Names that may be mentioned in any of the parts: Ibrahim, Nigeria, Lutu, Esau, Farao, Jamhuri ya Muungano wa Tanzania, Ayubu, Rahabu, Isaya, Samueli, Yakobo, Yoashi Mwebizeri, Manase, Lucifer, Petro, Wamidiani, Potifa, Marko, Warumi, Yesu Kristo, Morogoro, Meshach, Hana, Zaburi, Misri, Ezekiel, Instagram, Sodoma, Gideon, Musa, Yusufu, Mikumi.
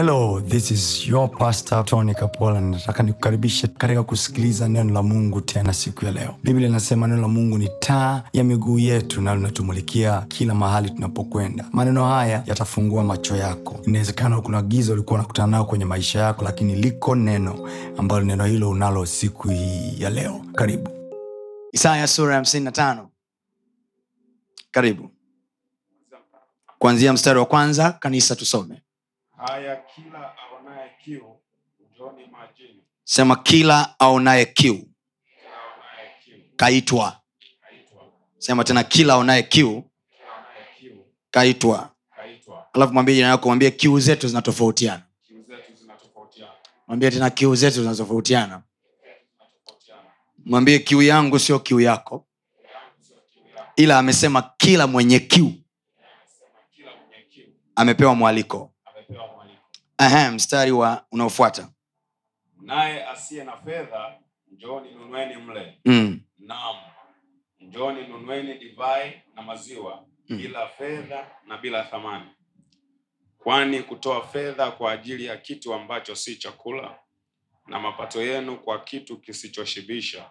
Hello, this is your pastor Tony Kapuola. Nataka nikukaribishe katika kusikiliza neno la Mungu tena siku ya leo. Biblia inasema neno la Mungu ni taa ya miguu yetu na linatumulikia kila mahali tunapokwenda. Maneno haya yatafungua macho yako. Inawezekana kuna giza ulikuwa unakutana nao kwenye maisha yako, lakini liko neno ambalo neno hilo unalo siku hii ya leo. Karibu. Isaya sura ya 55. Karibu. Kuanzia mstari wa kwanza, kanisa tusome. Haya, kila aonaye kiu, njoni majini. Sema, kila aonaye kiu kaitwa. Sema tena, kila aonaye kiu kaitwa. Alafu mwambie jirani yako, mwambie kiu zetu zinatofautiana. Mwambie tena, kiu zetu zinatofautiana. Mwambie, kiu yangu sio kiu yako. Ila amesema kila mwenye kiu amepewa mwaliko. Mstari wa unaofuata. Naye asiye na fedha, njoni nunueni mle. Naam. Njoni nunueni divai na maziwa bila fedha na bila thamani. Kwani kutoa fedha kwa ajili ya kitu ambacho si chakula na mapato yenu kwa kitu kisichoshibisha.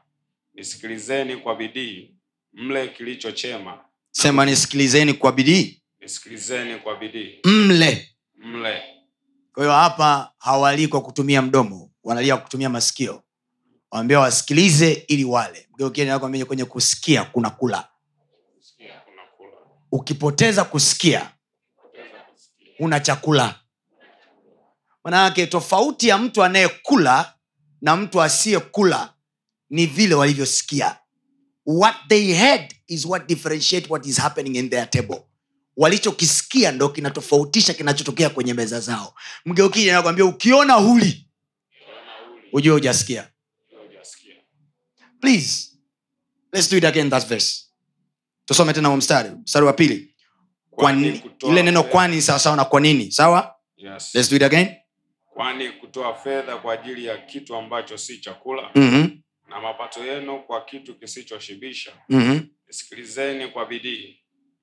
Nisikilizeni kwa bidii mle kilicho chema. Sema, nisikilizeni kwa bidii. Nisikilizeni kwa bidii mle. Kwa hiyo hapa hawali kwa kutumia mdomo, wanalia kwa kutumia masikio. Waambia wasikilize ili wale. Mgeukieni na kuambia kwenye kusikia kuna kula. Ukipoteza kusikia una chakula. Maana yake tofauti ya mtu anayekula na mtu asiyekula ni vile walivyosikia. What they heard is what differentiate what is happening in their table. Walichokisikia ndo kinatofautisha kinachotokea kwenye meza zao. Mgeukie na kuambia ukiona huli ujue hujasikia. Please, let's do it again that verse. Tusome tena mstari wa pili. Kwani ile neno kwani sawa na kwa nini? Sawa? Yes. Let's do it again. Kwani kutoa fedha kwa ajili ya kitu ambacho si chakula na mapato yenu kwa kitu kisichoshibisha. Sikilizeni kwa bidii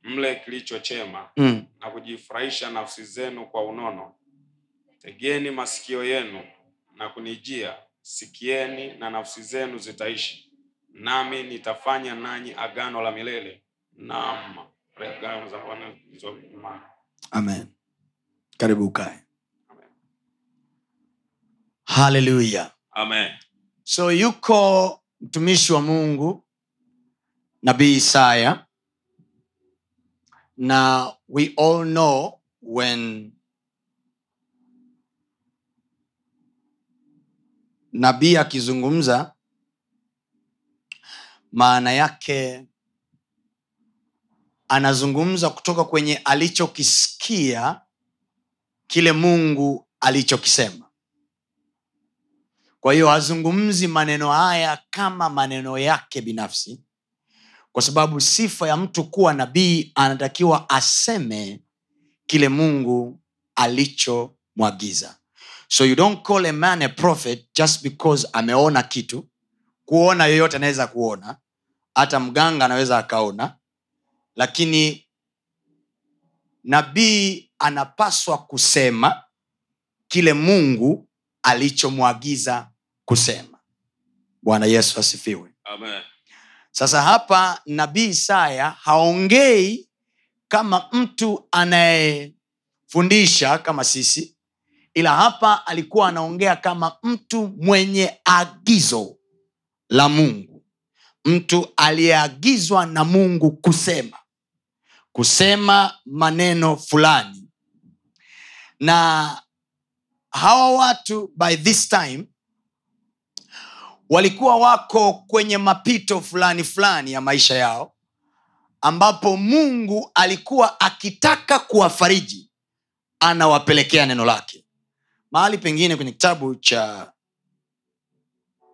mle kilicho chema na kujifurahisha nafsi zenu kwa unono. Tegeni masikio yenu na kunijia, sikieni na nafsi zenu zitaishi. Nami nitafanya nanyi agano la milele. Naam, agano za Bwana hizo. Amen. Karibu ukae. Amen. Hallelujah. Amen. So yuko mtumishi wa Mungu Nabii Isaya. Now, we all know when nabii akizungumza maana yake anazungumza kutoka kwenye alichokisikia kile Mungu alichokisema. Kwa hiyo azungumzi maneno haya kama maneno yake binafsi. Kwa sababu sifa ya mtu kuwa nabii, anatakiwa aseme kile Mungu alichomwagiza. So you don't call a man a prophet just because ameona kitu. Kuona yoyote anaweza kuona. Hata mganga anaweza akaona. Lakini nabii anapaswa kusema kile Mungu alichomwagiza kusema. Bwana Yesu asifiwe. Amen. Sasa hapa Nabii Isaya haongei kama mtu anayefundisha kama sisi, ila hapa alikuwa anaongea kama mtu mwenye agizo la Mungu. Mtu aliyeagizwa na Mungu kusema maneno fulani. Na hawa watu by this time walikuwa wako kwenye mapito fulani ya maisha yao, ambapo Mungu alikuwa akitaka kuwafariji anawapelekea neno lake. Mahali pengine kwenye kitabu cha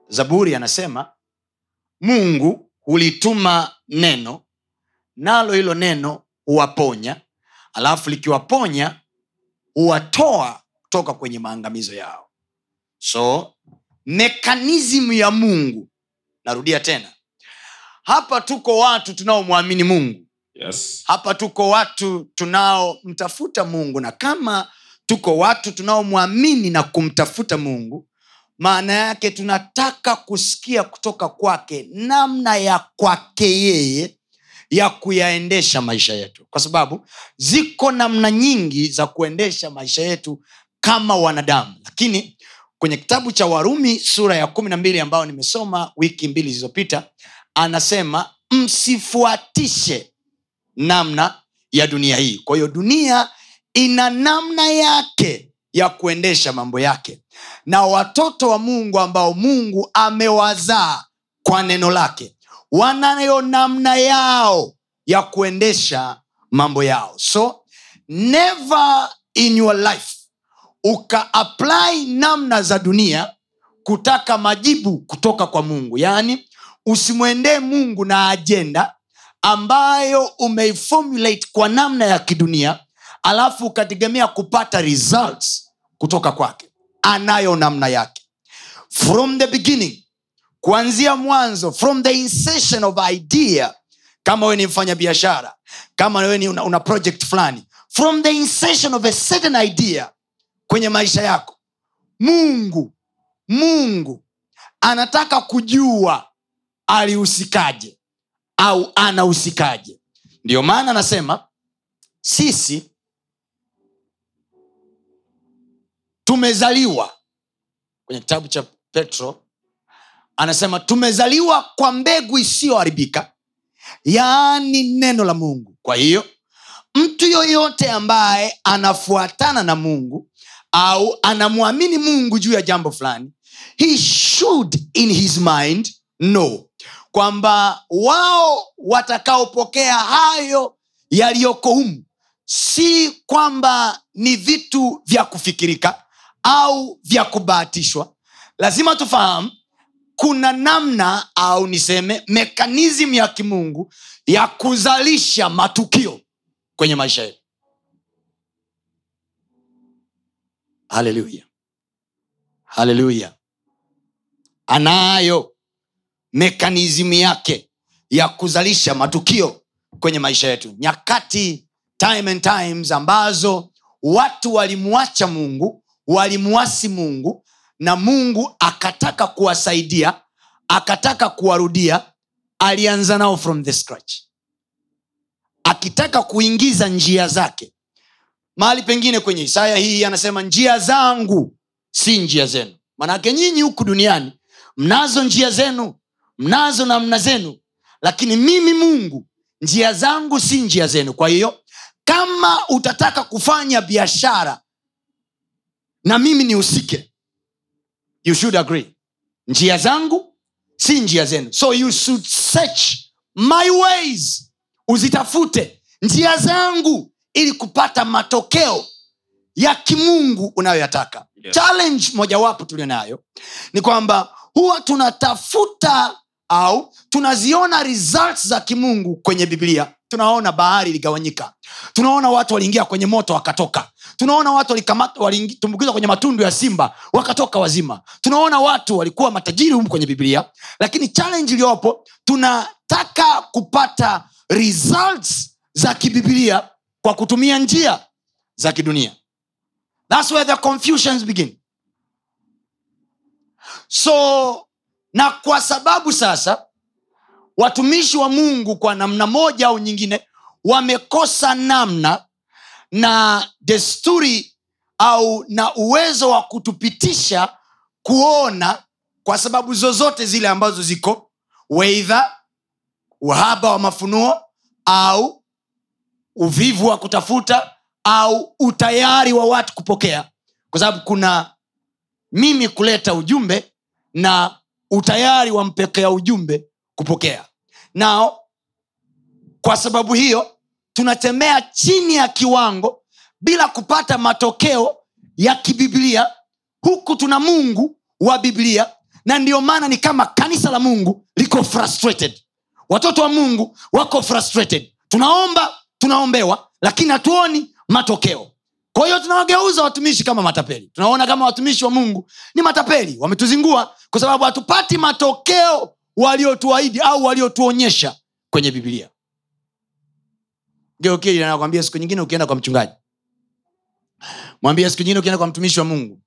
Zaburi anasema Mungu hulituma neno, nalo hilo neno huwaponya, alafu likiwaponya huwatoa kutoka kwenye maangamizo yao. So mekanizimu ya Mungu. Narudia tena. Hapa tuko watu tunaomwamini Mungu. Yes. Hapa tuko watu tunaomtafuta Mungu, na kama tuko watu tunaomwamini na kumtafuta Mungu, maana yake tunataka kusikia kutoka kwake namna ya kwake yeye ya kuyaendesha maisha yetu. Kwa sababu ziko namna nyingi za kuendesha maisha yetu kama wanadamu. Lakini kwenye kitabu cha Warumi sura ya 12 ambao nimesoma wiki 2 zilizopita, anasema msifuatishe namna ya dunia hii. Kwa hiyo dunia ina namna yake ya kuendesha mambo yake. Na watoto wa Mungu ambao Mungu amewazaa kwa neno lake wanayo namna yao ya kuendesha mambo yao. So never in your life uka apply namna za dunia kutaka majibu kutoka kwa Mungu. Yaani usimwendee Mungu na agenda ambayo umeiformulate kwa namna ya kidunia, alafu ukategemea kupata results kutoka kwake. Anayo namna yake. From the beginning, kuanzia mwanzo, from the inception of idea, kama wewe ni mfanyabiashara, kama wewe ni una project fulani, from the inception of a certain idea kwenye maisha yako, Mungu anataka kujua alihusikaje au anahusikaje. Ndio maana anasema sisi tumezaliwa, kwenye kitabu cha Petro anasema tumezaliwa kwa mbegu isiyoharibika, yaani neno la Mungu. Kwa hiyo mtu yoyote ambaye anafuatana na Mungu au anamwamini Mungu juu ya jambo fulani, he should in his mind know kwamba wao watakaopokea hayo yaliyoko humu si kwamba ni vitu vya kufikirika au vya kubahatishwa. Lazima tufahamu kuna namna au niseme mekanizmu ya kimungu ya kuzalisha matukio kwenye maisha yetu. Haleluya. Haleluya. Anayo mekanizmu yake ya kuzalisha matukio kwenye maisha yetu. Nyakati, time and times ambazo watu walimwacha Mungu, walimuasi Mungu, na Mungu akataka kuwasaidia, akataka kuwarudia, alianza nao from the scratch, akitaka kuingiza njia zake. Mahali pengine kwenye Isaya hii anasema njia zangu si njia zenu. Maana yake nyinyi huku duniani mnazo njia zenu, mnazo namna zenu, lakini mimi Mungu njia zangu si njia zenu. Kwa hiyo kama utataka kufanya biashara na mimi nihusike, you should agree njia zangu si njia zenu. So you should search my ways, uzitafute njia zangu ili kupata matokeo ya kimungu unayoyataka. Yeah. Challenge mojawapo tulionayo ni kwamba huwa tunatafuta au tunaziona results za kimungu kwenye Biblia. Tunaona bahari iligawanyika, tunaona watu waliingia kwenye moto wakatoka, tunaona watu walikamatwa walitumbukizwa kwenye matundu ya simba wakatoka wazima, tunaona watu walikuwa matajiri huko kwenye Biblia. Lakini challenge iliyopo, tunataka kupata results za kibiblia kwa kutumia njia za kidunia. That's where the confusions begin. So na kwa sababu sasa watumishi wa Mungu kwa namna moja au nyingine wamekosa namna na desturi au na uwezo wa kutupitisha kuona, kwa sababu zozote zile ambazo ziko, whether uhaba wa mafunuo au uvivu wa kutafuta au utayari wa watu kupokea. Kwa sababu kuna mimi kuleta ujumbe na utayari wa mpokea ujumbe kupokea. Now kwa sababu hiyo tunatembea chini ya kiwango bila kupata matokeo ya kibiblia, huku tuna Mungu wa Biblia. Na ndio maana ni kama kanisa la Mungu liko frustrated, watoto wa Mungu wako frustrated. Tunaomba, tunaombewa, lakini hatuoni matokeo. Kwa hiyo tunawageuza watumishi kama matapeli. Tunaona kama watumishi wa Mungu ni matapeli, wametuzingua kwa sababu hatupati matokeo waliotuahidi au waliotuonyesha kwenye Biblia. Geukia anakuambia siku nyingine ukienda kwa mchungaji, Mwambie siku nyingine ukienda kwa mtumishi wa Mungu,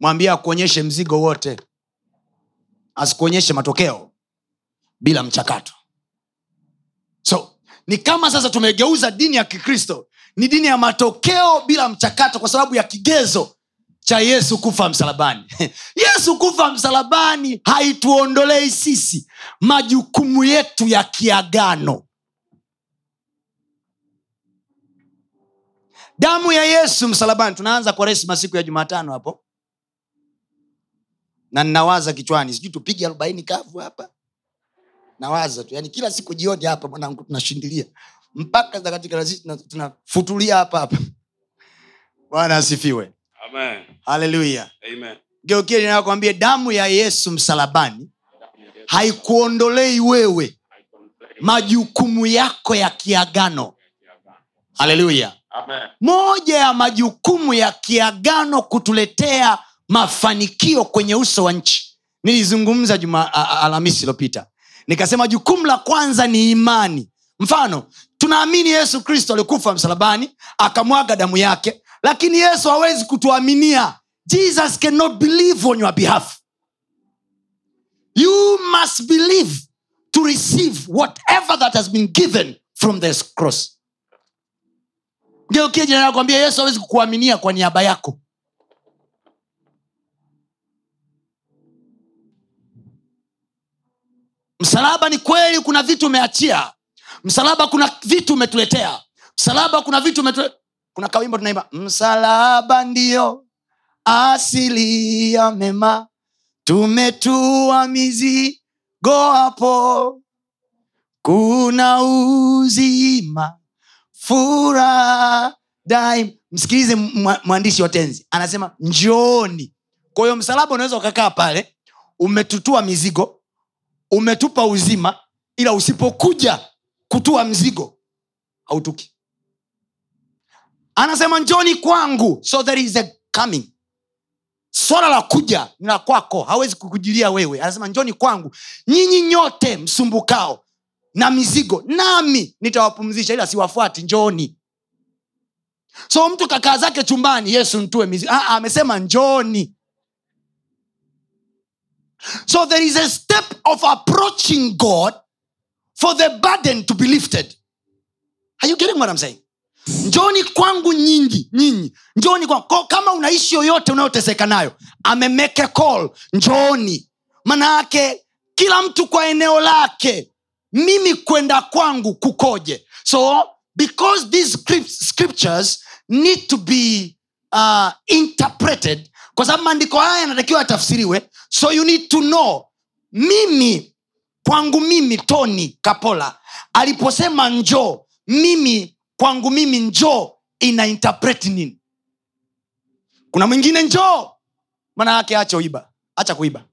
mwambie akuonyeshe mzigo wote. Asikuonyeshe matokeo bila mchakato. So, ni kama sasa tumegeuza dini ya Kikristo, ni dini ya matokeo bila mchakato kwa sababu ya kigezo cha Yesu kufa msalabani. Yesu kufa msalabani haituondolei sisi majukumu yetu ya kiagano. Damu ya Yesu msalabani, tunaanza Kwaresma siku ya Jumatano hapo. Na ninawaza kichwani, sijui tupige 40 kavu hapa. Nawaza tu, yani kila siku jioni hapa mwanangu tunashindilia. Mpaka katika lazima tunafutulia hapa hapa. Bwana asifiwe. Amen. Hallelujah. Amen. Geukia ninakwambia damu ya Yesu msalabani haikuondolei wewe majukumu yako ya kiagano. Hallelujah. Amen. Moja ya majukumu ya kiagano kutuletea mafanikio kwenye uso wa nchi. Nilizungumza Alhamisi iliyopita. Nikasema jukumu la kwanza ni imani. Mfano, tunaamini Yesu Kristo alikufa msalabani, akamwaga damu yake, lakini Yesu hawezi kutuaminia. Jesus cannot believe on your behalf. You must believe to receive whatever that has been given from this cross. Ndio kile nakwambia Yesu hawezi kukuaminia kwa niaba yako. Msalaba ni kweli kuna vitu umeachia. Msalaba kuna vitu umetuletea. Msalaba kuna vitu umetuletea. Kuna kawimbo tunaimba msalaba ndio asili ya mema, tumetua mizigo hapo, kuna uzima furaha daima. Msikilize mwandishi wa tenzi anasema njooni. Kwa hiyo msalaba unaweza ukakaa pale, umetutua mizigo, umetupa uzima, ila usipokuja kutua mzigo hautuki. Anasema njooni kwangu, so there is a coming. Swala la kuja na kwako hawezi kukujilia wewe. Anasema njooni kwangu nyinyi nyote msumbukao na mizigo, nami nitawapumzisha, ila siwafuati, njooni. So mtu kakaa zake chumbani, Yesu nitue mizigo, amesema njooni. So there is a step of approaching God for the burden to be lifted. Are you getting what I'm saying? Njooni kwangu nyinyi. Njooni kwangu. Kama una issue yoyote unayoteseka nayo, amemake a call, njooni. Maana yake kila mtu kwa eneo lake. Mimi kwenda kwangu kukoje? So because these scriptures need to be interpreted, kwa sababu maandiko haya yanatakiwa yatafsiriwe, so you need to know mimi kwangu mimi Tony Kapuola aliposema njoo, mimi kwangu mimi njoo ina interpret nini? Kuna mwingine njoo maana yake acha kuiba.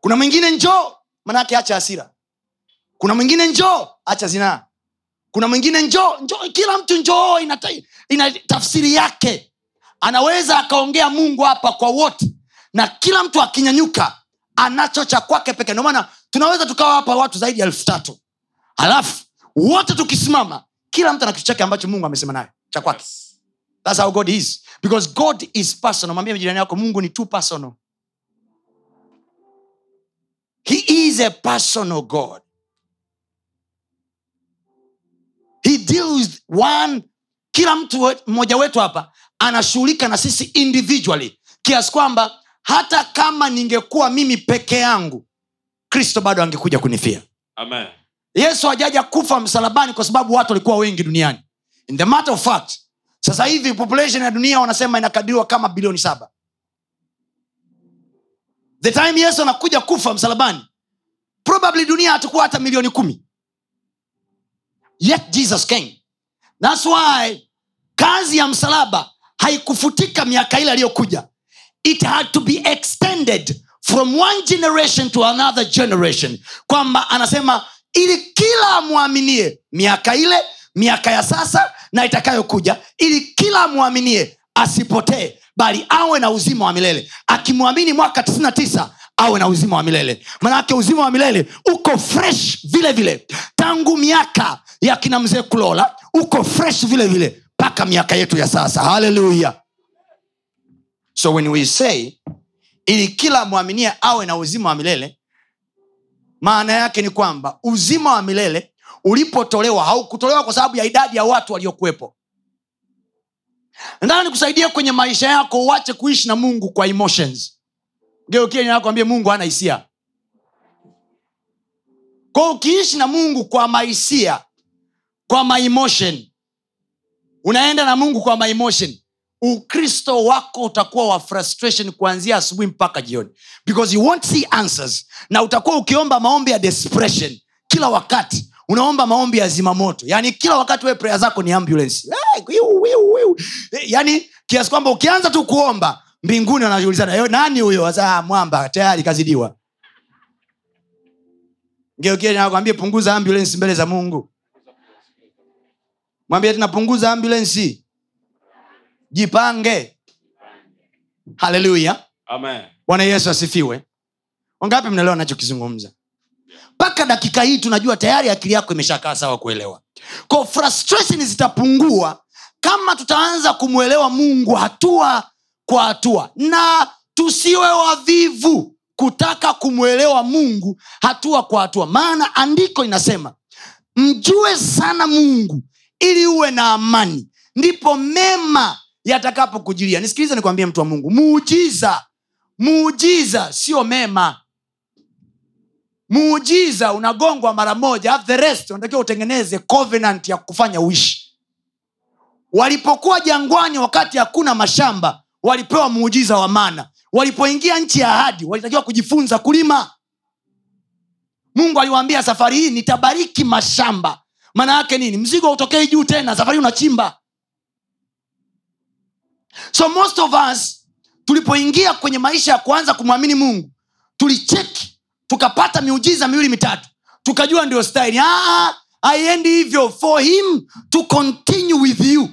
Kuna mwingine njoo maana yake acha hasira. Kuna mwingine njoo acha zinaa. Kuna mwingine njoo, kila mtu njoo ina tafsiri yake. Anaweza akaongea Mungu hapa kwa wote, na kila mtu akinyanyuka anacho cha kwake pekee. Ndio maana tunaweza tukawa hapa watu zaidi ya 3000. Alafu wote tukisimama, kila mtu ana kitu chake ambacho Mungu amesema naye cha kwake. That's how God is, because God is personal. Mwambie jirani yako Mungu ni too personal. He is a personal God. He deals one. Kila mtu mmoja wetu hapa anashughulika na sisi individually, kiasi kwamba hata kama ningekuwa mimi peke yangu, Kristo bado angekuja kunifia. Amen. Yesu hajaja kufa msalabani kwa sababu watu walikuwa wengi duniani. In the matter of fact, sasa hivi population ya dunia wanasema inakadiriwa kama bilioni 7. The time Yesu anakuja kufa msalabani, probably dunia hatakuwa hata milioni 10. Yet Jesus came. That's why kazi ya msalaba haikufutika miaka ile aliyokuja. It had to be extended from one generation to another generation. Kwamba anasema ili kila muaminie, miaka ile, miaka ya sasa na itakayokuja, ili kila muaminie asipotee bali awe na uzima wa milele. Akimwamini mwaka 99 awe na uzima wa milele. Maana yake uzima wa milele uko fresh vile vile. Tangu miaka ya kina mzee Kulola uko fresh vile vile mpaka miaka yetu ya sasa. Hallelujah. So when we say ili kila muaminie awe na uzima wa milele, maana yake ni kwamba uzima wa milele ulipotolewa haukutolewa kwa sababu ya idadi ya watu waliokuepo. Nataka nikusaidie kwenye maisha yako, uache kuishi na Mungu kwa emotions. Geukia na kwambie Mungu hana hisia. Kwa ukiishi na Mungu kwa mahisia, kwa my emotion, unaenda na Mungu kwa my emotion, Ukristo wako utakuwa wa frustration kuanzia asubuhi mpaka jioni, because you won't see answers. Na utakuwa ukiomba maombi ya desperation kila wakati. Unaomba maombi ya zimamoto. Yaani kila wakati wewe prayer zako ni ambulance. Yaani kiasi kwamba ukianza tu kuomba mbinguni wanajiulizana, nani huyo? Sasa mwamba tayari kazidiwa. Ngeukia na kuambia punguza ambulance mbele za Mungu. Mwambie tunapunguza ambulance. Jipange. Hallelujah. Amen. Bwana Yesu asifiwe. Wangapi mnaelewa ninachokizungumza? Paka dakika hii tunajua tayari akili yako imeshakaa sawa kuelewa. Kwa frustration zitapungua kama tutaanza kumuelewa Mungu hatua kwa hatua. Na tusiwe wavivu kutaka kumuelewa Mungu hatua kwa hatua. Maana andiko inasema, mjue sana Mungu ili uwe na amani, ndipo mema yatakapokujilia. Nisikilize nikwambie mtu wa Mungu, muujiza sio mema. Muujiza unagongwa mara moja, after the rest unatakiwa utengeneze covenant ya kufanya uishi. Walipokuwa jangwani wakati hakuna mashamba, walipewa muujiza wa mana. Walipoingia nchi ya ahadi, walitakiwa kujifunza kulima. Mungu aliwaambia safari hii nitabariki mashamba. Maana yake nini? Mzigo utokee juu tena, safari unachimba. So most of us tulipoingia kwenye maisha ya kuanza kumwamini Mungu, tulicheki, tukapata miujiza miwili mitatu, tukajua ndio style. Haiendi hivyo. For him to continue with you,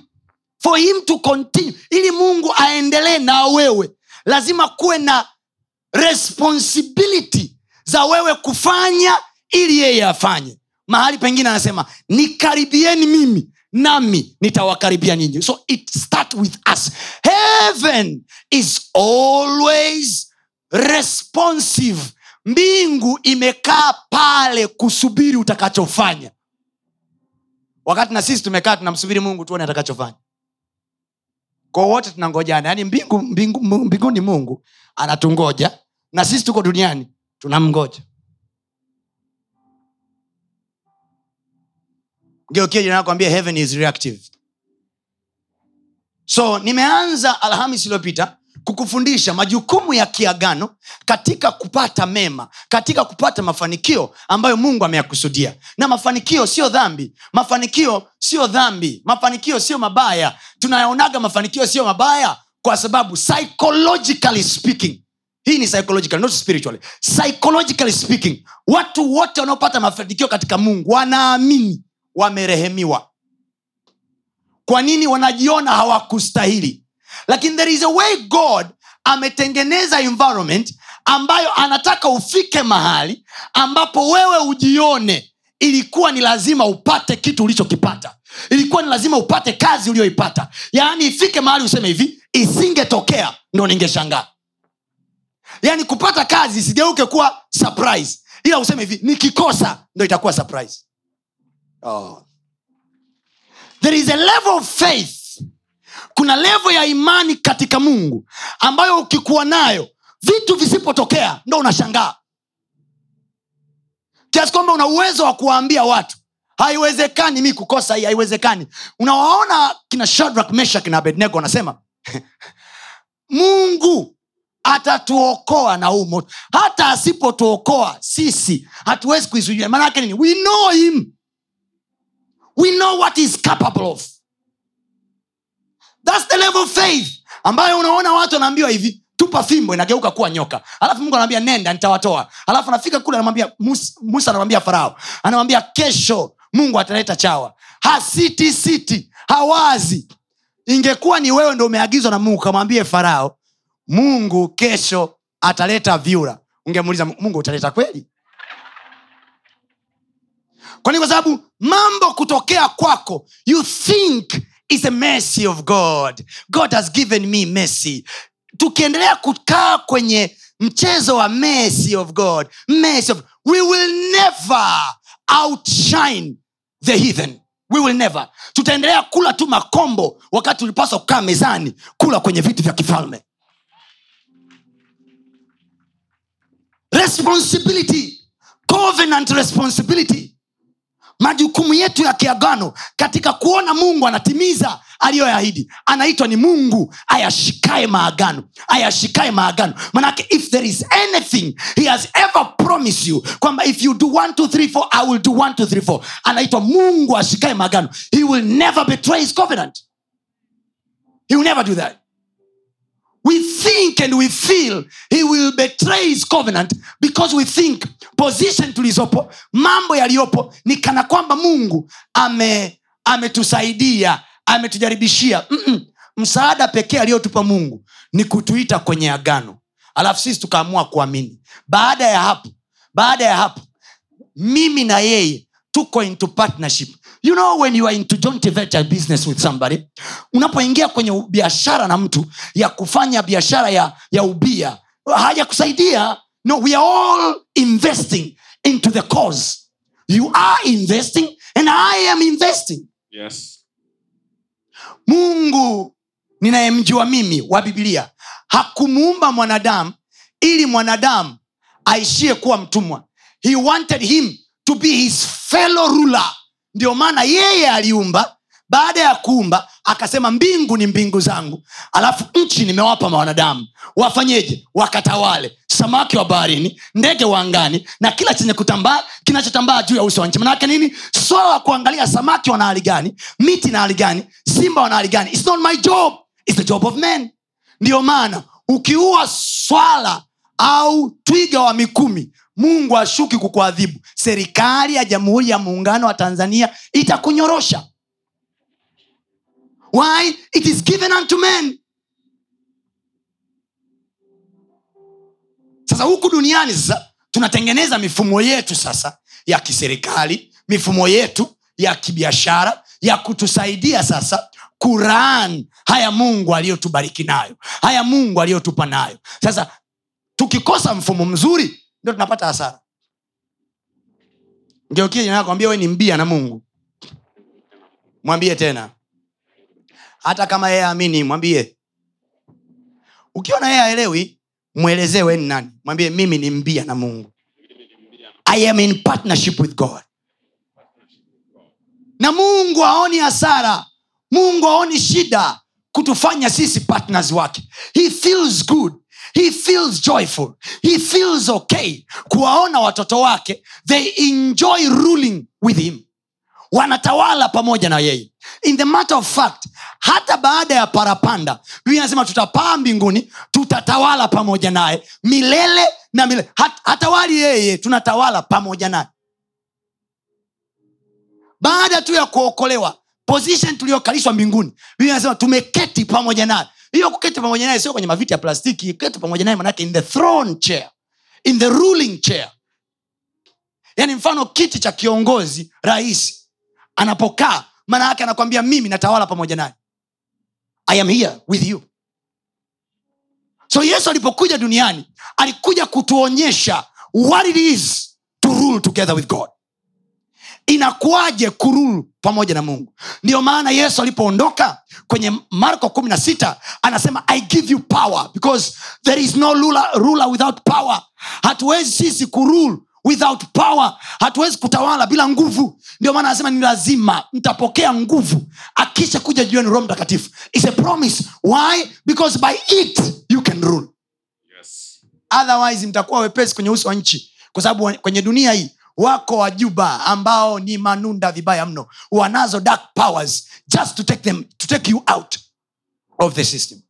for him to continue, ili Mungu aendelee na wewe, lazima kuwe na responsibility za wewe kufanya ili yeye afanye. Mahali pengine anasema nikaribieni mimi nami nitawakaribia ninyi. So it start with us. Heaven is always responsive. Mbingu imekaa pale kusubiri utakachofanya. Wakati na sisi tumekaa tunamsubiri Mungu tuone atakachofanya. Kwa wote tunangojana. Yaani mbingu ni Mungu anatungoja, na sisi tuko duniani tunamngoja. Ngeukia jina nakwambia heaven is reactive. So nimeanza Alhamisi iliyopita kukufundisha majukumu ya kiagano katika kupata mema, katika kupata mafanikio ambayo Mungu ameyakusudia. Na mafanikio sio dhambi. Mafanikio sio dhambi. Mafanikio sio mabaya. Tunayaonaga mafanikio sio mabaya kwa sababu psychologically speaking, hii ni psychological, not spiritually. Psychologically speaking, watu wote wanaopata mafanikio katika Mungu wanaamini wamerehemiwa. Kwa nini? Wanajiona hawakustahili. Lakini there is a way God ametengeneza environment ambayo anataka ufike mahali ambapo wewe ujione ilikuwa ni lazima upate kitu ulichokipata. Ilikuwa ni lazima upate kazi uliyoipata. Yaani ifike mahali useme hivi, isingetokea ndio ningeshangaa. Yaani kupata kazi isigeuke kuwa surprise. Ila useme hivi, nikikosa ndio itakuwa surprise. Oh. There is a level of faith. Kuna level ya imani katika Mungu ambayo ukikuwa nayo, vitu visipotokea ndio unashangaa. Kiasi kwamba una uwezo wa kuambia watu, haiwezekani mimi kukosa hii, haiwezekani. Unawaona kina Shadrach, Meshach na Abednego wanasema, Mungu atatuokoa na huu moto. Hata asipotuokoa sisi hatuwezi kuizuia. Maana yake nini? We know him. We know what he's capable of. That's the level of faith. Ambayo unaona watu wanaambiwa hivi, tupa fimbo inageuka kuwa nyoka. Alafu Mungu anamwambia nenda nitawatoa. Alafu anafika kule anamwambia Musa anamwambia Farao. Anamwambia kesho Mungu ataleta chawa. Hasiti, hawazi. Ingekuwa ni wewe ndio umeagizwa na Mungu kumwambia Farao, Mungu kesho ataleta vyura. Ungemuuliza Mungu utaleta kweli? Kwa nini? Kwa sababu mambo kutokea kwako, you think is the mercy of God. God has given me mercy. Tukiendelea kukaa kwenye mchezo wa mercy of God, we will never outshine the heathen. We will never. Tutaendelea kula tu makombo wakati tulipaswa kukaa mezani kula kwenye vitu vya kifalme. Responsibility, covenant responsibility. Majukumu yetu ya kiagano katika kuona Mungu anatimiza aliyoyaahidi. Anaitwa ni Mungu ayashikae maagano. Ayashikae maagano. Manake if there is anything he has ever promised you, kwamba if you do 1 2 3 4 I will do 1 2 3 4. Anaitwa Mungu ashikae maagano. He will never betray his covenant. He will never do that. We think and we feel he will betray his covenant because we think position tulizopo, mambo yaliopo ni kana kwamba Mungu ametusaidia, ametujaribishia. Msaada pekee aliyotupa Mungu ni kutuita kwenye agano. Alafu sisi tukaamua kuamini. Baada ya hapo mimi na yeye tuko into partnership. You know when you are into joint venture business with somebody, unapoingia kwenye biashara na mtu ya kufanya biashara ya ubia, hajakusaidia. No, we are all investing into the cause. You are investing and I am investing. Yes. Mungu ninayemjua mimi wa Biblia hakumuumba mwanadamu ili mwanadamu aishie kuwa mtumwa. He wanted him to be his fellow ruler. Ndio maana yeye aliumba, baada ya kuumba akasema mbingu ni mbingu zangu, alafu nchi nimewapa wanadamu wafanyeje? Wakatawale samaki wa baharini, ndege wa angani na kila chenye kutambaa kinachotambaa juu ya uso wa nchi. Maana yake nini? Swala la kuangalia samaki wana hali gani, miti na hali gani, simba wana hali gani, it's not my job, it's the job of man. Ndio maana ukiua swala au twiga wa Mikumi, Mungu ashuki kukuadhibu. Serikali ya Jamhuri ya Muungano wa Tanzania itakunyorosha. Why? It is given unto men. Sasa huku duniani sasa tunatengeneza mifumo yetu sasa ya kiserikali, mifumo yetu ya kibiashara ya kutusaidia sasa Quran haya Mungu aliyotubariki nayo, haya Mungu aliyotupa nayo. Sasa tukikosa mfumo mzuri ndio tunapata hasara. Ngeukie jina nakwambia wewe ni mbia na Mungu. Mwambie tena. Hata kama yeye amini, mwambie. Ukiona yeye haelewi, muelezee wewe ni nani. Mwambie mimi ni mbia na Mungu. I am in partnership with God. Na Mungu haoni hasara. Mungu haoni shida kutufanya sisi partners wake. He feels good. He feels joyful. He feels okay kuwaona watoto wake they enjoy ruling with him. Wanatawala pamoja na yeye. In the matter of fact, hata baada ya parapanda, Biblia inasema tutapaa mbinguni, tutatawala pamoja naye milele na milele. Hatawali yeye, tunatawala pamoja naye. Baada tu ya kuokolewa, position tuliyokalishwa mbinguni, Biblia inasema tumeketi pamoja naye. Hiyo kuketi pamoja naye sio kwenye maviti ya plastiki, kuketi pamoja naye maana yake in the throne chair, in the ruling chair. Yaani mfano kiti cha kiongozi, rais anapokaa, maana yake anakuambia mimi natawala pamoja naye. I am here with you. So Yesu alipokuja duniani, alikuja kutuonyesha what it is to rule together with God. Inakuaje kurulu pamoja na Mungu. Ndio maana Yesu alipoondoka kwenye Marko 16 anasema I give you power because there is no ruler without power. Hatuwezi sisi kurule without power. Hatuwezi kutawala bila nguvu. Ndio maana anasema ni lazima mtapokea nguvu akisha kuja juu yenu Roho Mtakatifu. It's a promise. Why? Because by it you can rule. Yes. Otherwise mtakuwa wepesi kwenye uso wa nchi kwa sababu kwenye dunia hii wako wajuba ambao ni manunda vibaya mno, wanazo dark powers just to take you out of the system.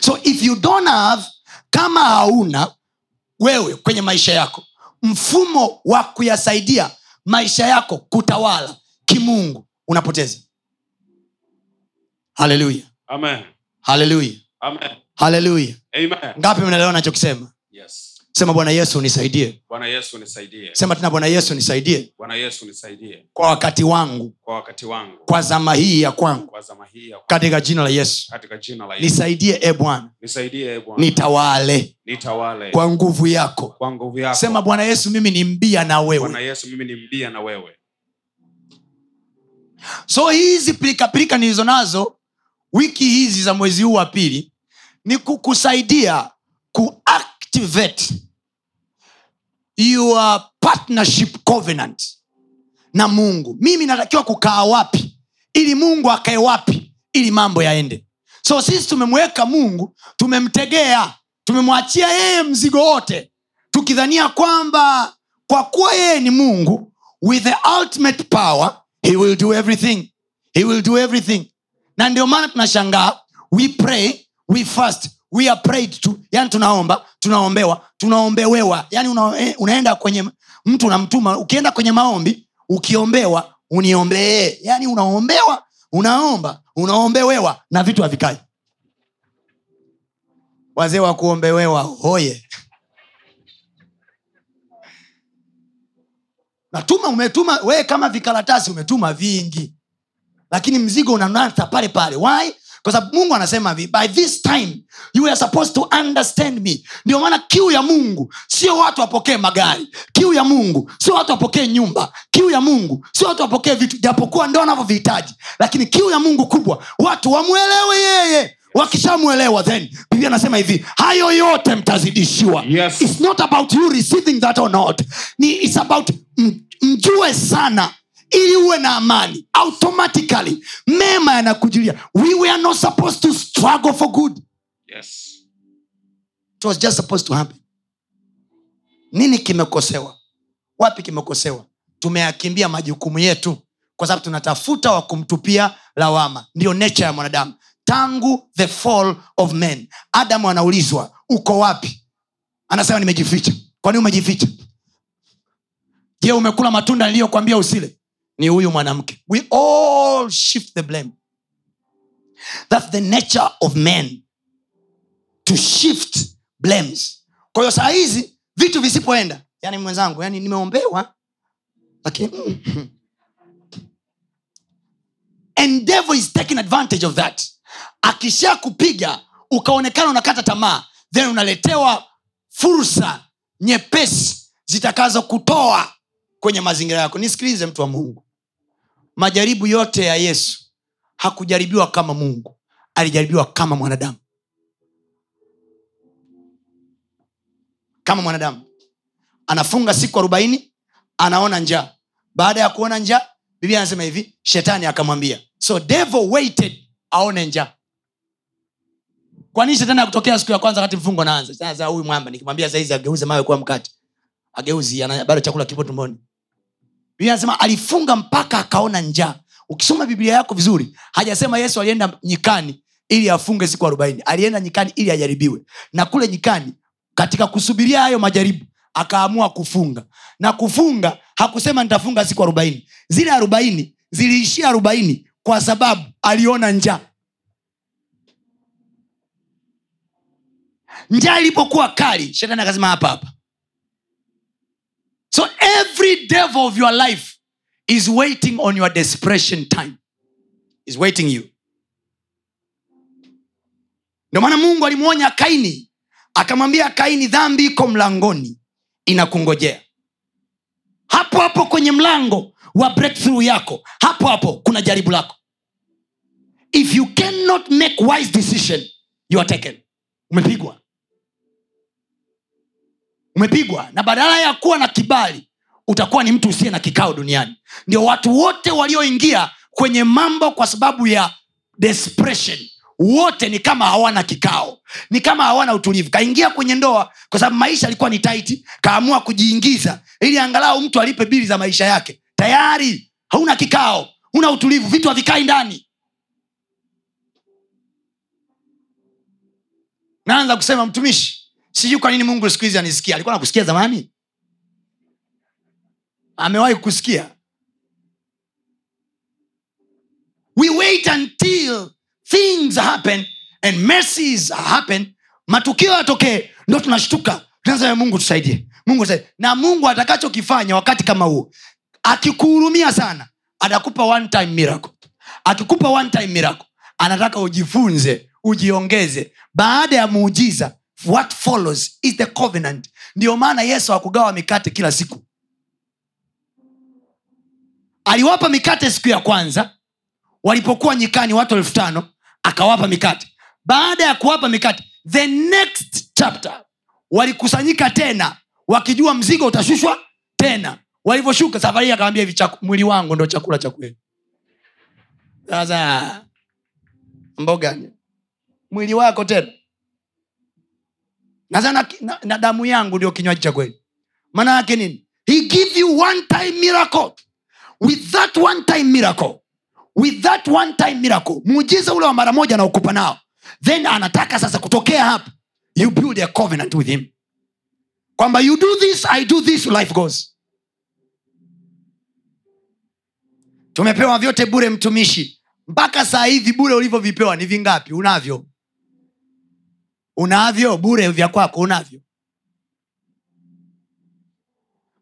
So if you don't have, kama hauna wewe kwenye maisha yako mfumo wa kuyasaidia maisha yako kutawala kimungu, unapoteza. Hallelujah. Amen. Hallelujah. Amen. Hallelujah. Amen. Ngapi mnaelewa ninachokisema? Yes. Sema Bwana Yesu nisaidie. Bwana Yesu nisaidie. Sema tena Bwana Yesu nisaidie. Bwana Yesu nisaidie. Kwa wakati wangu. Kwa wakati wangu. Kwa zama hii ya kwangu. Kwa zama hii ya kwangu. Katika jina la Yesu. Katika jina la Yesu. Nisaidie e Bwana. Nisaidie e Bwana. Nitawale. Nitawale. Kwa nguvu yako. Kwa nguvu yako. Sema Bwana Yesu mimi ni mbia na wewe. Bwana Yesu mimi ni mbia na wewe. So hizi pilika nilizonazo wiki hizi za mwezi huu wa pili ni kukusaidia activate your partnership covenant na Mungu. Mimi natakiwa kukaa wapi ili Mungu akae wapi ili mambo yaende. So sisi tumemweka Mungu, tumemtegea, tumemwachia yeye mzigo wote, tukidhania kwamba kwa kuwa yeye ni Mungu with the ultimate power he will do everything. He will do everything. Na ndio maana tunashangaa, we pray, we fast. We are prayed to, yani tunaomba, tunaombewa, tunaombewewa. Yani unaenda kwenye mtu unamtuma, ukienda kwenye maombi, ukiombewa, uniombee. Yani unaombewa, unaomba, unaombewewa na vitu havikai. Wazee wa kuombewewa hoye. Natuma umetuma, wewe kama vikaratasi umetuma vingi. Lakini mzigo unanata pale pale. Why? Kwa sababu Mungu anasema hivi, by this time you are supposed to understand me. Ndio maana kiu ya Mungu sio watu wapokee magari. Kiu ya Mungu sio watu wapokee nyumba. Kiu ya Mungu sio watu wapokee vitu japokuwa ndio wanavyovihitaji. Lakini kiu ya Mungu kubwa watu wamuelewe yeye. Wakishamuelewa then Biblia inasema hivi, hayo yote mtazidishiwa. Yes. It's not about you receiving that or not. It's about mjue sana ili uwe na amani. Automatically mema yanakujilia. We were not supposed to struggle for good. Yes. It was just supposed to happen. Nini kimekosewa? Wapi kimekosewa? Tumeyakimbia majukumu yetu kwa sababu tunatafuta wa kumtupia lawama. Ndio nature ya mwanadamu. Tangu the fall of man, Adam anaulizwa, uko wapi? Anasema nimejificha. Kwa nini umejificha? Je, umekula matunda niliyokuambia usile? Ni huyu mwanamke. We all shift the blame. That's the nature of men, to shift blames. Kwa hiyo saa hizi vitu visipoenda, yani mwenzangu, yani nimeombewa lakini and devil is taking advantage of that. Akishakupiga ukaonekana unakata tamaa, then unaletewa fursa nyepesi zitakazo kutoa kwenye mazingira yako. Nisikilize mtu wa Mungu. Majaribu yote ya Yesu, hakujaribiwa kama Mungu, alijaribiwa kama mwanadamu. Kama mwanadamu. Anafunga siku 40, anaona njaa. Baada ya kuona njaa, Biblia inasema hivi, shetani akamwambia. So devil waited aone njaa. Kwa nini shetani akatokea siku ya kwanza wakati mfungo unaanza? Sasa huyu mwamba nikimwambia sasa hizi ageuze mawe kuwa mkate. Ageuzi ana bado chakula kipo tumboni. Biblia inasema alifunga mpaka akaona njaa. Ukisoma Biblia yako vizuri, hajasema Yesu alienda nyikani ili afunge siku 40. Alienda nyikani ili ajaribiwe. Na kule nyikani katika kusubiria hayo majaribu akaamua kufunga. Na kufunga hakusema nitafunga siku 40. Zile 40 ziliishia 40 kwa sababu aliona njaa. Njaa ilipokuwa kali, shetani akasema hapa. So every devil of your life is waiting on your desperation time. Is waiting you. Ndio maana Mungu alimuonya Kaini, akamwambia Kaini dhambi iko mlangoni inakungojea. Hapo kwenye mlango wa breakthrough yako, hapo kuna jaribu lako. If you cannot make wise decision, you are taken. Umepigwa. Umepigwa. Na badala ya kuwa na kibali, utakuwa ni mtu usiye na kikao duniani. Ndio watu wote walioingia kwenye mambo kwa sababu ya desperation, wote ni kama hawana kikao, ni kama hawana utulivu. Kaingia kwenye ndoa kwa sababu maisha yalikuwa ni tight, kaamua kujiingiza ili angalau mtu alipe bili za maisha yake. Tayari hauna kikao, huna utulivu, vitu havikai ndani. Naanza kusema mtumishi, sijui kwa nini Mungu siku hizi anisikia. Alikuwa anakusikia zamani? Amewahi kusikia? We wait until things happen and mercies happen, matukio yatokee ndio tunashtuka Tunaomba Mungu tusaidie. Mungu saidie. Na Mungu atakachokifanya wakati kama huo, akikuhurumia sana, atakupa one time miracle. Akikupa one time miracle, anataka ujifunze, ujiongeze. Baada ya muujiza, what follows is the covenant. Ndio maana Yesu hakugawa mikate kila siku. Aliwapa mikate siku ya kwanza, walipokuwa nyikani watu 5,000, akawapa mikate. Baada ya kuwapa mikate, the next chapter, walikusanyika tena, wakijua mzigo utashushwa tena. Walivyoshuka safari akamwambia hivi, mwili wangu ndio chakula cha kweli. Sasa mboga gani? Mwili wako tena. Na damu yangu ndio kinywaji cha kweli. Maana yake nini? He give you one time miracle. With that one time miracle. With that one time miracle. Muujiza ule wa mara moja na ukupa nao. Then anataka sasa kutokea hapa, you build a covenant with him. Kwamba you do this, I do this, life goes. Tumepewa vyote bure mtumishi. Mpaka saa hivi bure ulivyovipewa ni vingapi? Unavyo? Unavyo bure vya kwako unavyo?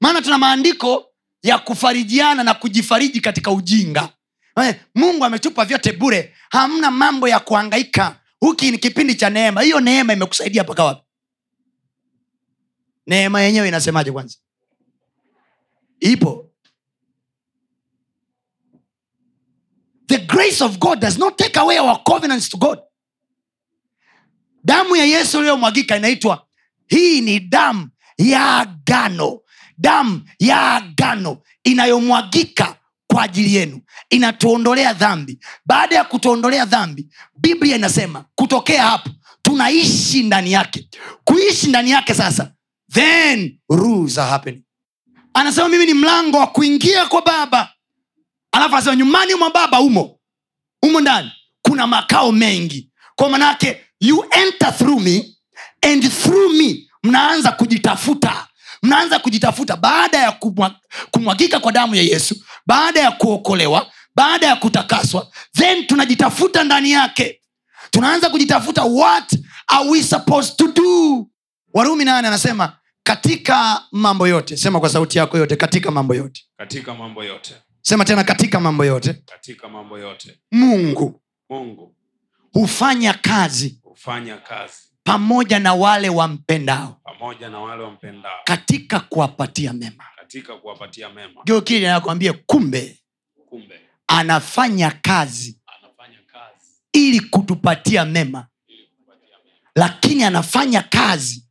Maana tuna maandiko ya kufarijiana na kujifariji katika ujinga. Mungu ametupa vyote bure. Hamna mambo ya kuhangaika. Huki ni kipindi cha neema. Hiyo neema imekusaidia mpaka wapi? Neema yenyewe inasemaje kwanza? Ipo. The grace of God does not take away our covenants to God. Damu ya Yesu leo mwagika inaitwa, hii ni damu ya agano. Damu ya agano inayomwagika kwa ajili yenu. Inatuondolea dhambi. Baada ya kutuondolea dhambi, Biblia inasema kutokea hapo tunaishi ndani yake. Kuishi ndani yake sasa, then rules are happening. Anasema mimi ni mlango wa kuingia kwa Baba. Alafu anasema nyumbani mwa Baba umo ndani kuna makao mengi. Kwa maana yake you enter through me and through me mnaanza kujitafuta. Mnaanza kujitafuta baada ya kumwagika kwa damu ya Yesu, baada ya kuokolewa, baada ya kutakaswa, then tunajitafuta ndani yake. Tunaanza kujitafuta, what are we supposed to do? Warumi 8 anasema katika mambo yote. Sema kwa sauti yako yote, katika mambo yote. Katika mambo yote. Sema tena katika mambo yote. Katika mambo yote. Mungu hufanya kazi pamoja na wale wampendao katika kuwapatia mema. Ndio kile anakuambia kumbe anafanya kazi ili kutupatia mema. Lakini anafanya kazi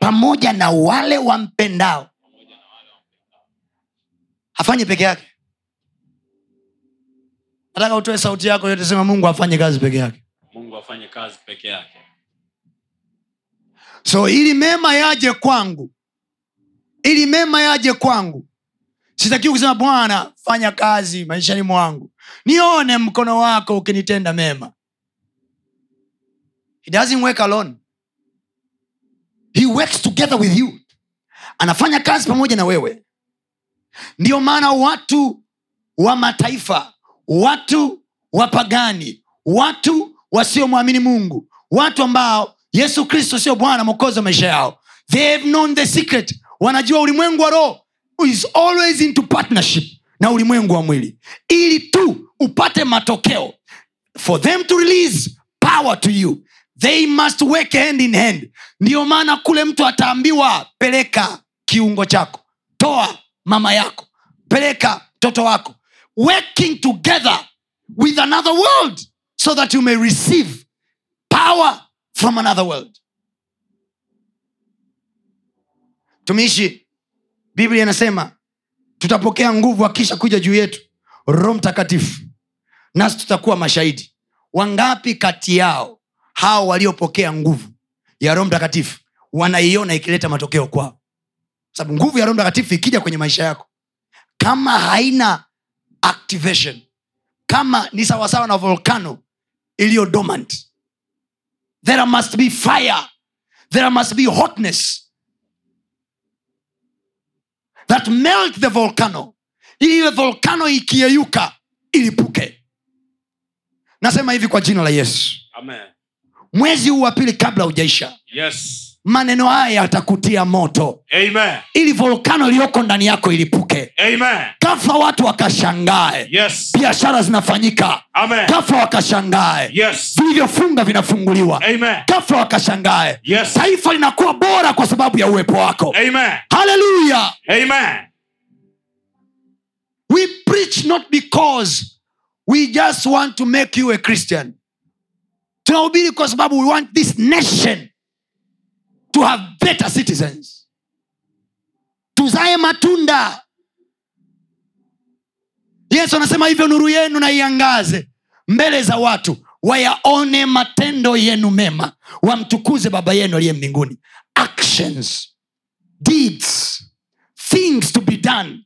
pamoja na wale wampendao. Afanye peke yake. Nataka utoe sauti yako yote, sema Mungu afanye kazi peke yake. Mungu afanye kazi peke yake. So ili mema yaje kwangu. Sitaki kusema Bwana fanya kazi maishani mwangu, nione mkono wako ukinitenda mema. He doesn't work alone. He works together with you. Anafanya kazi pamoja na wewe. Ndio maana watu wa mataifa, watu wapagani, watu wasiomwamini Mungu, watu ambao Yesu Kristo sio Bwana mwokozi maisha yao, they have known the secret. Wanajua ulimwengu wa roho is always into partnership na ulimwengu wa mwili, ili tu upate matokeo. For them to release power to you, they must work hand in hand. Ndio maana kule mtu ataambiwa peleka kiungo chako, toa mama yako, peleka mtoto wako, working together with another world so that you may receive power from another world. Tumishi, Biblia inasema tutapokea nguvu akisha kuja juu yetu Roho Mtakatifu, nasi tutakuwa mashahidi. Wangapi kati yao hao waliopokea nguvu ya Roho Mtakatifu wanaiona ikileta matokeo kwao? Sababu nguvu ya Roho Mtakatifu ikija kwenye maisha yako, kama haina activation, kama ni sawa sawa na volcano iliyo dormant. There must be fire. There must be hotness that melts the volcano. Ile volcano ikiyeyuka ilipuke. Nasema hivi kwa jina la Yesu. Amen. Mwezi huu wa pili kabla hujaisha. Yes. maneno haya yatakutia moto. Amen. Ili volkano iliyoko ndani yako ilipuke. Amen. Kafa watu wakashangae. Yes. Biashara zinafanyika. Amen. Kafa wakashangae. Yes. Vilivyofunga vinafunguliwa. Amen. Kafa wakashangae. Yes. Taifa linakuwa bora kwa sababu ya uwepo wako. Amen. Hallelujah. Amen. We preach not because we just want to make you a Christian. Tunahubiri kwa sababu we want this nation to have better citizens. Tuzae matunda. Yesu anasema hivyo, nuru yenu na iangaze mbele za watu, wayaone matendo yenu mema, wamtukuze baba yenu aliye mbinguni. Actions, deeds, things to be done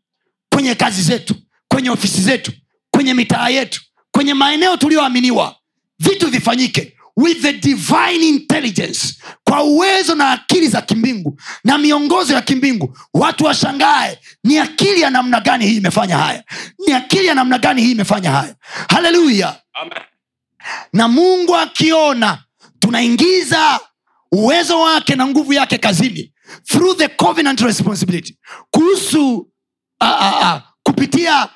kwenye kazi zetu, kwenye ofisi zetu, kwenye mitaa yetu, kwenye maeneo tulioaminiwa. Vitu vifanyike with the divine intelligence, kwa uwezo na akili za kimbingu na miongozo ya kimbingu. Watu washangae, ni akili ya namna gani hii imefanya haya, ni akili ya namna gani hii imefanya haya. Hallelujah. Amen. Na Mungu akiona tunaingiza uwezo wake na nguvu yake kazini through the covenant responsibility, kuhusu kupitia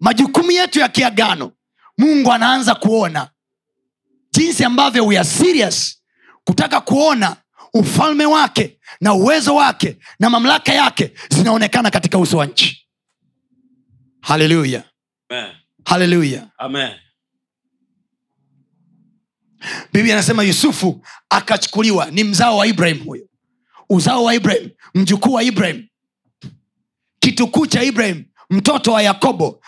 majukumu yetu ya kiagano, Mungu anaanza kuona jinsi ambavyo we are serious kutaka kuona ufalme wake na uwezo wake na mamlaka yake zinaonekana katika uso wa nchi. Hallelujah. Amen. Hallelujah. Amen. Biblia inasema Yusufu akachukuliwa, ni mzao wa Ibrahim huyo. Uzao wa Ibrahim, mjukuu wa Ibrahim, kitukuu cha Ibrahim, mtoto wa Yakobo,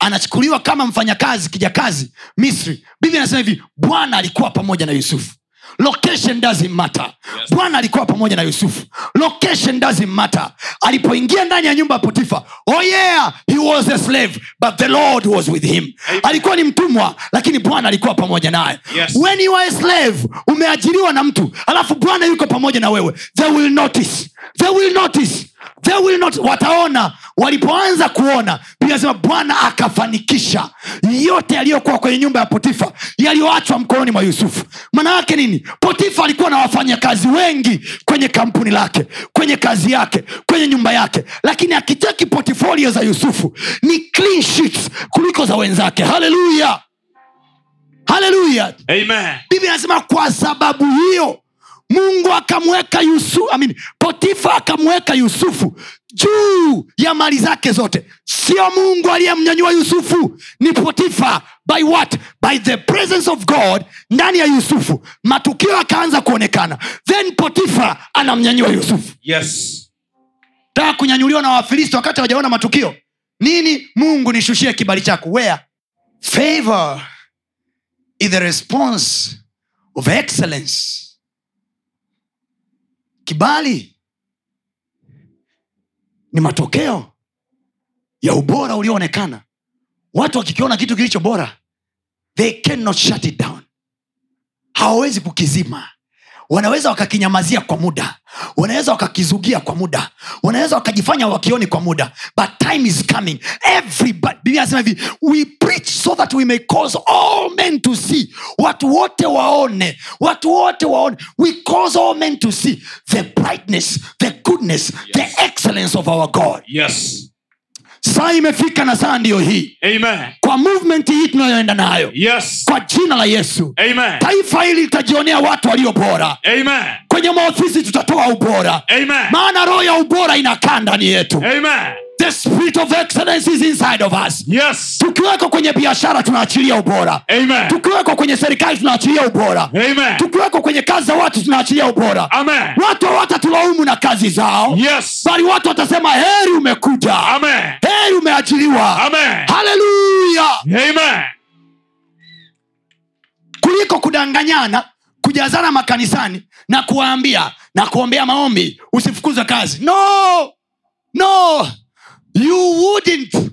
anachukuliwa kama mfanyakazi kijakazi Misri. Biblia inasema hivi, Bwana alikuwa pamoja na Yusufu. Location doesn't matter. Yes. Bwana alikuwa pamoja na Yusufu. Location doesn't matter. Alipoingia ndani ya nyumba ya Potifa, oh yeah, he was a slave but the Lord was with him. Amen. Alikuwa ni mtumwa lakini Bwana alikuwa pamoja naye. Yes. When you are a slave, umeajiriwa na mtu, alafu Bwana yuko pamoja na wewe, they will notice. Wataona. Walipoanza kuona, Biblia inasema Bwana akafanikisha yote aliyokuwa kwenye nyumba ya Potifa, yaliyoachwa mkononi mwa Yusufu. Maana yake nini? Potifa alikuwa na wafanyakazi wengi kwenye kampuni lake, kwenye kazi yake, kwenye nyumba yake, lakini akitaki portfolio za Yusufu ni clean sheets kuliko za wenzake. Hallelujah. Hallelujah. Amen. Biblia inasema kwa sababu hiyo Mungu akamweka Yusufu, Potifa akamweka Yusufu juu ya mali zake zote. Sio Mungu aliyemnyanyua Yusufu, ni Potifa. By what? By the presence of God ndani ya Yusufu. Matukio yakaanza kuonekana. Then Potifa anamnyanyua Yusufu. Yes. Taka kunyanyuliwa na Wafilisti wakati hawajaona matukio. Nini? Mungu nishushie kibali chako. Where? Favor is the response of excellence. Kibali ni matokeo ya ubora ulioonekana. Watu wakikiona kitu kilicho bora, they cannot shut it down. Hawawezi kukizima. Wanaweza wakakinyamazia kwa muda, wanaweza wakakizugia kwa muda, wanaweza wakajifanya wakioni kwa muda, but time is coming. Everybody, Biblia inasema hivi, we preach so that we may cause all men to see. Watu wote waone. We cause all men to see the brightness, the goodness, yes, the excellence of our God. Yes. Saa imefika na saa ndio hii. Amen. Kwa movement hii tunayoenda nayo. Yes. Kwa jina la Yesu. Amen. Taifa hili litajionea watu walio bora. Amen. Kwenye maofisi tutatoa ubora. Amen. Maana roho ya ubora inakaa ndani yetu. Amen. The spirit of excellence is inside of us. Yes. Tukiweko kwenye biashara tunaachilia ubora. Amen. Tukiweko kwenye serikali tunaachilia ubora. Amen. Tukiweko kwenye kazi za watu tunaachilia ubora. Amen. Watu hawatatulaumu na kazi zao. Yes. Bali watu watasema heri umekuja. Amen. Heri umeachiliwa. Amen. Hallelujah. Amen. Kuliko kudanganyana, kujazana makanisani na kuwaambia na kuombea maombi usifukuzwe kazi. No. You wouldn't.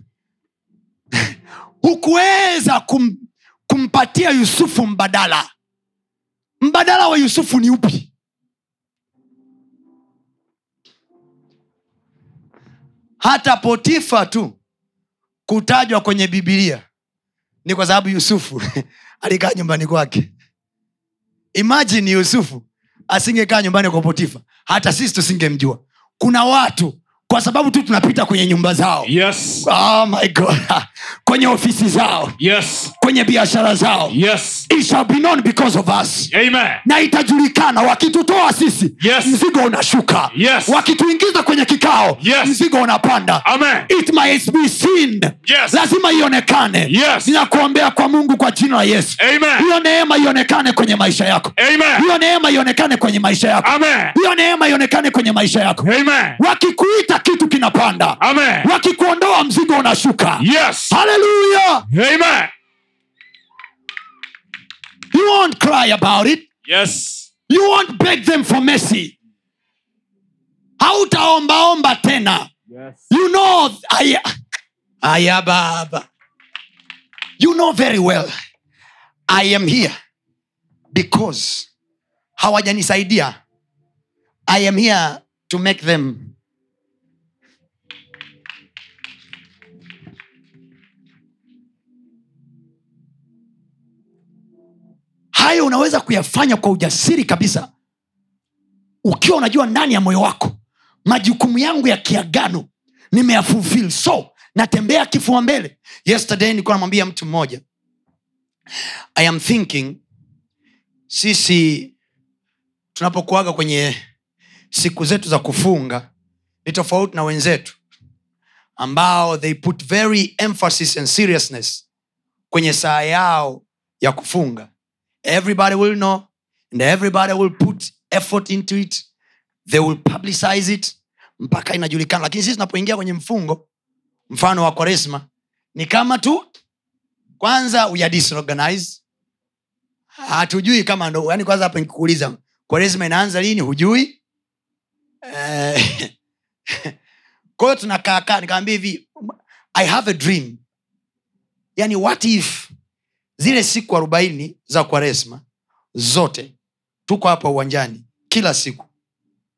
Hukuweza kumpatia Yusufu mbadala. Mbadala wa Yusufu ni upi? Hata Potifa tu kutajwa kwenye Biblia ni kwa sababu Yusufu alikaa nyumbani kwake. Imagine Yusufu asingekaa nyumbani kwa Potifa, hata sisi tusingemjua. Kuna watu kwa sababu tu tunapita kwenye nyumba zao. Yes. Oh my God. Kwenye ofisi zao. Yes. Kwenye biashara zao. Yes. It shall be known because of us. Amen. Na itajulikana wakitutoa sisi. Yes. Mzigo unashuka. Yes. Wakituingiza kwenye kikao. Yes. Mzigo unapanda. Amen. It must be seen. Yes. Lazima ionekane. Yes. Ninakuombea kwa Mungu kwa jina la Yesu. Amen. Hiyo neema ionekane kwenye maisha yako. Amen. Hiyo neema ionekane kwenye maisha yako. Amen. Hiyo neema ionekane kwenye maisha yako. Amen. Wakikuita kitu kinapanda. Amen. Wakikuondoa mzigo unashuka. Yes. Hallelujah. Amen. You won't cry about it. Yes. You won't beg them for mercy. Hautaombaomba tena. Yes. You know aya baba. You know very well I am here because hawajanisaidia. I am here to make them. Hayo unaweza kuyafanya kwa ujasiri kabisa ukiwa unajua ndani ya moyo wako majukumu yangu ya kiagano nimeyafulfill, so natembea kifua mbele. Yesterday nilikuwa namwambia mtu mmoja, I am thinking sisi tunapokuaga kwenye siku zetu za kufunga ni tofauti na wenzetu ambao they put very emphasis and seriousness kwenye saa yao ya kufunga. Everybody will know and everybody will put effort into it. They will publicize it mpaka inajulikana. Lakini sisi tunapoingia kwenye mfungo, mfano wa Kwaresma, ni kama tu kwanza we are disorganized. Hatujui kama ndo, yani kwanza hapa nikikuuliza Kwaresma inaanza lini hujui? Kwa hiyo tunakaa nikamwambia hivi, I have a dream. Yani what if zile siku 40 za Kwaresma zote tuko hapa uwanjani kila siku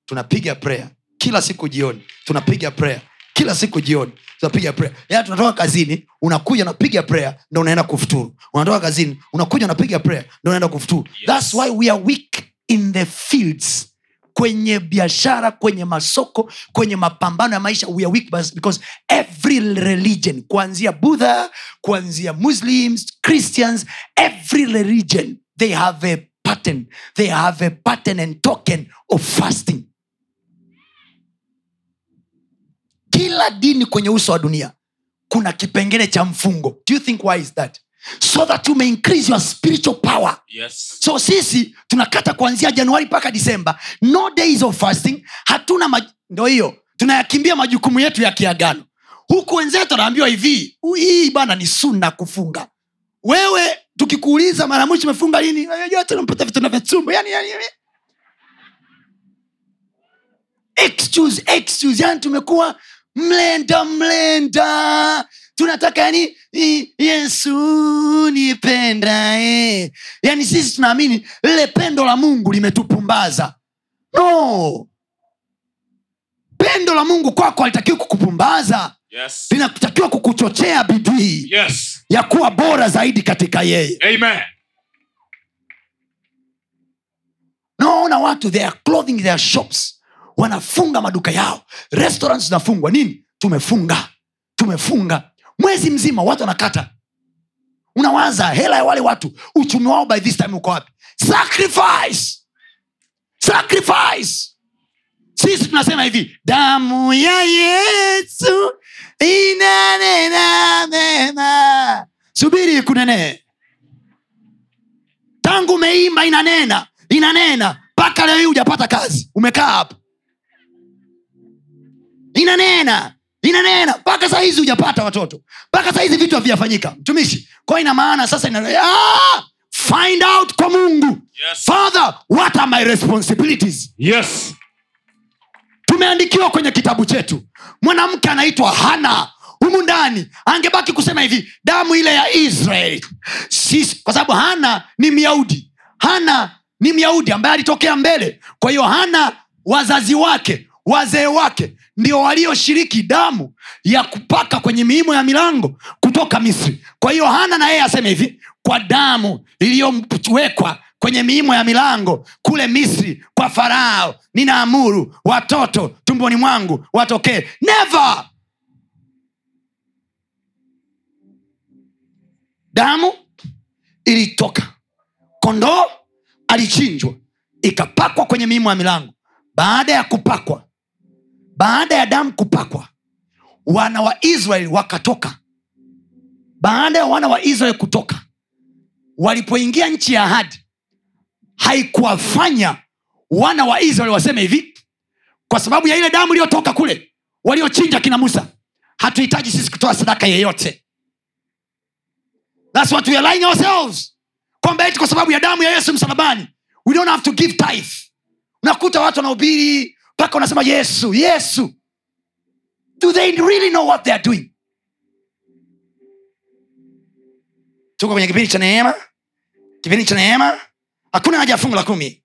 tunapiga prayer, kila siku jioni tunapiga prayer, kila siku jioni tunapiga prayer. Yaani tunatoka kazini unakuja unapiga prayer ndio unaenda kufuturu, unatoka kazini unakuja unapiga prayer ndio unaenda kufuturu. Yes. That's why we are weak in the fields, kwenye biashara, kwenye masoko, kwenye mapambano ya maisha. We are weak because every religion, kuanzia Buddha, kuanzia Muslims, Christians, every religion they have a pattern, they have a pattern and token of fasting. Kila dini kwenye uso wa dunia kuna kipengele cha mfungo. Do you think why is that? So that you may increase your spiritual power. Yes. So sisi tunakata kuanzia Januari mpaka December, no days of fasting. Hatuna, ndio hiyo tunayakimbia majukumu yetu ya kiagano. Huku wenzetu anaambiwa hivi, hii bwana ni sunna kufunga. Wewe tukikuuliza mara mwisho umefunga lini? Yote unampata vitu na vitumbo. Yaani excuse yani tumekuwa mlenda. Tunataka yani Yesu nipenda yani sisi tunaamini lile pendo la Mungu limetupumbaza. No. Pendo la Mungu kwako halitakiwi kukupumbaza. Yes. Linatakiwa kukuchochea bidii. Yes. Ya kuwa bora zaidi katika yeye. Amen. Naona watu their clothing, their shops wanafunga, maduka yao, restaurants zinafungwa. Nini? Tumefunga mwezi mzima watu wanakata. Unawaza hela ya wale watu, uchumi wao by this time uko wapi? Sacrifice. Sisi tunasema hivi, damu ya Yesu inanena mema. Subiri kunene. Tangu umeimba inanena mpaka leo hii hujapata kazi, umekaa hapa. Inanena mpaka saa hizi hujapata watoto, mpaka saa hizi vitu havijafanyika mtumishi. Kwa ina maana sasa find out kwa Mungu. Yes. Father, what are my responsibilities? Yes. Tumeandikiwa kwenye kitabu chetu mwanamke anaitwa Hana. Humu ndani angebaki kusema hivi, damu ile ya Israeli sisi, kwa sababu Hana ni Myahudi ambaye alitokea mbele. Kwa hiyo Hana wazazi wake, wazee wake ndio walioshiriki damu ya kupaka kwenye miimo ya milango kutoka Misri. Kwa hiyo Hana na yeye aseme hivi, kwa damu iliyowekwa kwenye miimo ya milango kule Misri kwa Farao, ninaamuru watoto tumboni mwangu watokee. Never. Damu ilitoka, kondoo alichinjwa, ikapakwa kwenye miimo ya milango. Baada ya kupakwa, baada ya damu kupakwa, wana wa Israeli wakatoka. Baada ya wana wa Israeli kutoka, walipoingia nchi ya ahadi, haikuwafanya wana wa Israeli waseme hivi, kwa sababu ya ile damu iliyotoka kule waliochinja kina Musa, hatuhitaji sisi kutoa sadaka yoyote. That's what we are lying ourselves. Kwamba eti kwa sababu ya damu ya Yesu msalabani, we don't have to give tithe. Unakuta watu wanahubiri mpaka unasema Yesu, Yesu. Do they really know what they are doing? Tuko kwenye kipindi cha neema. Kipindi cha neema. Hakuna haja ya fungu la 10.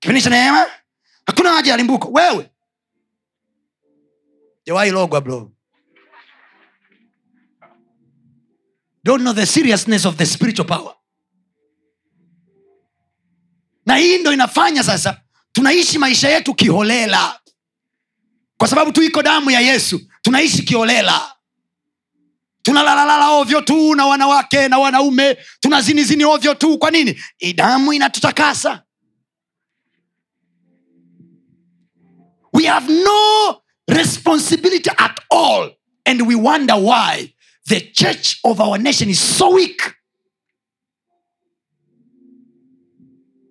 Kipindi cha neema. Hakuna haja ya limbuko. Wewe. Jewai logwa bro. Don't know the seriousness of the spiritual power. Na hii ndo inafanya sasa tunaishi maisha yetu kiholela. Kwa sababu tu iko damu ya Yesu, tunaishi kiholela. Tunalalalala ovyo tu na wanawake na wanaume, tunazinizini ovyo tu. Kwa nini? Damu inatutakasa. We have no responsibility at all, and we wonder why the church of our nation is so weak.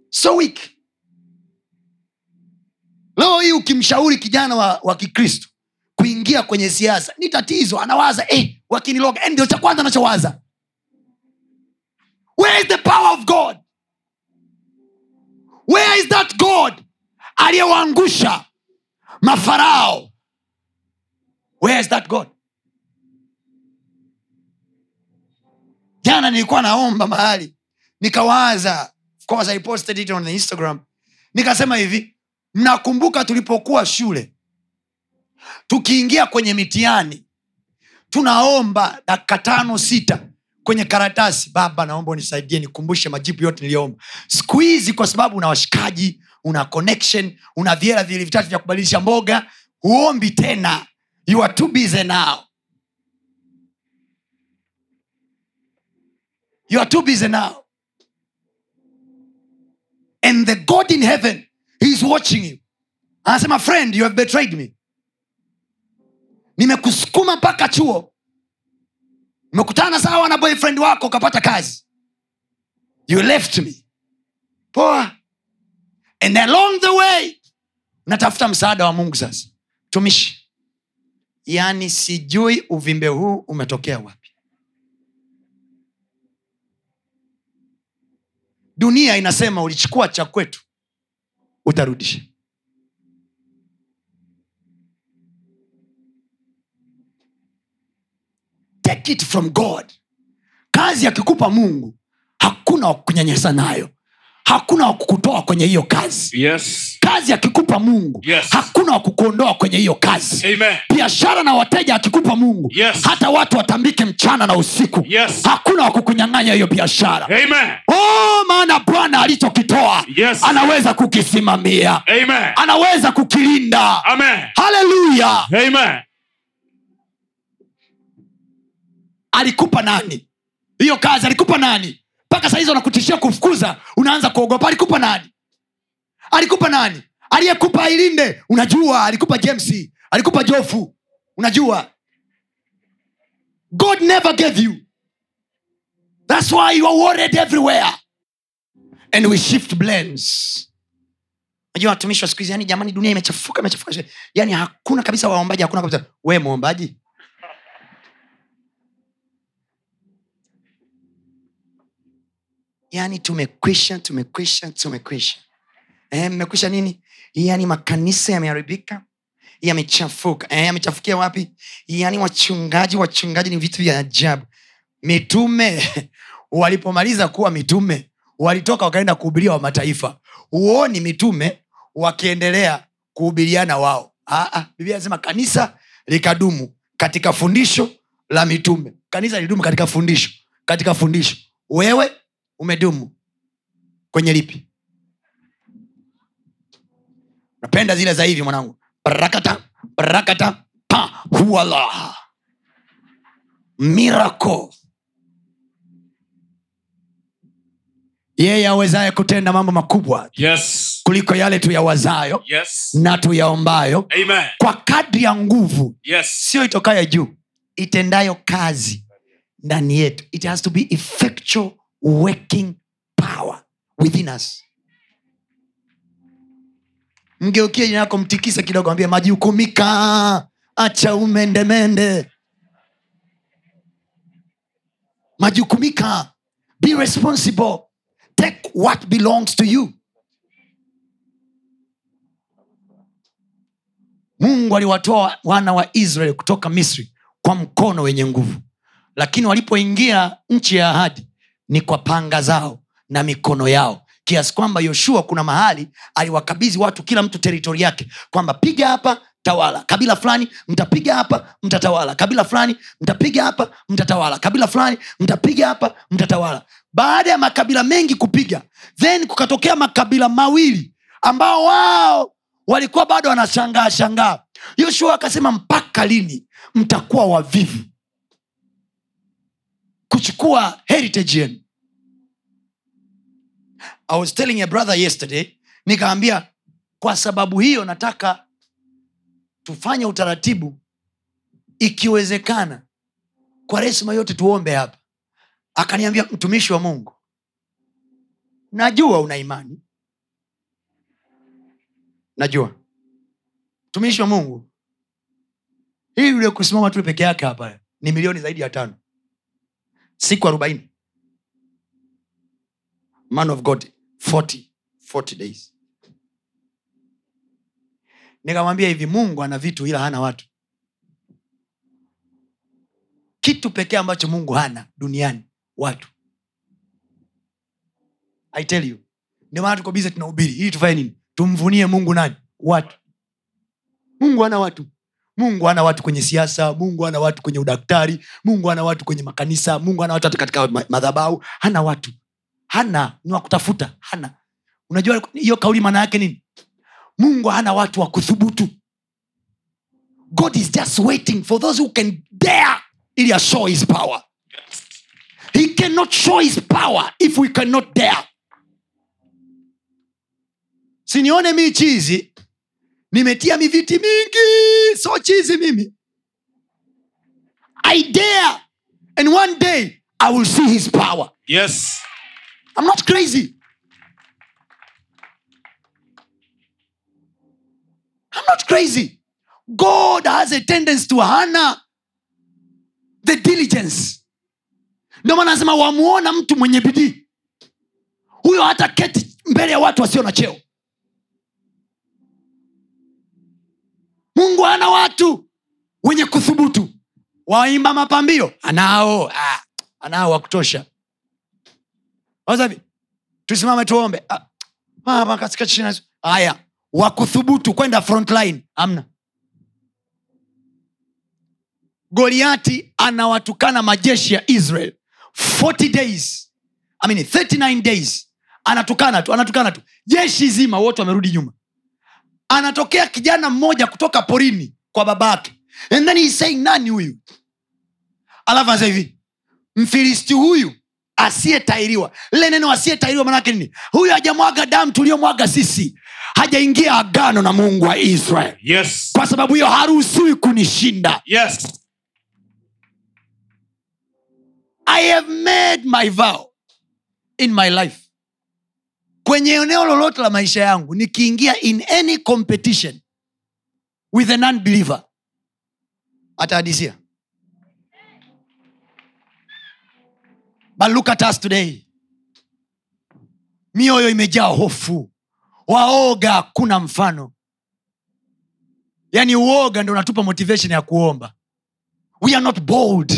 So weak. Leo hii ukimshauri kijana wa Kikristo kuingia kwenye siasa ni tatizo. Anawaza wakiniloga, ndio cha kwanza anachowaza. Where is the power of God? Where is that God aliyewaangusha mafarao? Where is that God? Jana nilikuwa naomba mahali, nikawaza, of course I posted it on the Instagram. Nikasema hivi, mnakumbuka tulipokuwa shule, tukiingia kwenye mitihani, tunaomba dakika 5-6 kwenye karatasi, baba naomba unisaidie nikumbushe majibu yote niliyoomba. Siku hizi kwa sababu una washikaji, una connection, una viera vile vitatu vya kubadilisha mboga, huombi tena. You are too busy now. You are too busy now. And the God in heaven, he is watching you. Anasema, friend, you have betrayed me. Nimekusukuma mpaka chuo. Nimekutana sawa na boyfriend wako ukapata kazi. You left me. Poa. And along the way, natafuta msaada wa Mungu sasa. Tumishi. Yaani sijui uvimbe huu umetokea wapi. Dunia inasema ulichukua cha kwetu, utarudisha. Take it from God. Kazi akikupa Mungu, hakuna wakunyanyasa nayo. Hakuna wakukutoa kwenye hiyo kazi. Yes. Kazi akikupa Mungu, yes, hakuna wakukuondoa kwenye hiyo kazi. Amen. Biashara na wateja akikupa Mungu, yes, hata watu watambike mchana na usiku, yes, hakuna wakukunyang'anya hiyo biashara. Amen. Oh, maana Bwana alichokitoa, yes, anaweza kukisimamia. Amen. Anaweza kukilinda. Amen. Hallelujah. Amen. Alikupa nani hiyo kazi? Alikupa nani mpaka saa hizo unakutishia kufukuza, unaanza kuogopa? Alikupa nani? Alikupa nani? Aliyekupa ilinde, unajua? Alikupa James, alikupa Jofu, unajua? God never gave you. That's why you are worried everywhere. And we shift blames. Unajua watumishi wa siku hizi, yani jamani dunia imechafuka. Yani hakuna kabisa waombaji, hakuna kabisa. Wewe muombaji? Yani tumekwisha. Mmekwisha nini? Yani makanisa yameharibika, yamechafuka. Yamechafukia wapi? Yani wachungaji ni vitu vya ajabu. Mitume walipomaliza kuwa mitume, walitoka wakaenda kuhubiria wa mataifa. Huoni mitume wakiendelea kuhubiriana wao. Biblia inasema kanisa likadumu katika fundisho la mitume. Kanisa lidumu katika fundisho. Wewe umedumu Kwenye lipi? Napenda zile za hivi mwanangu. Barakata, barakata, pa, huwala. Miracle. Yeye awezaye kutenda mambo makubwa, yes, kuliko yale tuyawazayo, yes, na tuyaombayo, amen, kwa kadri ya nguvu, yes, sio itokayo juu, itendayo kazi ndani yetu. It has to be effectual working power within us. Mgeukie jina lako, mtikisa kidogo, ambie maji hukumika, acha umende mende. Maji hukumika. Be responsible. Take what belongs to you. Mungu aliwatoa wana wa Israeli kutoka Misri kwa mkono wenye nguvu. Lakini walipoingia nchi ya ahadi ni kwa panga zao na mikono yao. Kiasi kwamba Yoshua kuna mahali aliwakabidhi watu kila mtu territory yake, kwamba piga hapa tawala, kabila fulani mtapiga hapa mtatawala, kabila fulani mtapiga hapa mtatawala, kabila fulani mtapiga hapa mtatawala. Baada ya makabila mengi kupiga, then kukatokea makabila mawili ambao wao walikuwa bado wanashangaa shangaa. Yoshua akasema, mpaka lini mtakuwa wavivu kuchukua heritage yenu? I was telling a brother yesterday, nikaambia kwa sababu hiyo nataka tufanye utaratibu, ikiwezekana kwa resma yote tuombe hapa. Akaniambia, mtumishi wa Mungu, najua una imani, najua mtumishi wa Mungu, hii yule kusimama tu peke yake hapa ni milioni zaidi ya 5 siku 40. Man of God, 40 days. Nikamwambia hivi, Mungu ana vitu ila hana watu. Kitu pekee ambacho Mungu hana duniani, watu. I tell you. Ndio maana tuko busy tunahubiri. Ili tufanye nini? Tumvunie Mungu nani? Watu. Mungu hana watu. Mungu hana watu kwenye siasa, Mungu hana watu kwenye udaktari, Mungu hana watu kwenye makanisa, Mungu hana watu katika madhabahu, hana watu. Hana ni wa kutafuta, hana. Unajua hiyo kauli maana yake nini? Mungu hana watu wa kuthubutu. God is just waiting for those who can dare ili show his power. He cannot show his power if we cannot dare. Sinione mimi chizi, nimetia miviti mingi, so chizi mimi. I dare, and one day I will see his power. Yes. I'm not crazy. I'm not crazy. God has a tendency to honor the diligence. Ndio maana nasema wamuona mtu mwenye bidii, huyo hata keti mbele ya watu wasio na cheo. Mungu ana watu wenye kuthubutu. Waimba mapambio anao, anao wa kutosha. Wazabi, tusimame tuombe. Mama katika chini. Haya, wakuthubutu kwenda front line amna. Goliati anawatukana majeshi ya Israel 39 days. Anatukana tu. Jeshi zima wote wamerudi nyuma. Anatokea kijana mmoja kutoka porini kwa babake. And then he saying, nani huyu? Alafu anasema hivi, Mfilisti huyu asiyetairiwa. Lile neno asiyetairiwa maana yake nini? Huyu hajamwaga damu tuliyomwaga sisi. Hajaingia agano na Mungu wa Israeli. Yes. Kwa sababu hiyo haruhusiwi kunishinda. Yes. I have made my vow in my life. Kwenye eneo lolote la maisha yangu, nikiingia in any competition with an unbeliever, atahadisia. But look at us today. Mioyo imejaa hofu. Waoga kuna mfano. Yaani uoga ndio unatupa motivation ya kuomba. We are not bold.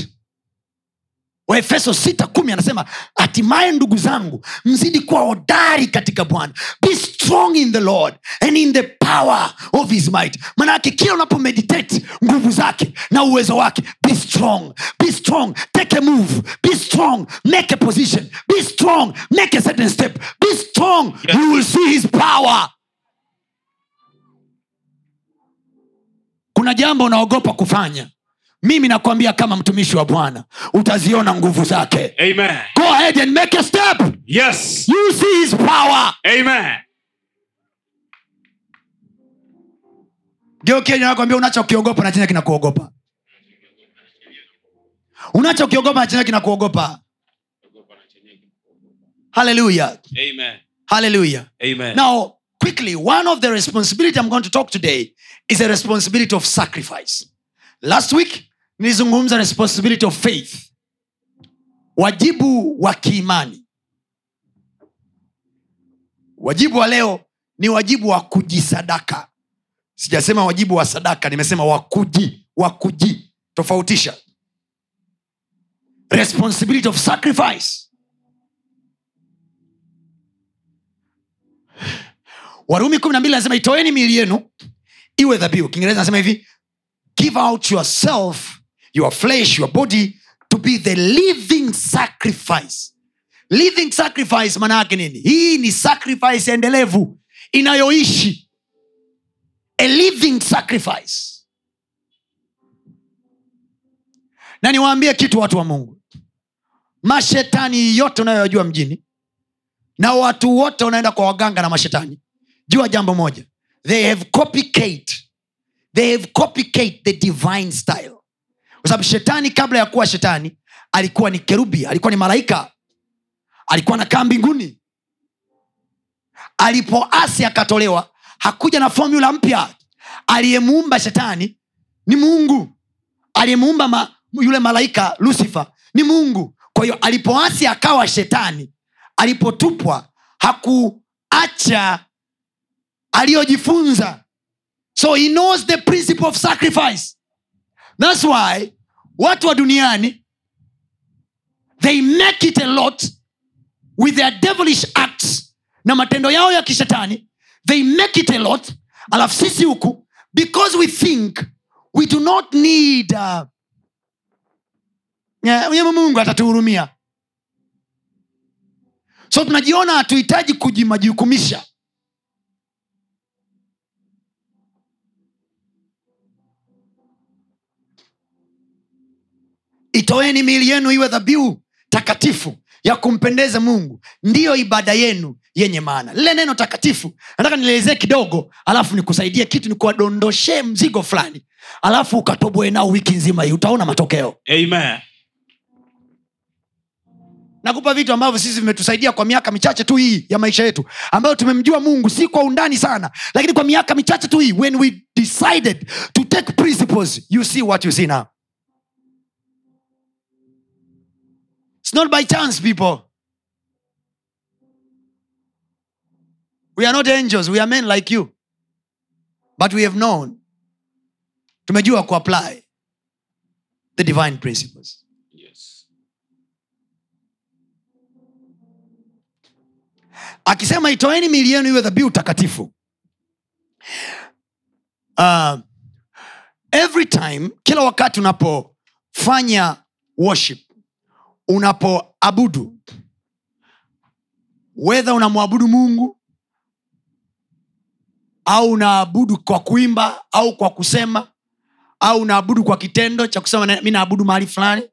Waefeso 6:10 anasema, hatimaye ndugu zangu, mzidi kuwa hodari katika Bwana. Be strong in the Lord and in the power of his might. Maana yake kila unapomeditate nguvu zake na uwezo wake, be strong. Be strong, take a move. Be strong, make a position. Be strong, make a certain step. Be strong, you will see his power. Kuna jambo unaogopa kufanya. Mimi nakwambia kama mtumishi wa Bwana, utaziona nguvu zake. Amen. Go ahead and make a step. Yes. You see his power. Amen. Geo Kenya nakwambia unachokiogopa na chenye kinakuogopa. Unachokiogopa na chenye kinakuogopa. Hallelujah. Amen. Hallelujah. Amen. Now, quickly, one of the responsibility I'm going to talk today is a responsibility of sacrifice. Last week nilizungumza responsibility of faith. Wajibu wa kiimani. Wajibu wa leo ni wajibu wa kujisadaka. Sijasema wajibu wa sadaka, nimesema wa kuji. Tofautisha. Responsibility of sacrifice. Warumi 12 anasema itoeni miili yenu iwe dhabihu. Kiingereza anasema hivi, give out yourself, your flesh, your body to be the living sacrifice. Living sacrifice maana yake nini? Hii ni sacrifice endelevu inayoishi. A living sacrifice. Na niwaambie kitu watu wa Mungu. Mashetani yote unayojua mjini na watu wote wanaenda kwa waganga na mashetani. Jua jambo moja. They have copycat the divine style. Kwa sababu shetani kabla ya kuwa shetani, alikuwa ni kerubi, alikuwa ni malaika. Alikuwa anakaa mbinguni. Alipoasi akatolewa, hakuja na formula mpya. Aliyemuumba shetani ni Mungu. Aliyemuumba yule malaika Lucifer ni Mungu. Kwa hiyo alipoasi akawa shetani, alipotupwa hakuacha aliyojifunza. So he knows the principle of sacrifice. That's why watu wa duniani, they make it a lot with their devilish acts. Na matendo yao ya kishetani, they make it a lot. Alafu sisi huku, because we think we do not need Mungu atatuhurumia. So tunajiona hatuhitaji kujimajukumisha. Itoeni miili yenu iwe dhabihu takatifu ya kumpendeza Mungu, ndiyo ibada yenu yenye maana. Lile neno takatifu nataka nielezee kidogo, alafu nikusaidie kitu, nikuadondoshe mzigo fulani, alafu ukatoboe nao wiki nzima hii, utaona matokeo. Amen. Nakupa vitu ambavyo sisi vimetusaidia kwa miaka michache tu hii ya maisha yetu, ambayo tumemjua Mungu si kwa undani sana, lakini kwa miaka michache tu hii, when we decided to take principles, you see what you see now. It's not by chance, people. We are not angels. We are men like you. But we have known. Tumejua kuapply the divine principles. Yes. Akisema itoeni miili yenu iwe dhabihu takatifu. Every time, kila wakati unapofanya worship, unapoabudu, whether unamwabudu Mungu au unaabudu kwa kuimba au kwa kusema au unaabudu kwa kitendo cha kusema mimi naabudu mahali fulani,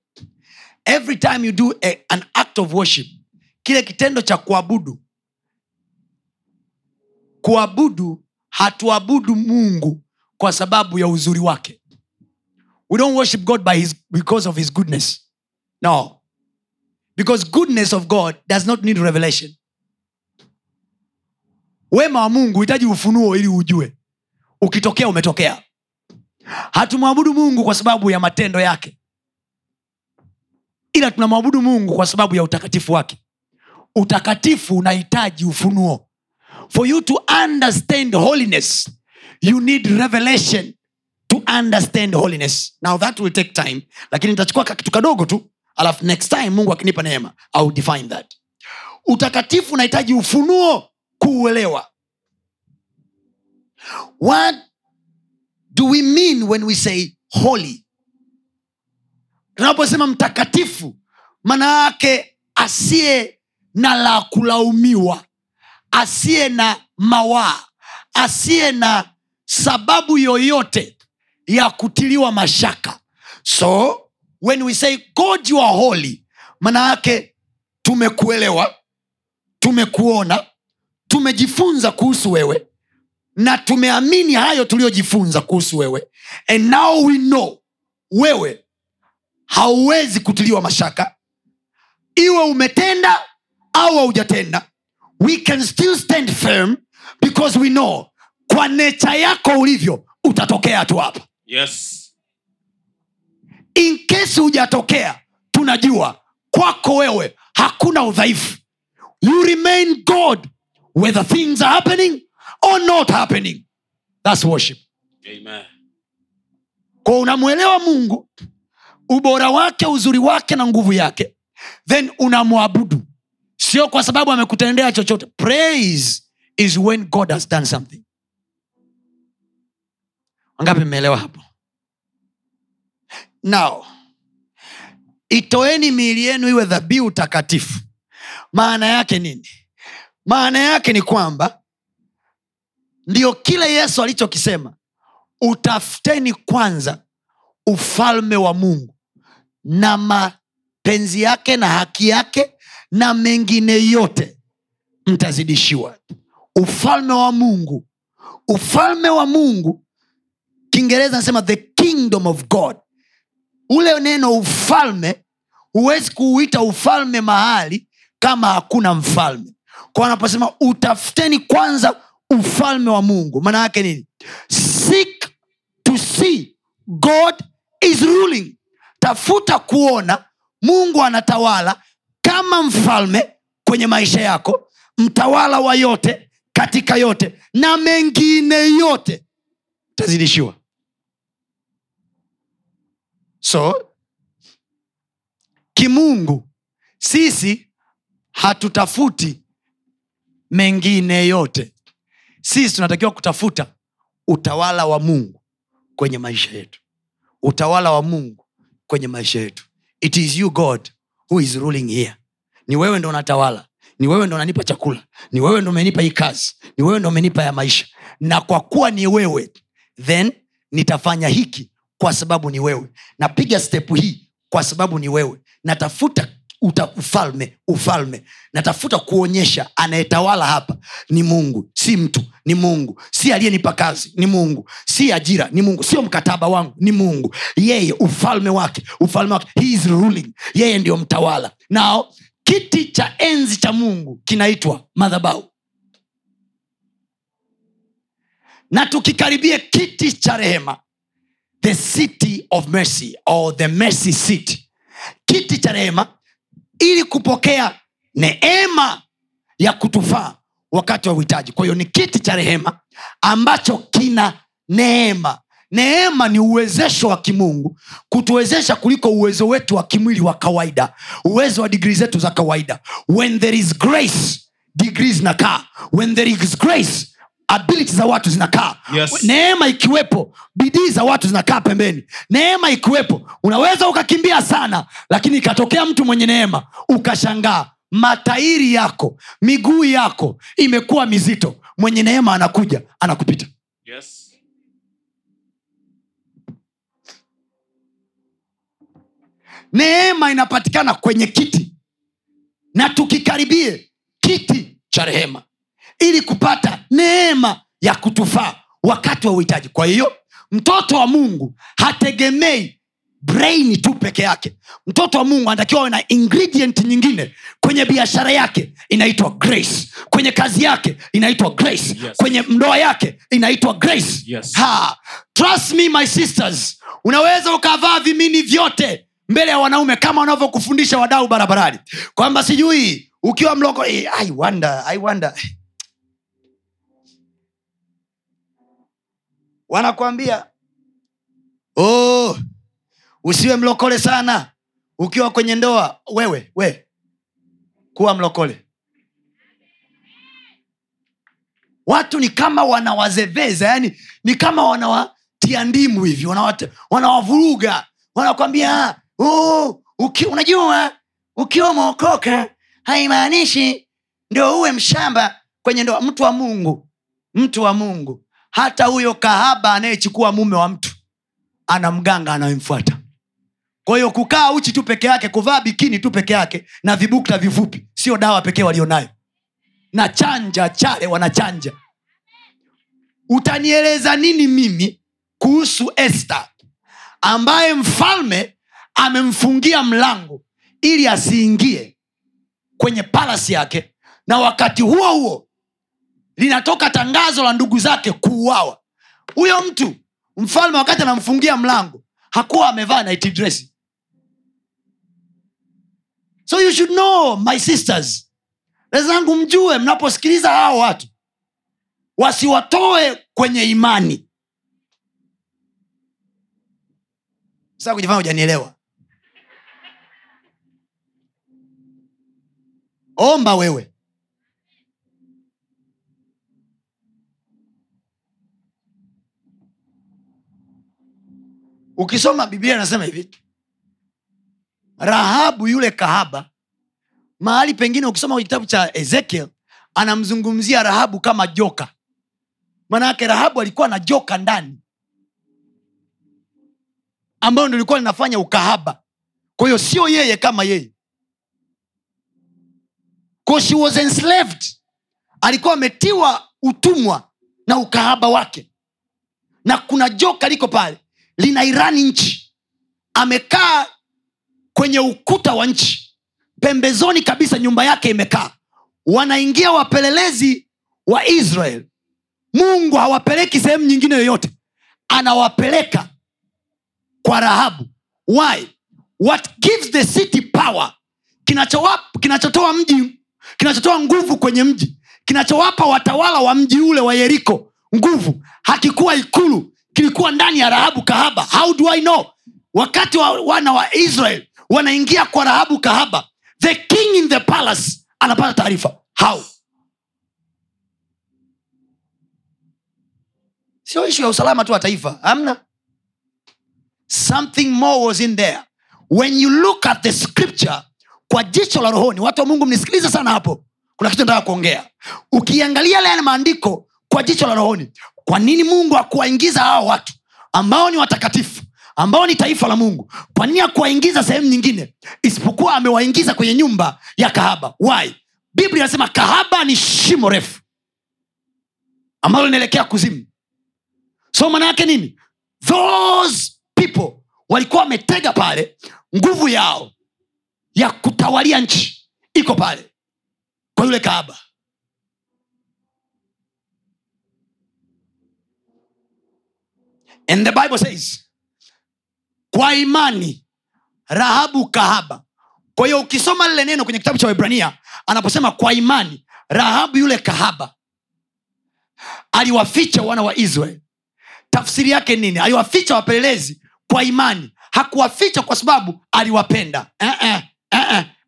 every time you do an act of worship, kile kitendo cha kuabudu, hatuabudu Mungu kwa sababu ya uzuri wake. We don't worship God because of his goodness. No. Because goodness of God does not need revelation. Wema wa Mungu unahitaji ufunuo ili ujue. Ukitokea umetokea. Hatumwabudu Mungu kwa sababu ya matendo yake. Ila tunamwabudu Mungu kwa sababu ya utakatifu wake. Utakatifu unahitaji ufunuo. For you to understand holiness, you need revelation to understand holiness. Now that will take time. Lakini nitachukua kitu kadogo tu, Alafu next time Mungu akinipa neema, I'll define that. Utakatifu unahitaji ufunuo kuuelewa. What do we mean when we say holy? Tunaposema mtakatifu, maana yake asiye na la kulaumiwa, asiye na mawaa, asiye na sababu yoyote ya kutiliwa mashaka. So when we say God you are holy, maana yake tumekuelewa, tumekuona, tumejifunza kuhusu wewe, na tumeamini hayo tuliyojifunza kuhusu wewe, and now we know wewe hauwezi kutiliwa mashaka, iwe umetenda au hujatenda. We can still stand firm because we know kwa nature yako ulivyo utatokea tu hapa. Yes. In case hujatokea, tunajua kwako wewe hakuna udhaifu. You remain God whether things are happening or not happening. That's worship. Amen. Kwa unamuelewa Mungu, ubora wake, uzuri wake na nguvu yake, then unamwabudu. Sio kwa sababu amekutendea chochote. Praise is when God has done something. Wangapi mmeelewa hapo? Now, itoeni miili yenu iwe dhabihu takatifu. Maana yake nini? Maana yake ni kwamba ndio kile Yesu alichokisema, utafuteni kwanza ufalme wa Mungu na mapenzi yake na haki yake, na mengine yote mtazidishiwa. Ufalme wa Mungu. Ufalme wa Mungu, Kiingereza nasema the kingdom of God. Ule neno ufalme, huwezi kuuita ufalme mahali kama hakuna mfalme. Kwa anaposema utafuteni kwanza ufalme wa Mungu, maana yake nini? Seek to see God is ruling. Tafuta kuona Mungu anatawala kama mfalme kwenye maisha yako, mtawala wa yote, katika yote, na mengine yote tazidishiwa. So, kimungu, sisi hatutafuti mengine yote. Sisi tunatakiwa kutafuta utawala wa Mungu kwenye maisha yetu. Utawala wa Mungu kwenye maisha yetu. It is you God who is ruling here. Ni wewe ndo unatawala. Ni wewe ndo unanipa chakula. Ni wewe ndo umenipa hii kazi. Ni wewe ndo umenipa ya maisha. Na kwa kuwa ni wewe, then nitafanya hiki kwa sababu ni wewe. Napiga step hii kwa sababu ni wewe. Natafuta ufalme. Natafuta kuonyesha anayetawala hapa ni Mungu, si mtu, ni Mungu. Si aliyenipa kazi, ni Mungu. Si ajira, ni Mungu. Sio mkataba wangu, ni Mungu. Yeye ufalme wake. He is ruling. Yeye ndio mtawala. Now, kiti cha enzi cha Mungu kinaitwa madhabahu. Na tukikaribia kiti cha rehema, the city of mercy or the mercy seat, kiti cha rehema, ili kupokea neema ya kutufaa wakati wa uhitaji. Kwa hiyo ni kiti cha rehema ambacho kina neema. Neema ni uwezesho wa kimungu kutuwezesha kuliko uwezo wetu wa kimwili wa kawaida, uwezo wa degree zetu za kawaida. When there is grace, degrees zinakaa. When there is grace, ability za watu zinakaa. Yes. Neema ikiwepo, bidii za watu zinakaa pembeni. Neema ikiwepo, unaweza ukakimbia sana, lakini ikatokea mtu mwenye neema, ukashangaa matairi yako, miguu yako imekuwa mizito. Mwenye neema anakuja, anakupita. Yes. Neema inapatikana kwenye kiti. Na tukikaribie kiti cha rehema, ili kupata neema ya kutufaa wakati wa uhitaji. Kwa hiyo, mtoto wa Mungu hategemei brain tu peke yake. Mtoto wa Mungu anatakiwa awe na ingredient nyingine. Kwenye biashara yake inaitwa grace. Kwenye kazi yake inaitwa grace. Yes. Kwenye ndoa yake inaitwa grace. Yes. Trust me my sisters, unaweza ukavaa vimini vyote mbele ya wanaume kama wanavyokufundisha wadau barabarani, kwamba sijui ukiwa mloko, I wonder. Wanakuambia, usiwe mlokole sana, Ukiwa kwenye ndoa, wewe kuwa mlokole. Watu ni kama wanawazeveza, yani ni kama wanawatia ndimu hivi, wanawavuruga, wanakuambia, unajua ukiwa mwokoka haimaanishi ndio uwe mshamba kwenye ndoa. Mtu wa Mungu hata huyo kahaba anayechukua mume wa mtu ana mganga anayemfuata. Kwa hiyo kukaa uchi tu peke yake, kuvaa bikini tu peke yake na vibukta vifupi sio dawa pekee walionayo. Na chanja chale wanachanja. Utanieleza nini mimi kuhusu Esther ambaye mfalme amemfungia mlango ili asiingie kwenye palace yake, na wakati huo huo linatoka tangazo la ndugu zake kuuawa. Huyo mtu mfalme wakati anamfungia mlango hakuwa amevaa night dress. So you should know, my sisters, lazima mjue mnaposikiliza hao watu wasiwatoe kwenye imani. Sasa kujifanya hujanielewa. Omba wewe. Ukisoma Biblia inasema hivi. Rahabu yule kahaba, mahali pengine ukisoma kitabu cha Ezekiel anamzungumzia Rahabu kama joka. Maana yake Rahabu alikuwa na joka ndani ambao ndio alikuwa anafanya ukahaba. Kwa hiyo sio yeye kama yeye. Because she was enslaved. Alikuwa ametiwa utumwa na ukahaba wake. Na kuna joka liko pale, linairani nchi. Amekaa kwenye ukuta wa nchi. Pembezoni kabisa nyumba yake imekaa. Wanaingia wapelelezi wa Israel. Mungu hawapeleki sehemu nyingine yoyote. Anawapeleka kwa Rahabu. Why? What gives the city power? Kinachotoa mji, kinachotoa nguvu kwenye mji, kinachowapa watawala wa mji ule wa Jericho nguvu, hakikuwa ikulu, kilikuwa ndani ya Rahabu kahaba. How do I know? Wakati wana wa Israel wanaingia kwa Rahabu kahaba, the king in the palace anapata taarifa. How? Sio issue ya usalama tu wa taifa, hamna. Something more was in there. When you look at the scripture kwa jicho la rohoni, watu wa Mungu mnisikilize sana hapo. Kuna kitu nataka kuongea. Ukiangalia yale maandiko kwa jicho la rohoni, kwa nini Mungu hakuwaingiza hao watu ambao ni watakatifu, ambao ni taifa la Mungu? Kwa nini hakuwaingiza sehemu nyingine isipokuwa amewaingiza kwenye nyumba ya kahaba? Why? Biblia inasema kahaba ni shimo refu ambalo linaelekea kuzimu. So maana yake nini? Those people walikuwa wametega pale, nguvu yao ya kutawalia nchi iko pale kwa yule kahaba. And the Bible says kwa imani Rahabu kahaba. Kwa hiyo ukisoma lile neno kwenye kitabu cha Waebrania anaposema kwa imani Rahabu yule kahaba aliwaficha wana wa Israeli, tafsiri yake nini? Aliwaficha wapelelezi kwa imani. Hakuwaficha kwa sababu aliwapenda.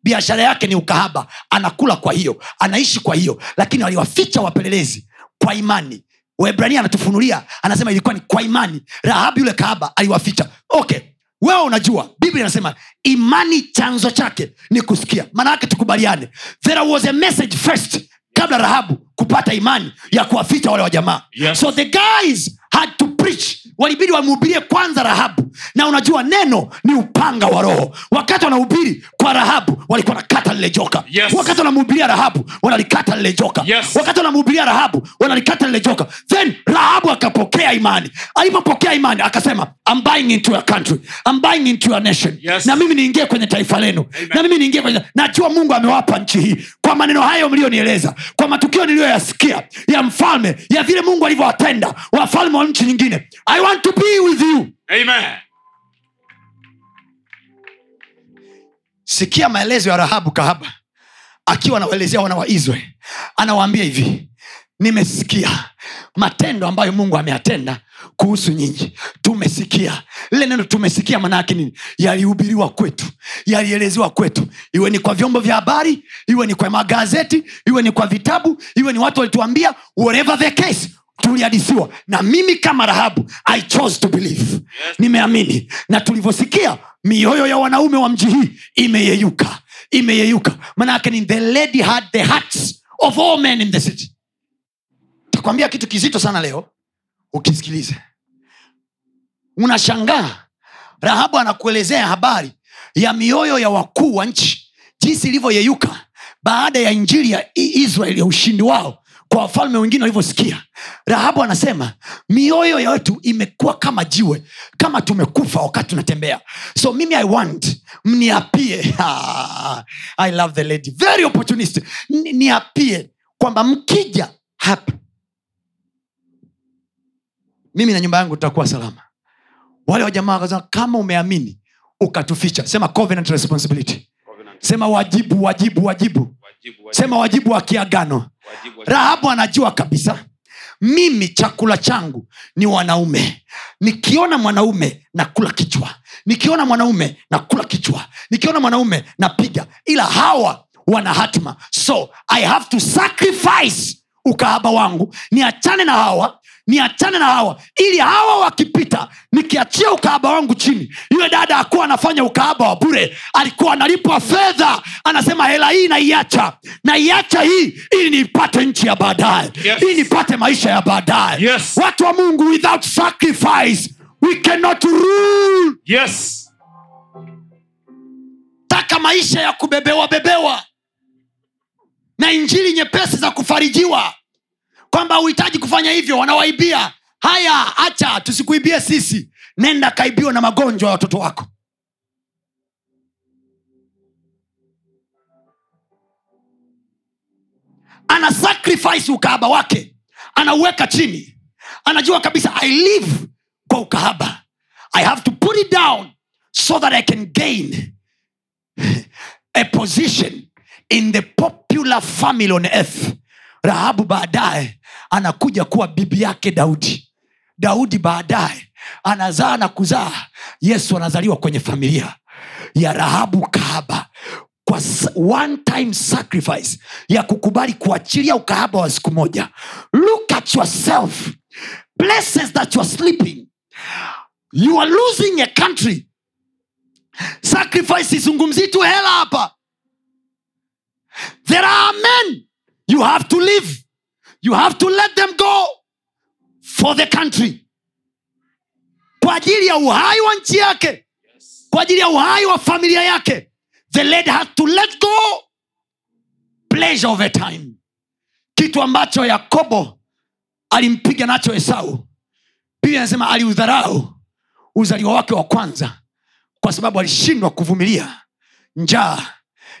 Biashara yake ni ukahaba, anakula kwa hiyo, anaishi kwa hiyo, lakini waliwaficha wapelelezi kwa imani. Waebrania anatufunulia, anasema ilikuwa ni kwa imani Rahabu yule kahaba aliwaficha. Okay, wewe unajua Biblia inasema imani chanzo chake ni kusikia. Maana yake tukubaliane, there was a message first kabla Rahabu kupata imani ya kuwaficha wale wa jamaa. Yes. So the guys had to preach. Walibidi wamhubirie kwanza Rahabu. Na unajua neno ni upanga wa roho. Wakati wanahubiri kwa Rahabu walikuwa nakata lile joka. Yes. Wakati wanamhubiria Rahabu wanalikata lile joka. Yes. Wakati wanamhubiria Rahabu wanalikata lile joka. Then Rahabu akapokea imani. Alipopokea imani akasema I'm buying into your country. I'm buying into your nation. Yes. Na mimi niingie kwenye taifa lenu. Amen. Na mimi niingie kwenye, najua Mungu amewapa nchi hii. Kwa maneno hayo mlionieleza, kwa matukio niliyoyasikia ya mfalme, ya vile Mungu alivyowatenda wafalme wa nchi nyingine, I want to be with you. Amen. Sikia maelezo ya Rahabu kahaba akiwa anawaelezea wana wa Israeli. Anawaambia hivi, nimesikia matendo ambayo Mungu ameyatenda kuhusu nyinyi. Tumesikia. Lile neno tumesikia maana yake nini? Yalihubiriwa kwetu, yalielezewa kwetu. Iwe ni kwa vyombo vya habari, iwe ni kwa magazeti, iwe ni kwa vitabu, iwe ni watu walituambia, whatever the case, tulihadisiwa. Na mimi kama Rahabu, I chose to believe. Yes. Nimeamini. Na tulivyosikia, mioyo ya wanaume wa mji hii imeyeyuka. Imeyeyuka. Maana yake ni the lady had the hearts of all men in the city. Takwambia kitu kizito sana leo, ukisikilize. Unashangaa Rahabu anakuelezea habari ya mioyo ya wakuu wa nchi, jinsi ilivyoyeyuka baada ya injili ya Israeli, ya ushindi wao kwa wafalme wengine walivyosikia. Rahabu anasema mioyo yetu imekuwa kama jiwe, kama tumekufa wakati tunatembea. So mimi I want mniapie. I love the lady, very opportunist. Niapie kwamba mkija hapa, mimi na nyumba yangu tutakuwa salama. Wale wa jamaa wakasema, kama umeamini ukatuficha, sema covenant responsibility, sema wajibu. Sema wajibu wa kiagano. Rahabu anajua kabisa, mimi chakula changu ni wanaume. Nikiona mwanaume nakula kichwa, nikiona mwanaume nakula kichwa, nikiona mwanaume napiga. Ila hawa wana hatima, so I have to sacrifice ukahaba wangu. Niachane na hawa ili hawa wakipita, nikiachia ukahaba wangu chini. Yule dada hakuwa anafanya ukahaba wa bure, alikuwa analipwa fedha. Anasema hela hii naiacha hii ili nipate nchi ya baadaye. Yes. Ili nipate maisha ya baadaye. Yes. Watu wa Mungu, without sacrifice we cannot rule. Yes. Taka maisha ya kubebewa na injili nyepesi za kufarijiwa, kwamba uhitaji kufanya hivyo, wanawaibia. Haya, acha tusikuibie sisi, nenda kaibiwa na magonjwa ya watoto wako. Ana sacrifice ukahaba wake, anauweka chini. Anajua kabisa I live kwa ukahaba, I have to put it down so that I can gain a position in the popular family on earth. Rahabu baadaye anakuja kuwa bibi yake Daudi baadaye anazaa na kuzaa. Yesu anazaliwa kwenye familia ya Rahabu kahaba, kwa one time sacrifice ya kukubali kuachilia ukahaba wa siku moja. Look at yourself, places that you are sleeping, you are losing a country. Sacrifice isungumzi tu hela hapa. There are men you have to leave, you have to let them go for the country, kwa ajili ya uhai wa nchi yake, kwa ajili ya uhai wa familia yake. The lady has to let go pleasure of a time, kitu ambacho Yakobo alimpiga nacho Esau. Biblia inasema aliudharau uzalio wake wa kwanza kwa sababu alishindwa kuvumilia njaa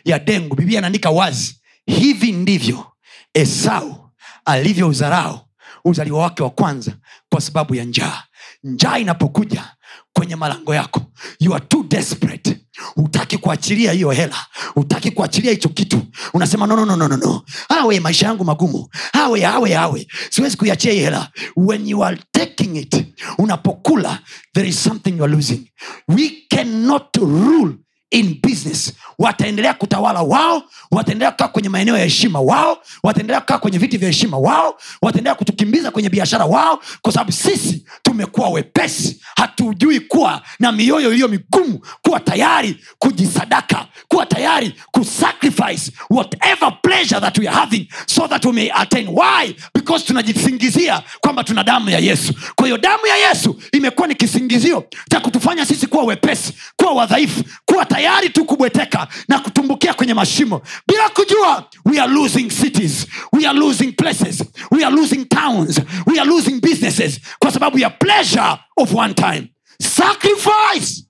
ya dengu. Biblia inaandika wazi, hivi ndivyo Esau alivyo udharau uzalio wake wa kwanza kwa sababu ya njaa. Njaa inapokuja kwenye malango yako, you are too desperate. Hutaki kuachilia hiyo hela, hutaki kuachilia hicho kitu. Unasema no. Hawe maisha yangu magumu. Hawe. Siwezi kuiachia hiyo hela. When you are taking it, unapokula, there is something you are losing. We cannot rule in business. Wataendelea kutawala wao, wataendelea kukaa kwenye maeneo ya heshima wao, wataendelea kukaa kwenye viti vya heshima wao, wataendelea kutukimbiza kwenye biashara wao, kwa sababu sisi tumekuwa wepesi, hatujui kuwa na mioyo iliyo migumu, kuwa tayari kujisadaka, kuwa tayari kusacrifice whatever pleasure that we are having so that we may attain. Why? Because tunajisingizia kwamba tuna damu ya Yesu. Kwa hiyo damu ya Yesu imekuwa ni kisingizio cha kutufanya sisi kuwa wepesi, kuwa wadhaifu, kuwa tayari tu kubweteka na kutumbukia kwenye mashimo bila kujua. We are losing cities, we are losing places, we are losing towns, we are losing businesses kwa sababu ya pleasure of one time sacrifice.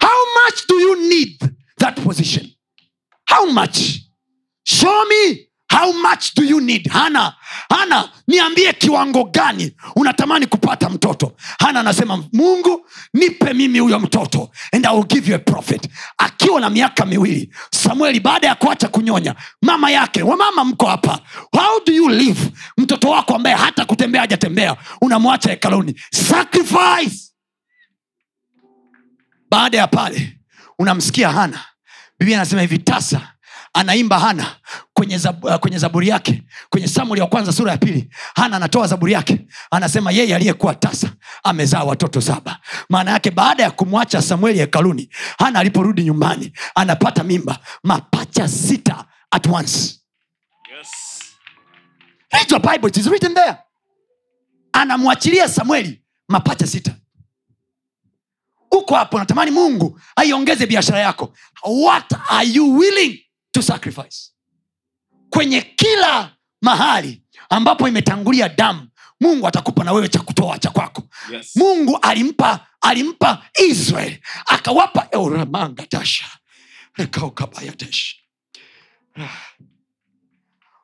How much do you need that position? How much? Show me How much do you need? Hana, niambie kiwango gani unatamani kupata mtoto. Hana anasema, Mungu nipe mimi huyo mtoto and I will give you a prophet. Akiwa na miaka miwili, Samueli baada ya kuacha kunyonya, mama yake, wamama mko hapa. How do you live? Mtoto wako ambaye hata kutembea hajatembea, unamwacha hekaluni. Sacrifice. Baada ya pale, unamsikia Hana. Biblia inasema hivi, tasa anaimba Hana kwenye Zaburi yake, kwenye Samueli ya kwanza sura ya 2. Hana anatoa Zaburi yake, anasema yeye aliyekuwa tasa amezaa watoto 7. Maana yake baada ya kumwacha Samueli hekaluni, Hana aliporudi nyumbani anapata mimba mapacha 6 at once. Yes. Read your Bible, it is written there. Anamwachilia Samueli mapacha 6. Uko hapo natamani Mungu aiongeze biashara yako. What are you willing to sacrifice? Kwenye kila mahali ambapo imetangulia damu, Mungu atakupa na wewe cha kutoa cha kwako. Yes. Mungu alimpa Israeli, akawapa Euramanga Tasha. Rekaukabaya Tasha.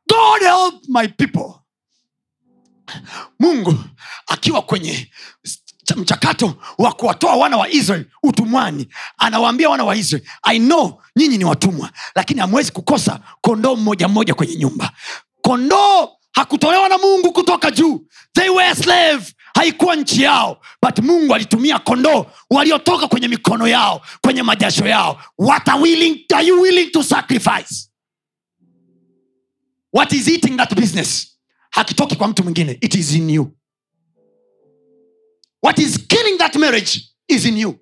God help my people. Mungu akiwa kwenye mchakato wa kuwatoa wana wa Israeli utumwani, anawaambia wana wa Israeli, I know nyinyi ni watumwa, lakini hamwezi kukosa kondoo mmoja mmoja kwenye nyumba. Kondoo hakutolewa na Mungu kutoka juu. They were slave, haikuwa nchi yao, but Mungu alitumia kondoo waliotoka kwenye mikono yao, kwenye majasho yao. What are you willing to sacrifice? What is eating that business? Hakitoki kwa mtu mwingine, it is in you. What is killing that marriage is in you.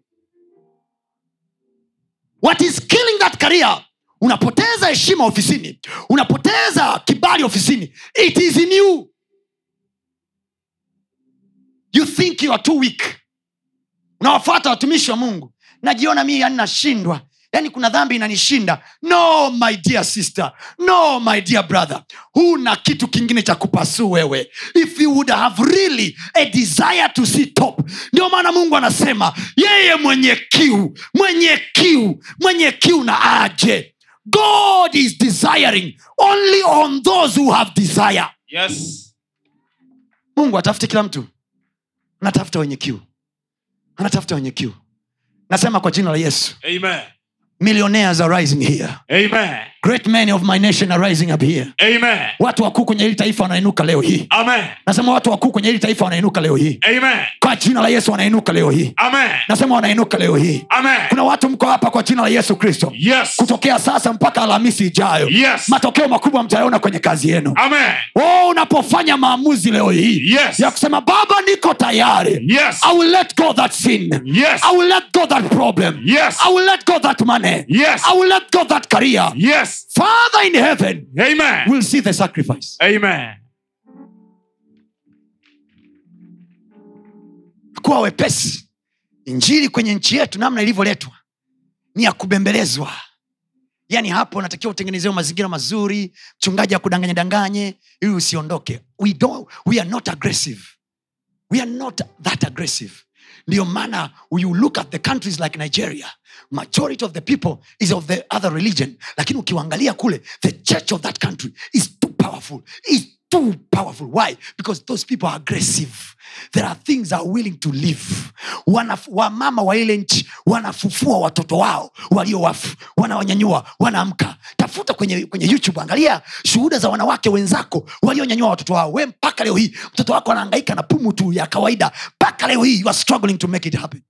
What is killing that career? Unapoteza heshima ofisini, unapoteza kibali ofisini, it is in you. You think you are too weak. Unawafuata watumishi wa Mungu, najiona mimi yani nashindwa. Yani kuna dhambi inanishinda. No my dear sister, no my dear brother. Huna kitu kingine cha kupasu wewe. If you would have really a desire to see top. Ndio maana Mungu anasema, yeye mwenye kiu na aje. God is desiring only on those who have desire. Yes. Mungu atafuta kila mtu. Anatafuta wenye kiu. Nasema kwa jina la Yesu. Amen. Millionaires are rising here. Amen. Great men of my nation are rising up here. Amen. Watu wakuu kwenye hili taifa wanainuka leo hii. Amen. Nasema watu wakuu kwenye hili taifa wanainuka leo hii. Amen. Kwa jina la Yesu wanainuka leo hii. Amen. Nasema wanainuka leo hii. Amen. Kuna watu mko hapa kwa jina la Yesu Kristo. Yes. Kutokea sasa mpaka Alhamisi ijayo. Yes. Matokeo makubwa mtayaona kwenye kazi yenu. Amen. Oh, unapofanya maamuzi leo hii. Yes. Ya kusema Baba niko tayari. Yes. I will let go that sin. Yes. I will let go that problem. Yes. I will let go that money. Yes. I will let go that career. Yes. Father in heaven, amen, will see the sacrifice. Amen. Kwa wepesi, injili kwenye nchi yetu namna ilivyoletwa ni ya kubembelezwa. Yaani hapo unatakiwa utengenezewe mazingira mazuri, mchungaji akudanganye danganye ili usiondoke. We are not aggressive. We are not that aggressive. Ndio maana you look at the countries like Nigeria, majority of the people is of the other religion, lakini ukiangalia kule the church of that country is too powerful. Why? Because those people are aggressive. There are things that are willing to live. Wamama wa ile nchi wanafufua watoto wao walio wafu, wanawanyanyua, wanaamka. Tafuta kwenye YouTube, angalia shuhuda za wanawake wenzako walionyanyua watoto wao. Wewe mpaka leo hii mtoto wako anahangaika na pumu tu ya kawaida. Mpaka leo hii you are struggling to make it happen.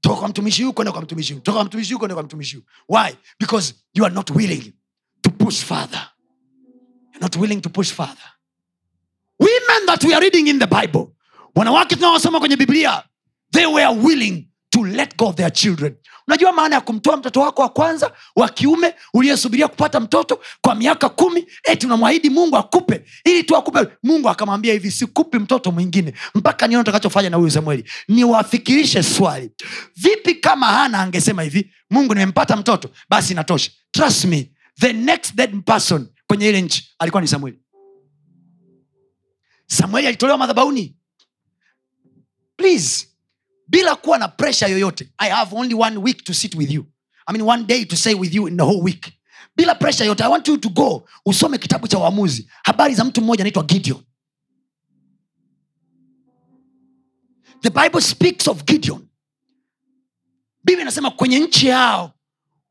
Toka mtumishi huko. Why? Because you are not willing to push further. You're not willing to push further. Women that we are reading in the Bible, wanawake tunaosoma kwenye Biblia, they were willing to let go of their children. Unajua maana ya kumtoa mtoto wako wa kwanza wa kiume uliyesubiria kupata mtoto kwa miaka 10, eti unamwahidi Mungu akupe ili tu akupe. Mungu akamwambia hivi, sikupi mtoto mwingine mpaka nione utakachofanya na huyu Samueli. Niwafikirishe swali, vipi kama Hana angesema hivi, Mungu nimempata mtoto basi inatosha. Trust me, the next dead person kwenye ile nchi alikuwa ni Samueli. Samueli alitolewa madhabahuni. Please, bila kuwa na pressure yoyote. I have only one week to sit with you. I mean one day to say with you in the whole week. bila pressure yote. I want you to go usome kitabu cha Waamuzi, habari za mtu mmoja anaitwa Gideon. The Bible speaks of Gideon. Biblia inasema kwenye nchi yao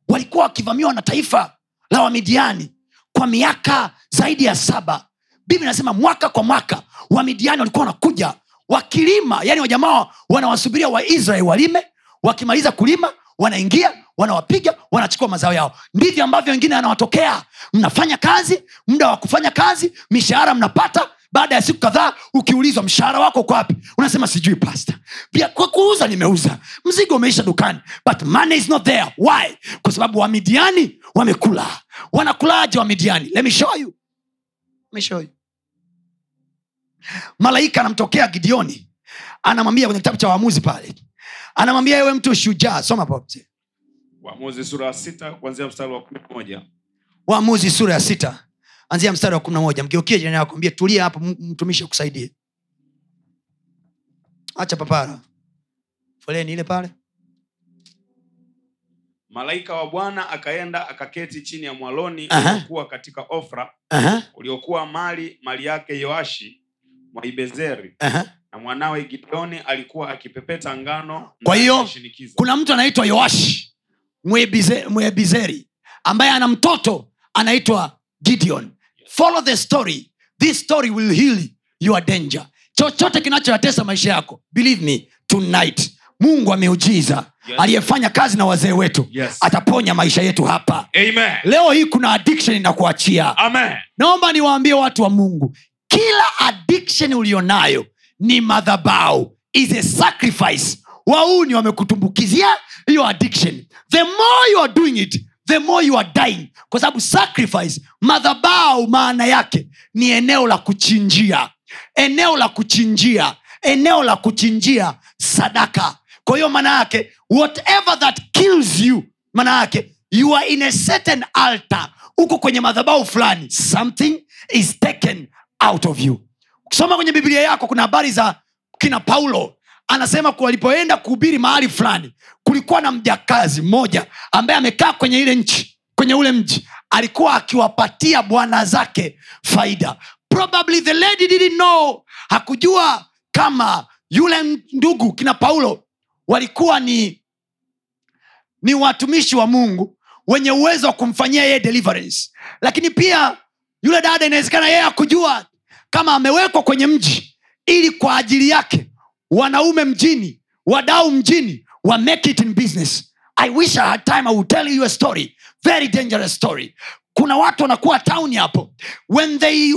walikuwa wakivamiwa na taifa la Wamidiani kwa miaka zaidi ya 7. Biblia inasema mwaka kwa mwaka Wamidiani walikuwa wanakuja wakilima, yani wajamaa wanawasubiria Waisraeli walime, wakimaliza kulima wanaingia, wanawapiga, wanachukua mazao yao. Ndivyo ambavyo wengine wanawatokea. Mnafanya kazi, muda wa kufanya kazi, mishahara mnapata, baada ya siku kadhaa ukiulizwa mshahara wako uko wapi? Unasema sijui pastor. Pia kwa kuuza nimeuza. Mzigo umeisha dukani, but money is not there. Why? Kwa sababu Wamidiani wamekula. Wanakulaje Wamidiani? Let me show you. Malaika anamtokea Gideoni. Anamwambia kwenye kitabu cha Waamuzi pale. Anamwambia wewe mtu shujaa, soma popote. Waamuzi sura ya 6 kuanzia mstari wa 11. Waamuzi sura ya 6 anzia mstari wa 11. Mgeukie jirani yako mwambie tulia hapo, mtumishi akusaidie. Acha papara. Foleni ile pale. Malaika wa Bwana akaenda akaketi chini ya mwaloni uliokuwa katika Ofra, uliokuwa mali yake Yoashi Mwebizeri, na mwanawe Gideoni alikuwa akipepeta ngano. Kwa hiyo kuna mtu anaitwa Yoashi Mwebizeri ambaye ana mtoto anaitwa Gideon. Follow the story. This story will heal your danger. Chochote kinachotesa maisha yako, believe me, tonight Mungu ameujiza. Yes. Aliyefanya kazi na wazee wetu. Yes. Ataponya maisha yetu hapa. Amen. Leo hii kuna addiction inakuachia. Amen. Naomba niwaambie watu wa Mungu, kila addiction ulionayo ni madhabahu, is a sacrifice. Wauni wamekutumbukizia hiyo addiction. The more you are doing it, the more you are dying. Kwa sababu sacrifice, madhabahu maana yake ni eneo la kuchinjia. Eneo la kuchinjia sadaka. Kwa hiyo maana yake whatever that kills you, maana yake you are in a certain altar. Uko kwenye madhabahu fulani, something is taken out of you. Ukisoma kwenye Biblia yako kuna habari za kina Paulo. Anasema kwa alipoenda kuhubiri mahali fulani, kulikuwa na mjakazi mmoja ambaye amekaa kwenye ile nchi, kwenye ule mji, alikuwa akiwapatia bwana zake faida. Probably the lady didn't know, hakujua kama yule ndugu kina Paulo walikuwa ni watumishi wa Mungu wenye uwezo wa kumfanyia yeye deliverance. Lakini pia yule dada inawezekana yeye hakujua kama amewekwa kwenye mji ili kwa ajili yake wanaume mjini, wadau mjini wa make it in business. I wish I had time I would tell you a story, very dangerous story. Kuna watu wanakuwa town hapo, when they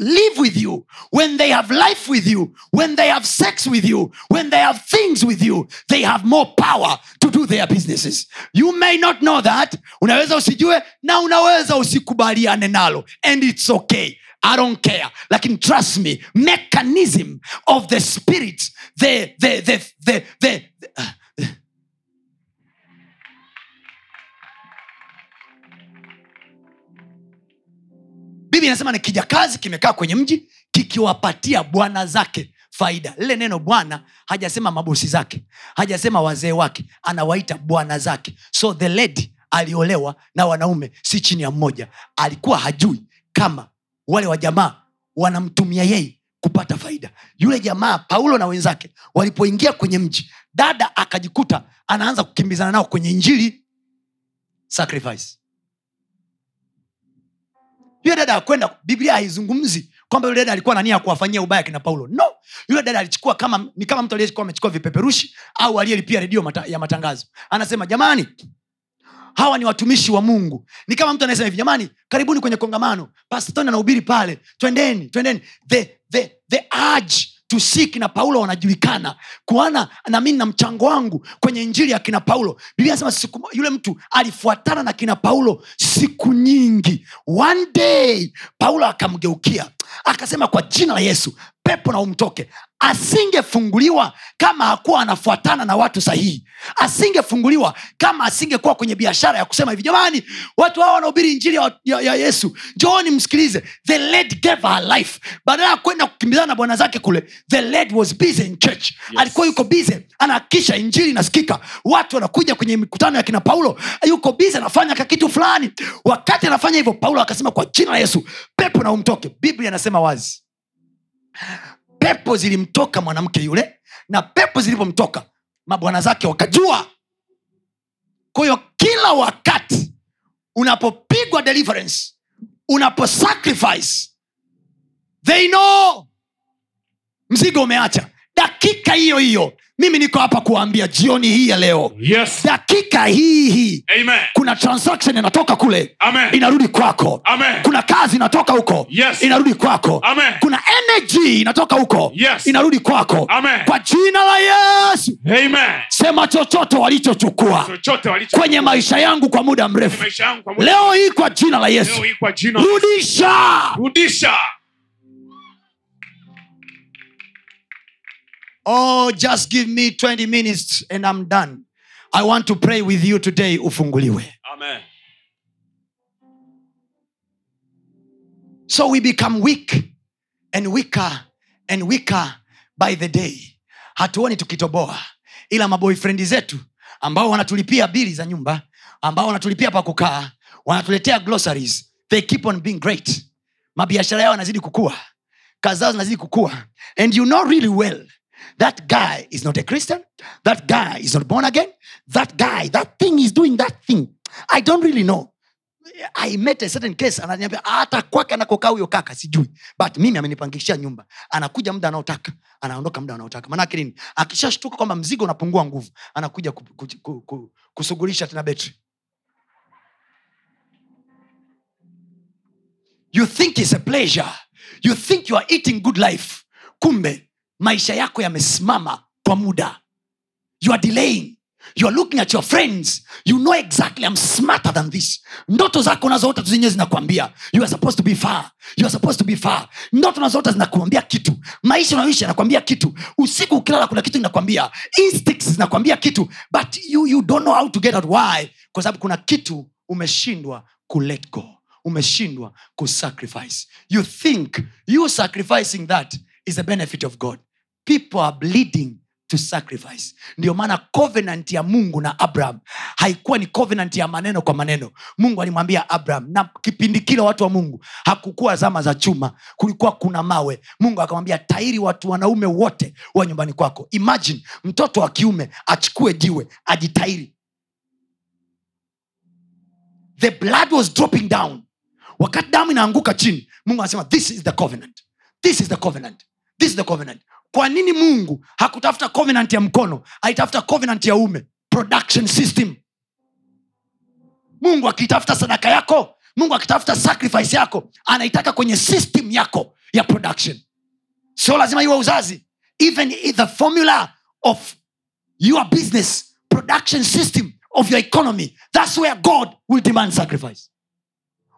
live with you, when they have life with you, when they have sex with you, when they have things with you, they have more power to do their businesses. You may not know that. Unaweza usijue na unaweza usikubaliane nalo, and it's okay. I don't care. Lakini trust me, mechanism of the spirit, Biblia inasema ni kijakazi kimekaa kwenye mji kikiwapatia bwana zake faida. Lile neno bwana hajasema mabosi zake, hajasema wazee wake, anawaita bwana zake. So the lady aliolewa na wanaume si chini ya mmoja. Alikuwa hajui kama wale wa jamaa wanamtumia yeye kupata faida. Yule jamaa Paulo na wenzake walipoingia kwenye mji, dada akajikuta anaanza kukimbizana nao kwenye injili sacrifice. Yule dada kwenda, Biblia haizungumzi kwamba yule dada alikuwa na nia kuwafanyia ubaya kina Paulo. No, yule dada alichukua kama ni kama mtu aliyechukua amechukua vipeperushi au aliyelipia redio ya matangazo. Anasema jamani, hawa ni watumishi wa Mungu. Ni kama mtu anasema hivi, jamani, karibuni kwenye kongamano. Pastor Tony anahubiri pale. Twendeni. The urge to seek na Paulo wanajulikana. Kuana na mimi na mchango wangu kwenye injili ya kina Paulo. Biblia inasema yule mtu alifuatana na kina Paulo siku nyingi. One day Paulo akamgeukia, akasema kwa jina la Yesu, upepo na umtoke. Asingefunguliwa kama hakuwa anafuatana na watu sahihi. Asingefunguliwa kama asingekuwa kwenye biashara ya kusema hivi, jamani, watu hao wanaohubiri injili ya Yesu, John msikilize. The lady gave her life. Badala ya kwenda kukimbizana na bwana zake kule, the lady was busy in church. Yes. Alikuwa yuko busy, anahakikisha injili inasikika. Watu wanakuja kwenye mikutano ya kina Paulo, yuko busy anafanya kitu fulani. Wakati anafanya hivyo, Paulo akasema kwa jina la Yesu, pepo na umtoke. Biblia inasema wazi, pepo zilimtoka mwanamke yule, na pepo zilipomtoka mabwana zake wakajua. Kwa hiyo kila wakati unapopigwa deliverance, unaposacrifice, they know mzigo umeacha. Dakika hiyo hiyo mimi niko hapa kuambia jioni hii ya leo. Yes. Dakika hii. Amen. Kuna transaction inatoka kule. Amen. Inarudi kwako. Amen. Kuna kazi inatoka huko. Yes. Inarudi kwako. Amen. Kuna energy inatoka huko. Yes. Inarudi kwako. Amen. Kwa jina la Yesu. Amen. Sema chochote walichochukua kwenye maisha yangu kwa muda mrefu, leo hii kwa jina la Yesu, Rudisha. Oh, just give me 20 minutes and I'm done. I want to pray with you today, ufunguliwe. Amen. So we become weak and weaker and weaker by the day. Hatuoni tukitoboa, ila maboyfriend zetu ambao wanatulipia bili za nyumba, ambao wanatulipia pa kukaa, wanatuletea groceries, they keep on being great. Mabiashara yao yanazidi kukua, kazi zao zinazidi kukua, and you know really well that guy is not a Christian. That guy is not born again. That guy, that thing is doing that thing. I don't really know. I met a certain case and ananiambia hata kwake anakokaa huyo kaka sijui. But mimi amenipangishia nyumba. Anakuja muda anaotaka, anaondoka muda anaotaka. Maana yake nini? Akishashtuka kwamba mzigo unapungua nguvu, anakuja kusugulisha tena betri. You think it's a pleasure. You think you are eating good life. Kumbe maisha yako yamesimama kwa muda. You are delaying. You are looking at your friends. You know exactly I'm smarter than this. Ndoto zako unazoota zenyewe zinakuambia you are supposed to be far. You are supposed to be far. Ndoto unazoota zinakuambia kitu. Maisha unayoishi yanakuambia kitu. Usiku ukilala kuna kitu kinakwambia. Instincts zinakuambia kitu, but you don't know how to get out. Why? Kwa sababu kuna kitu umeshindwa ku let go. Umeshindwa ku sacrifice. You think you sacrificing that is a benefit of God. People are bleeding to sacrifice. Ndio maana covenant ya Mungu na Abraham haikuwa ni covenant ya maneno kwa maneno. Mungu alimwambia Abraham, na kipindi kile watu wa Mungu hakukuwa zama za chuma, kulikuwa kuna mawe. Mungu akamwambia tairi watu wanaume wote wa nyumbani kwako. Imagine mtoto wa kiume achukue jiwe ajitairi. The blood was dropping down. Wakati damu inaanguka chini, Mungu anasema this is the covenant. Kwa nini Mungu hakutafuta covenant ya mkono, alitafuta covenant ya ume? Production system. Mungu akitafuta sadaka yako, Mungu akitafuta sacrifice yako, anaitaka kwenye system yako ya production. Sio lazima iwe uzazi. Even if the formula of your business, production system of your economy, that's where God will demand sacrifice.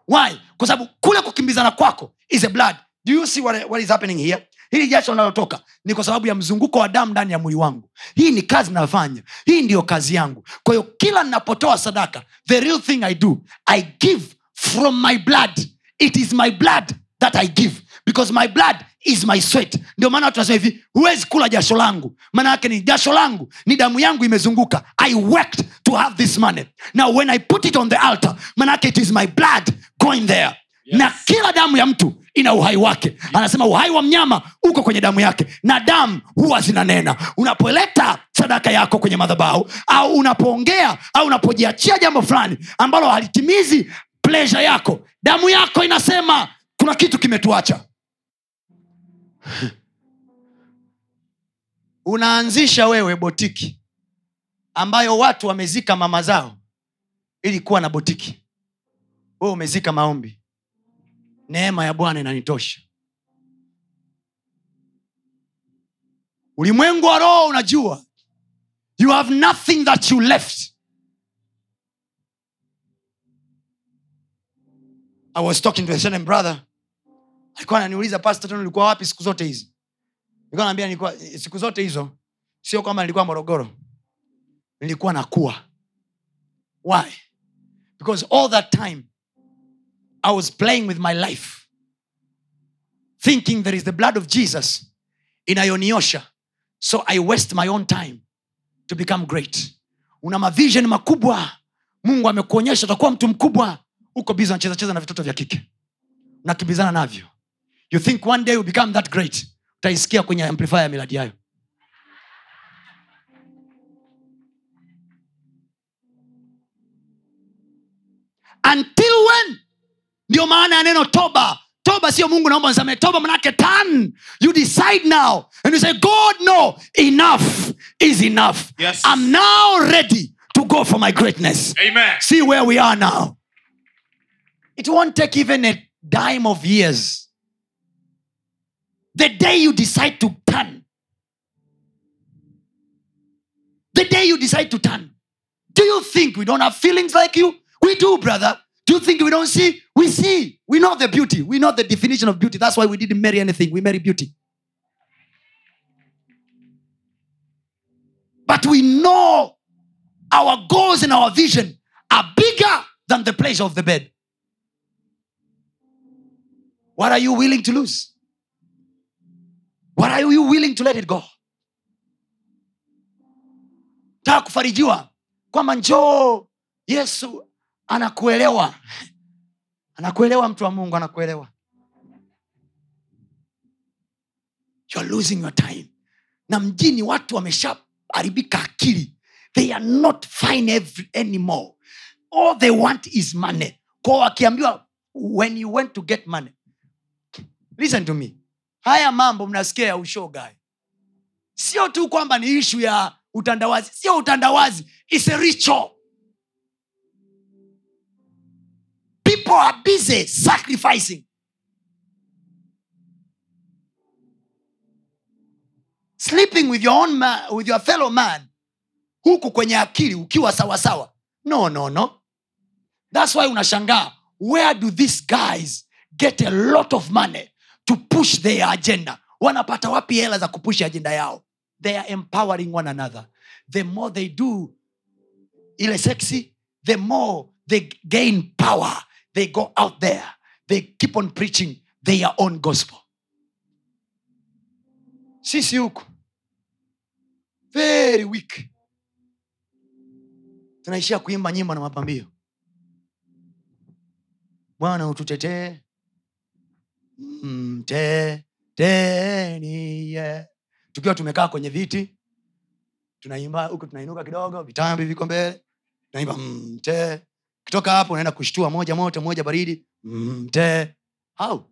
Why? Kwa sababu kule kukimbizana kwako is a blood. Do you see what is happening here? Hili jasho linalotoka ni kwa sababu ya mzunguko wa damu ndani ya mwili wangu. Hii ni kazi ninayofanya. Hii ndio kazi yangu. Kwa hiyo kila ninapotoa sadaka, the real thing I do, I give from my blood. It is my blood that I give because my blood is my sweat. Ndio maana tunasema hivi, huwezi kula jasho langu. Maana yake ni jasho langu, ni damu yangu imezunguka. I worked to have this money. Now when I put it on the altar, maana yake it is my blood going there. Yes. Na kila damu ya mtu ina uhai wake. Yes. Anasema uhai wa mnyama uko kwenye damu yake, na damu huwa zinanena. Unapoleta sadaka yako kwenye madhabahu, au unapoongea, au unapojiachia jambo fulani ambalo halitimizi pleasure yako, damu yako inasema kuna kitu kimetuacha. Unaanzisha wewe botiki ambayo watu wamezika mama zao ili kuwa na botiki. Wewe umezika maombi. Neema ya Bwana inanitosha. Ulimwengu wa roho unajua you have nothing that you left. I was talking to a certain brother. Alikuwa ananiuliza, Pastor Tony, ulikuwa wapi siku zote hizi? Nilikuwa naambia nilikuwa siku zote hizo sio kama nilikuwa Morogoro. Nilikuwa nakuwa. Why? Because all that time I was playing with my life, thinking there is the blood of Jesus inayoniosha, so I waste my own time to become great. Una mavision makubwa, Mungu amekuonyesha utakuwa mtu mkubwa, uko busy unacheza na vitoto vya kike. Unakimbizana navyo. You think one day you become that great. Utaisikia kwenye amplifier ya miladi hayo. Until when? Ndio maana ya neno toba. Toba sio Mungu naomba nisamehe. Toba manake turn. You decide now. And you say, God, no. Enough is enough. Yes. I'm now ready to go for my greatness. Amen. See where we are now. It won't take even a dime of years. The day you decide to turn. The day you decide to turn. Do you think we don't have feelings like you? We do, brother. Do you think we don't see? We see. We know the beauty. We know the definition of beauty. That's why we didn't marry anything. We marry beauty. But we know our goals and our vision are bigger than the pleasure of the bed. What are you willing to lose? What are you willing to let it go? Nataka kufarijiwa kwamba njoo Yesu anakuelewa. Anakuelewa mtu wa Mungu, anakuelewa. You're losing your time. Na mjini watu wameshaharibika akili. They are not fine anymore. All they want is money. Kwa wakiambiwa when you went to get money. Listen to me. Haya mambo mnasikia ya ushoga. Sio tu kwamba ni issue ya utandawazi. Sio utandawazi. It's a ritual. People are busy sacrificing. Sleeping with your own man, with your fellow man. Huku kwenye akili ukiwa sawa sawa. No. That's why unashangaa. Where do these guys get a lot of money to push their agenda? Wanapata wapi hela za kupush agenda yao? They are empowering one another. The more they do ile sexy, the more they gain power. They go out there. They keep on preaching their own gospel. Sisi huku. Very weak. Tunaishia kuimba nyimbo na mapambio. Bwana ututetee. Mteteniye. Tukiwa tumekaa kwenye viti. Tunaimba huku tunainuka kidogo. Vitambi viko mbele. Tunaimba mteteniye. Kitoka hapo unaenda kushtua moja moto, moja baridi. How?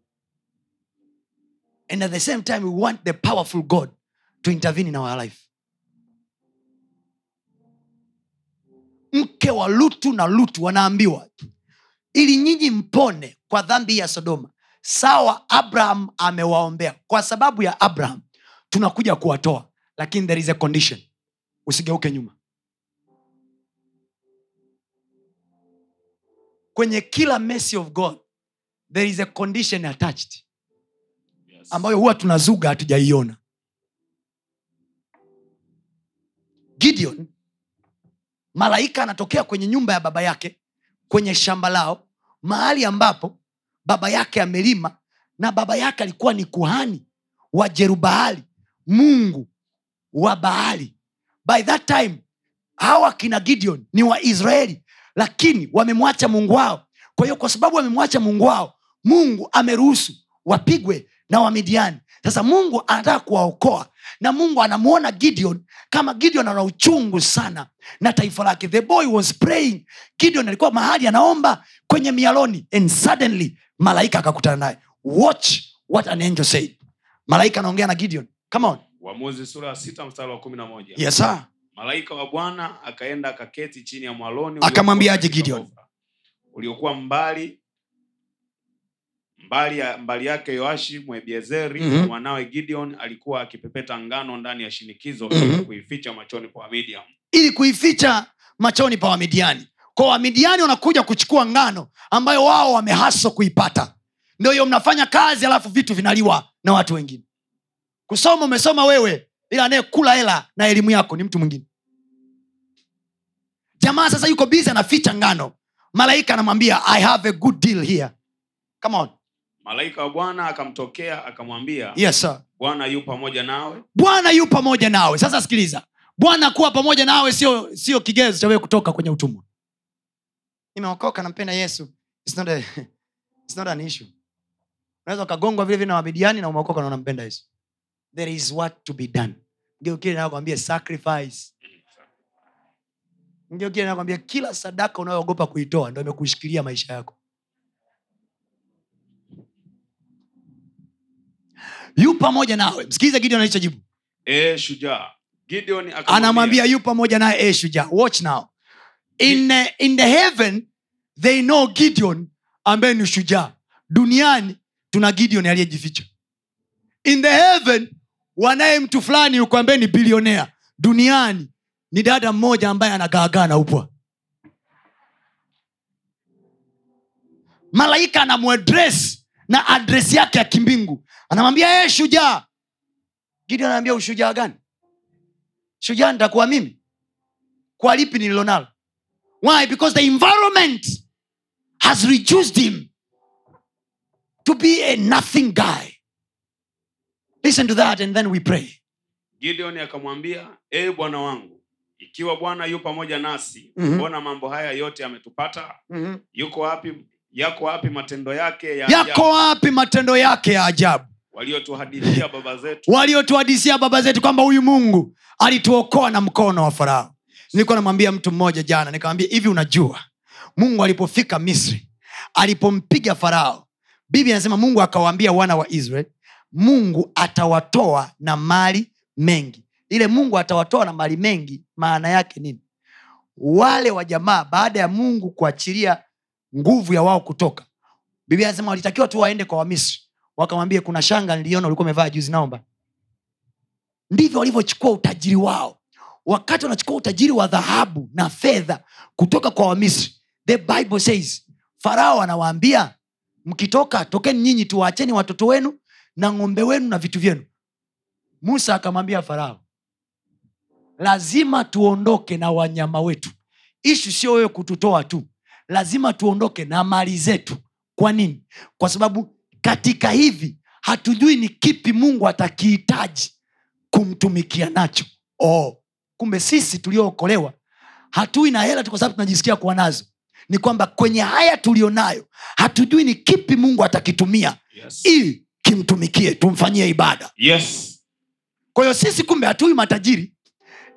And at the same time we want the powerful God to intervene in our life. Mke wa Lutu na Lutu wanaambiwa ili nyinyi mpone kwa dhambi ya Sodoma. Sawa Abraham amewaombea. Kwa sababu ya Abraham tunakuja kuwatoa. Lakini there is a condition. Usigeuke nyuma. Kwenye kila mercy of God there is a condition attached. Yes. Ambayo huwa tunazuga hatujaiona. Gideon, malaika anatokea kwenye nyumba ya baba yake, kwenye shamba lao, mahali ambapo baba yake amelima, na baba yake alikuwa ni kuhani wa Jerubahali, Mungu wa Baali. By that time hawa kina Gideon ni wa Israeli. Lakini wamemwacha Mungu wao. Kwa hiyo kwa sababu wamemwacha Mungu wao, Mungu ameruhusu wapigwe na Wamidiani. Sasa Mungu anataka kuwaokoa, na Mungu anamuona Gideon kama Gideon ana uchungu sana na taifa lake. The boy was praying. Gideon alikuwa mahali anaomba kwenye mialoni, and suddenly malaika akakutana naye. Watch what an angel said. Malaika anaongea na Gideon. Come on. Waamuzi sura ya 6 mstari wa 11. Yes sir. Malaika wa Bwana akaenda akaketi chini ya mwaloni. Akamwambiaje Gideon? Uliokuwa mbali yake Yoashi Mwebizeri, mwanawe Gideon alikuwa akipepeta ngano ndani ya shinikizo ili kuificha machoni pa Wamidiani. Ili kuificha machoni pa Wamidiani. Kwa Wamidiani wanakuja kuchukua ngano ambayo wao wamehaso kuipata. Ndio hiyo mnafanya kazi alafu vitu vinaliwa na watu wengine. Kusoma umesoma wewe, ila anayekula hela na elimu yako ni mtu mwingine. Jamaa sasa yuko busy anaficha ngano. Malaika anamwambia, I have a good deal here. Come on. Malaika wa Bwana akamtokea akamwambia, yes sir, Bwana yupo pamoja nawe. Bwana yupo pamoja nawe. Sasa sikiliza. Bwana kuwa pamoja nawe sio kigezo cha wewe kutoka kwenye utumwa. Nimeokoka, nampenda Yesu. It's not an issue. Unaweza kagongwa vile vile na Wamidiani na umeokoka na unampenda Yesu. There is what to be done. Ngeukie na nakwambia sacrifice. Ngeukie na nakwambia kila sadaka unayoogopa kuitoa ndio imekushikilia maisha yako. Yupo pamoja nawe. Msikize Gideon alichojibu. Shujaa. Gideon anamwambia yupo pamoja naye shujaa. Watch now. In the heaven they know Gideon ambaye ni shujaa. Duniani tuna Gideon aliyejificha. In the heaven wanaye mtu fulani yuko ambaye ni billionaire. Duniani ni dada mmoja ambaye anagaagaa na upwa. Malaika anamuaddress na address yake ya kimbingu. Anamwambia shujaa. Gideon anamwambia ushujaa gani? Shujaa nitakuwa mimi. Kwa lipi nililonalo? Why? Because the environment has reduced him to be a nothing guy. Listen to that and then we pray. Gideon akamwambia, Bwana wangu, ikiwa Bwana yupo pamoja nasi, mbona mambo haya yote yametupata? Yako wapi matendo yake ya ajabu? Waliotuhadithia baba zetu kwamba huyu Mungu alituokoa na mkono wa Farao. Nilikuwa namwambia mtu mmoja jana, nikamwambia hivi, unajua Mungu alipofika Misri, alipompiga Farao, Biblia inasema Mungu akawaambia wana wa Israeli, Mungu atawatoa na mali mengi. Ile Mungu atawatoa na mali mengi maana yake nini? Wale wa jamaa baada ya Mungu kuachilia nguvu ya wao kutoka, Biblia inasema walitakiwa tu waende kwa Wamisri. Wakamwambia kuna shanga niliona ulikuwa umevaa juzi, naomba. Ndivyo walivyochukua utajiri wao. Wakati wanachukua utajiri wa dhahabu na fedha kutoka kwa Wamisri, the Bible says Farao anawaambia, mkitoka tokeni nyinyi tu, waacheni watoto wenu na ngombe wenu na vitu vyenu. Musa akamwambia Farao, lazima tuondoke na wanyama wetu. Issue sio wewe kututoa tu, lazima tuondoke na mali zetu. Kwa nini? Kwa sababu katika hivi hatujui ni kipi Mungu atakihitaji kumtumikia nacho. Kumbe sisi tuliookolewa hatui na hela tu kwa sababu tunajisikia kuwa nazo. Ni kwamba kwenye haya tulionayo hatujui ni kipi Mungu atakitumia, yes, ili kimtumikie, tumfanyie ibada. Yes. Kwa hiyo sisi kumbe hatui matajiri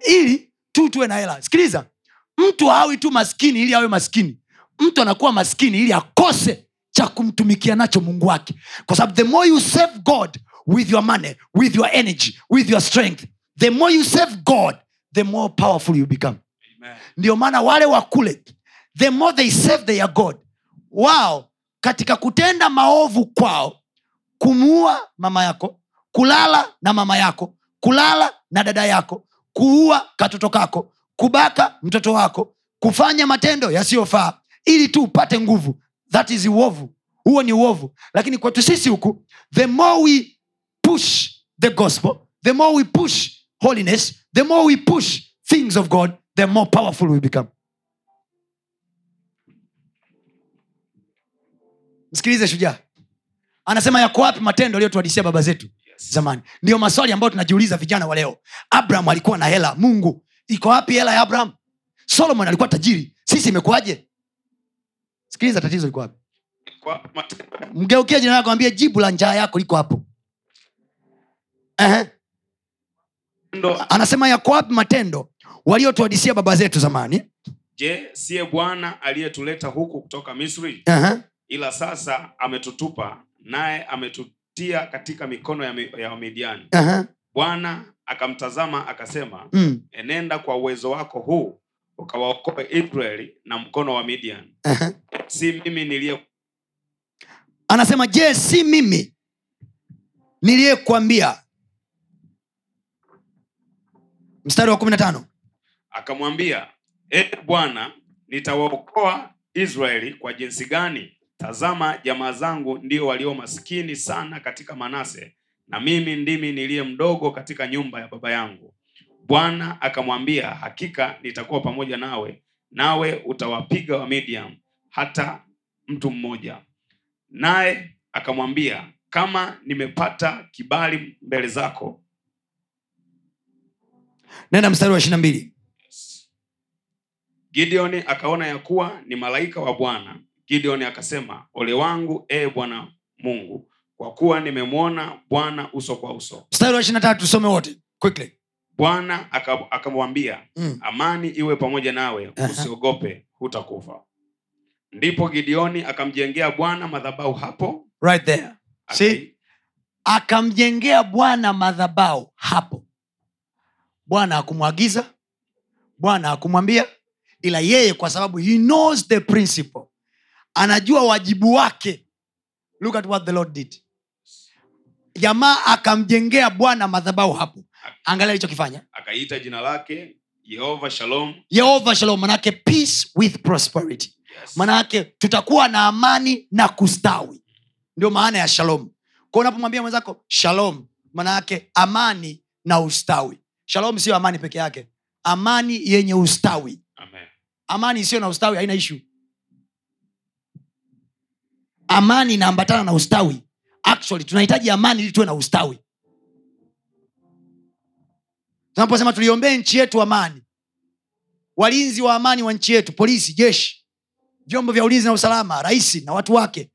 ili tuwe na hela. Sikiliza, mtu hawi tu maskini ili awe maskini. Mtu anakuwa maskini ili akose cha kumtumikia nacho Mungu wake. Kwa sababu the more you serve God with your money, with your energy, with your strength, the more you serve God, the more powerful you become. Amen. Ndio maana wale wa kule, the more they serve their God, wow, katika kutenda maovu kwao, kumuua mama yako, kulala na mama yako, kulala na dada yako, kuua katoto kako, kubaka mtoto wako, kufanya matendo yasiyofaa ili tu upate nguvu. That is uovu. Huo ni uovu. Lakini kwetu sisi huku, the more we push the gospel, the more we push holiness, the more we push things of God, the more powerful we become. Msikilize shujaa. Anasema yako wapi matendo aliyotuhadithia baba zetu, yes, zamani. Ndio maswali ambayo tunajiuliza vijana wa leo. Abraham alikuwa na hela, Mungu, iko wapi hela ya Abraham? Solomon alikuwa tajiri, sisi imekuaje? Sikiliza, tatizo liko wapi? Kwa matendo. Mgeukie jirani yako mwambie jibu la njaa yako liko hapo. Ndo. Anasema yako wapi matendo waliotuhadithia baba zetu zamani? Je, siye Bwana aliyetuleta huku kutoka Misri? Ila sasa ametutupa naye ametutia katika mikono ya Wamidiani. Bwana akamtazama akasema, enenda kwa uwezo wako huu ukawaokoe Israeli na mkono wa Midian. Si mimi niliye. Anasema je, si mimi niliyekuambia? Mstari wa 15. Akamwambia, Bwana, nitawaokoa Israeli kwa jinsi gani? Tazama jamaa zangu ndio walio maskini sana katika Manase na mimi ndimi niliye mdogo katika nyumba ya baba yangu. Bwana akamwambia, hakika nitakuwa pamoja nawe, nawe utawapiga Wamidiani hata mtu mmoja. Naye akamwambia, kama nimepata kibali mbele zako. Nenda mstari wa 22. Yes. Gideon akaona ya kuwa ni malaika wa Bwana. Gideon akasema, ole wangu Bwana Mungu, kwa kuwa nimemwona Bwana uso kwa uso. Mstari wa 23 some wote quickly. Bwana akamwambia, amani iwe pamoja nawe, usiogope, hutakufa. Ndipo Gideon akamjengea Bwana madhabahu hapo. Right there. See? Akamjengea Bwana madhabahu hapo. Bwana hakumwagiza, Bwana hakumwambia, ila yeye kwa sababu he knows the principle. Anajua wajibu wake. Look at what the Lord did. Jamaa akamjengea Bwana madhabahu hapo. Angalia alichokifanya. Akaita jina lake Yehova Shalom. Yehova Shalom maana yake peace with prosperity. Yes. Maana yake tutakuwa na amani na kustawi. Ndio maana ya Shalom. Kwa unapomwambia mwenzako Shalom, maana yake amani na ustawi. Shalom sio amani peke yake, amani yenye ustawi. Amen. Amani sio na ustawi haina issue. Amani inaambatana na ustawi. Actually tunahitaji amani ili tuwe na ustawi. Tunaposema tuliombee nchi yetu amani, walinzi wa amani wa nchi yetu, polisi, jeshi, vyombo vya ulinzi na usalama, rais na watu wake,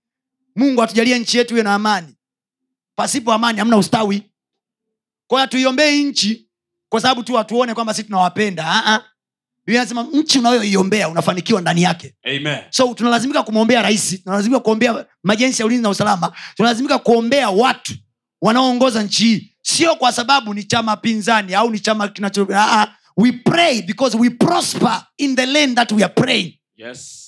Mungu atujalie nchi yetu iwe na amani. Pasipo amani hamna ustawi. Kwa hiyo tuiombee nchi kwa sababu tu watuone kwamba sisi tunawapenda. Biblia inasema nchi unayoiombea unafanikiwa ndani yake. Amen. So tunalazimika kumwombea rais, tunalazimika kuombea majenzi ya ulinzi na usalama, tunalazimika kuombea watu wanaoongoza nchi. Sio kwa sababu ni chama pinzani au ni chama kinacho we pray because we prosper in the land that we are praying. Yes.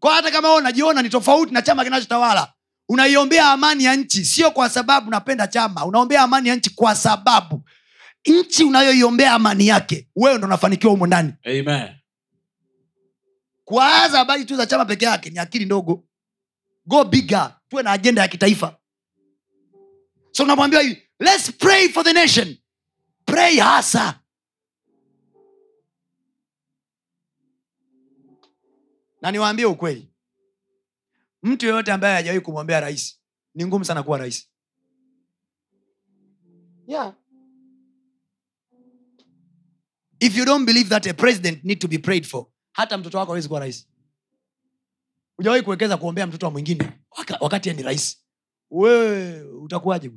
Kwa hata kama unajiona ni tofauti na chama kinachotawala, unaiombea amani ya nchi sio kwa sababu unapenda chama, unaombea amani ya nchi kwa sababu nchi unayoiombea amani yake wewe ndio unafanikiwa huko ndani. Amen. Kuwaza habari tu za chama peke yake ni akili ndogo. Go bigger, tuwe na agenda ya kitaifa. So tunamwambia hivi, let's pray for the nation. Pray hasa. Na niwaambie ukweli. Mtu yeyote ambaye hajawahi kumwombea rais, ni ngumu sana kuwa rais. Yeah. If you don't believe that a president need to be prayed for, hata mtoto wako hawezi kuwa rais. Hujawahi kuwekeza kuombea mtoto wa mwingine wakati yeye ni rais. Wewe utakuwaje?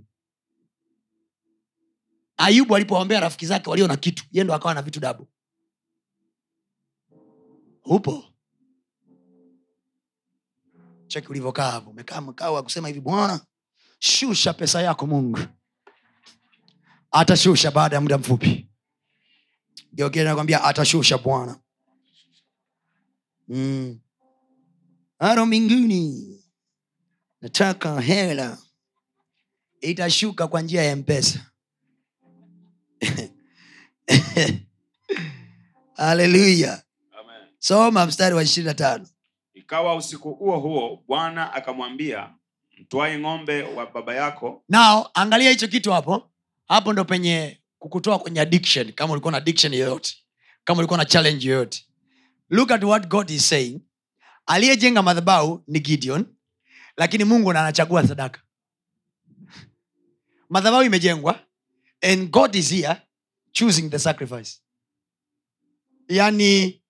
Ayubu alipoombea rafiki zake walio na kitu, yeye ndo akawa na vitu double. Upo? Cheki ulivyokaa hapo. Umekaa mkao akusema hivi, Bwana, shusha pesa yako Mungu. Atashusha baada ya muda mfupi. Geogea anakuambia atashusha Bwana. Aro minguni. Nataka hela. Itashuka kwa njia ya Mpesa. Hallelujah. Amen. Soma mstari wa 25. Ikawa usiku huo Bwana akamwambia, mtwae ng'ombe wa baba yako. Now angalia hicho kitu hapo. Hapo ndo penye kukutoa kwenye addiction. Kama ulikuwa na addiction yoyote, kama ulikuwa na challenge yoyote, look at what God is saying. Aliyejenga madhabahu ni Gideon, lakini Mungu na anachagua sadaka. Madhabahu imejengwa and God is here choosing the sacrifice. Yani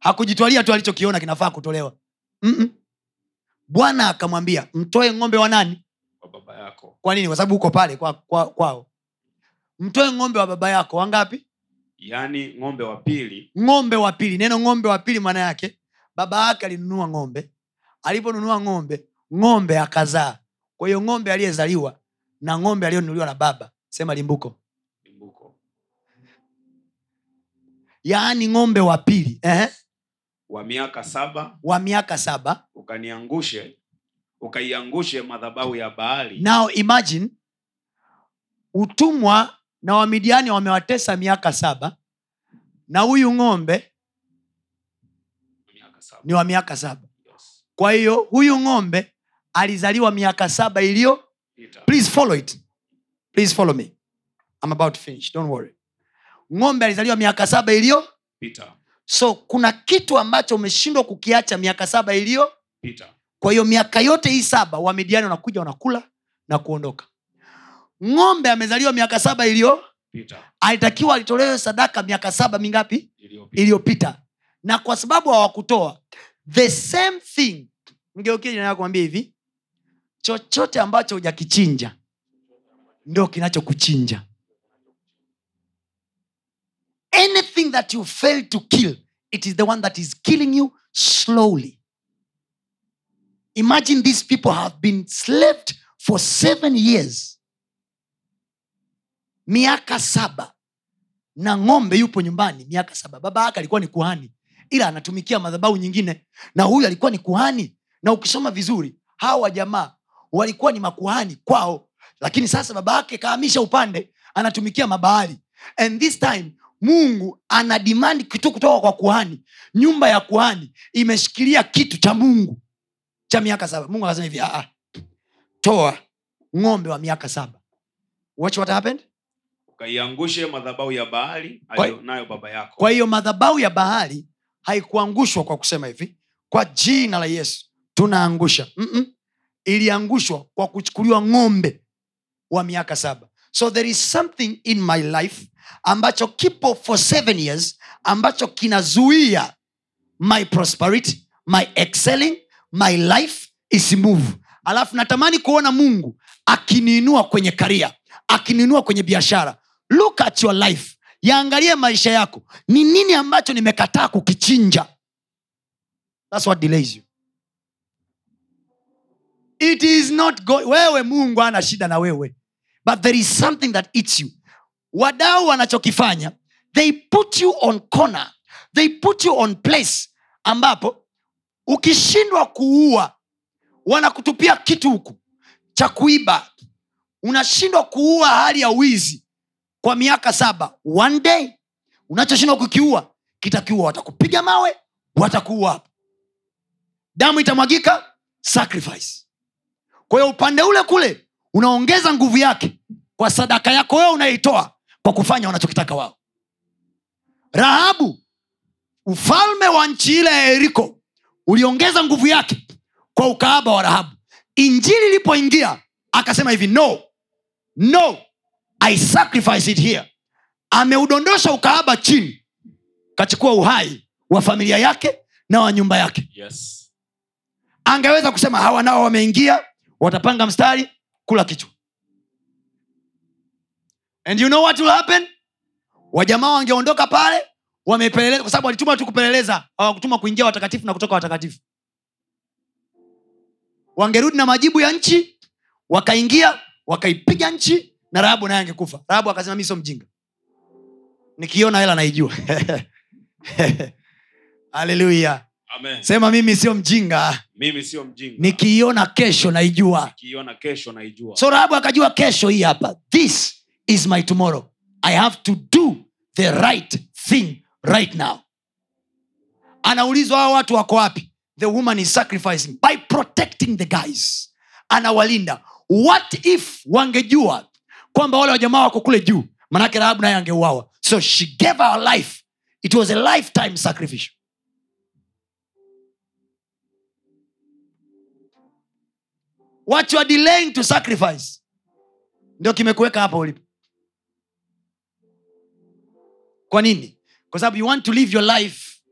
hakujitwalia tu alichokiona kinafaa kutolewa. Bwana akamwambia, mtoe ng'ombe wa nani? Wa baba yako. Kwa nini? Kwa sababu uko pale kwao. Mtoe ng'ombe wa baba yako wangapi? Yaani ng'ombe wa pili. Ng'ombe wa pili. Neno ng'ombe wa pili maana yake baba yake alinunua ng'ombe. Aliponunua ng'ombe akazaa. Kwa hiyo ng'ombe aliyezaliwa na ng'ombe aliyonunuliwa na baba, sema limbuko. Limbuko. Yaani ng'ombe wa pili, wa miaka 7. Wa miaka 7 ukaiangushe madhabahu ya Baali. Now imagine utumwa na Wamidiani wamewatesa miaka 7 na huyu ng'ombe ni wa miaka 7. Yes. Kwa hiyo huyu ng'ombe alizaliwa miaka 7 iliyo. Please follow it. Please follow me. I'm about to finish. Don't worry. Ng'ombe alizaliwa miaka 7 iliyo pita. So kuna kitu ambacho umeshindwa kukiacha miaka 7 iliyo pita. Kwa hiyo miaka yote hii 7 Wamidiani wanakuja wanakula na kuondoka. Ng'ombe amezaliwa miaka 7 iliyo pita. Alitakiwa alitolewe sadaka miaka 7 mingapi iliyopita. Na kwa sababu hawakutoa the same thing. Mgeukie jina yako mwambie hivi. Chochote ambacho hujakichinja ndio kinachokuchinja. Anything that you fail to kill, it is the one that is killing you slowly. Imagine these people have been slaved for 7 years. Miaka 7. Na ng'ombe yupo nyumbani miaka 7. Baba yake alikuwa ni kuhani, ila anatumikia madhabahu nyingine, na huyu alikuwa ni kuhani. Na ukisoma vizuri, hawa jamaa walikuwa ni makuhani kwao, lakini sasa baba yake kahamisha upande, anatumikia mabaali. And this time Mungu ana demand kitu kutoka kwa kuhani. Nyumba ya kuhani imeshikilia kitu cha Mungu cha miaka 7. Mungu anasema hivi, toa ng'ombe wa miaka 7. Watch what happened. Ukaiangushe madhabahu ya Baali aliyonayo baba yako. Kwa hiyo madhabahu ya Baali haikuangushwa kwa kusema hivi, kwa jina la Yesu tunaangusha. Iliangushwa kwa kuchukuliwa ng'ombe wa miaka 7. So there is something in my life ambacho kipo for 7 years, ambacho kinazuia my prosperity, my excelling, my life is move. Alafu natamani kuona Mungu akiniinua kwenye career, akiniinua kwenye biashara. Look at your life. Yaangalie maisha yako. Ni nini ambacho nimekataa kukichinja? That's what delays you. It is not God. Wewe Mungu ana shida na wewe. But there is something that eats you. Wadau wanachokifanya, they put you on corner. They put you on place ambapo ukishindwa kuua wanakutupia kitu huku cha kuiba. Unashindwa kuua hali ya wizi kwa miaka 7. One day unachoshindwa kukiua kitakiua, watakupiga mawe, watakuua hapo. Damu itamwagika, sacrifice. Kwa hiyo upande ule kule unaongeza nguvu yake kwa sadaka yako wewe unaitoa kwa kufanya wanachokitaka wao. Rahabu, ufalme wa nchi ile ya Jericho, uliongeza nguvu yake kwa ukaaba wa Rahabu. Injili ilipoingia akasema hivi, no, I sacrifice it here. Ameudondosha ukaaba chini, kachukua uhai wa familia yake na wa nyumba yake. Yes. Angeweza kusema hawa nao wameingia, watapanga mstari kula kichwa. And you know what will happen? Wajamaa wangeondoka pale, wamepeleleza kwa sababu walituma tu kupeleleza, hawakutuma kuingia watakatifu na kutoka watakatifu. Wangerudi na majibu ya nchi, wakaingia, wakaipiga nchi, na Rahabu naye angekufa. Rahabu akasema mimi sio mjinga. Nikiona hela naijua. Hallelujah. Amen. Sema mimi sio mjinga. Mimi sio mjinga. Nikiona kesho naijua. Nikiona kesho naijua. So Rahabu akajua kesho hii hapa. This is my tomorrow. I have to do the right thing right now. Anaulizwa hao watu wako wapi? The woman is sacrificing by protecting the guys. Anawalinda. What if wangejua kwamba wale wajamaa wako kule juu, maana yake Rahabu naye angeuawa. So she gave her life. It was a lifetime sacrifice. What you are delaying to sacrifice ndio kimekuweka hapa ulipo. Kwa nini? Kwa sababu you want to live your life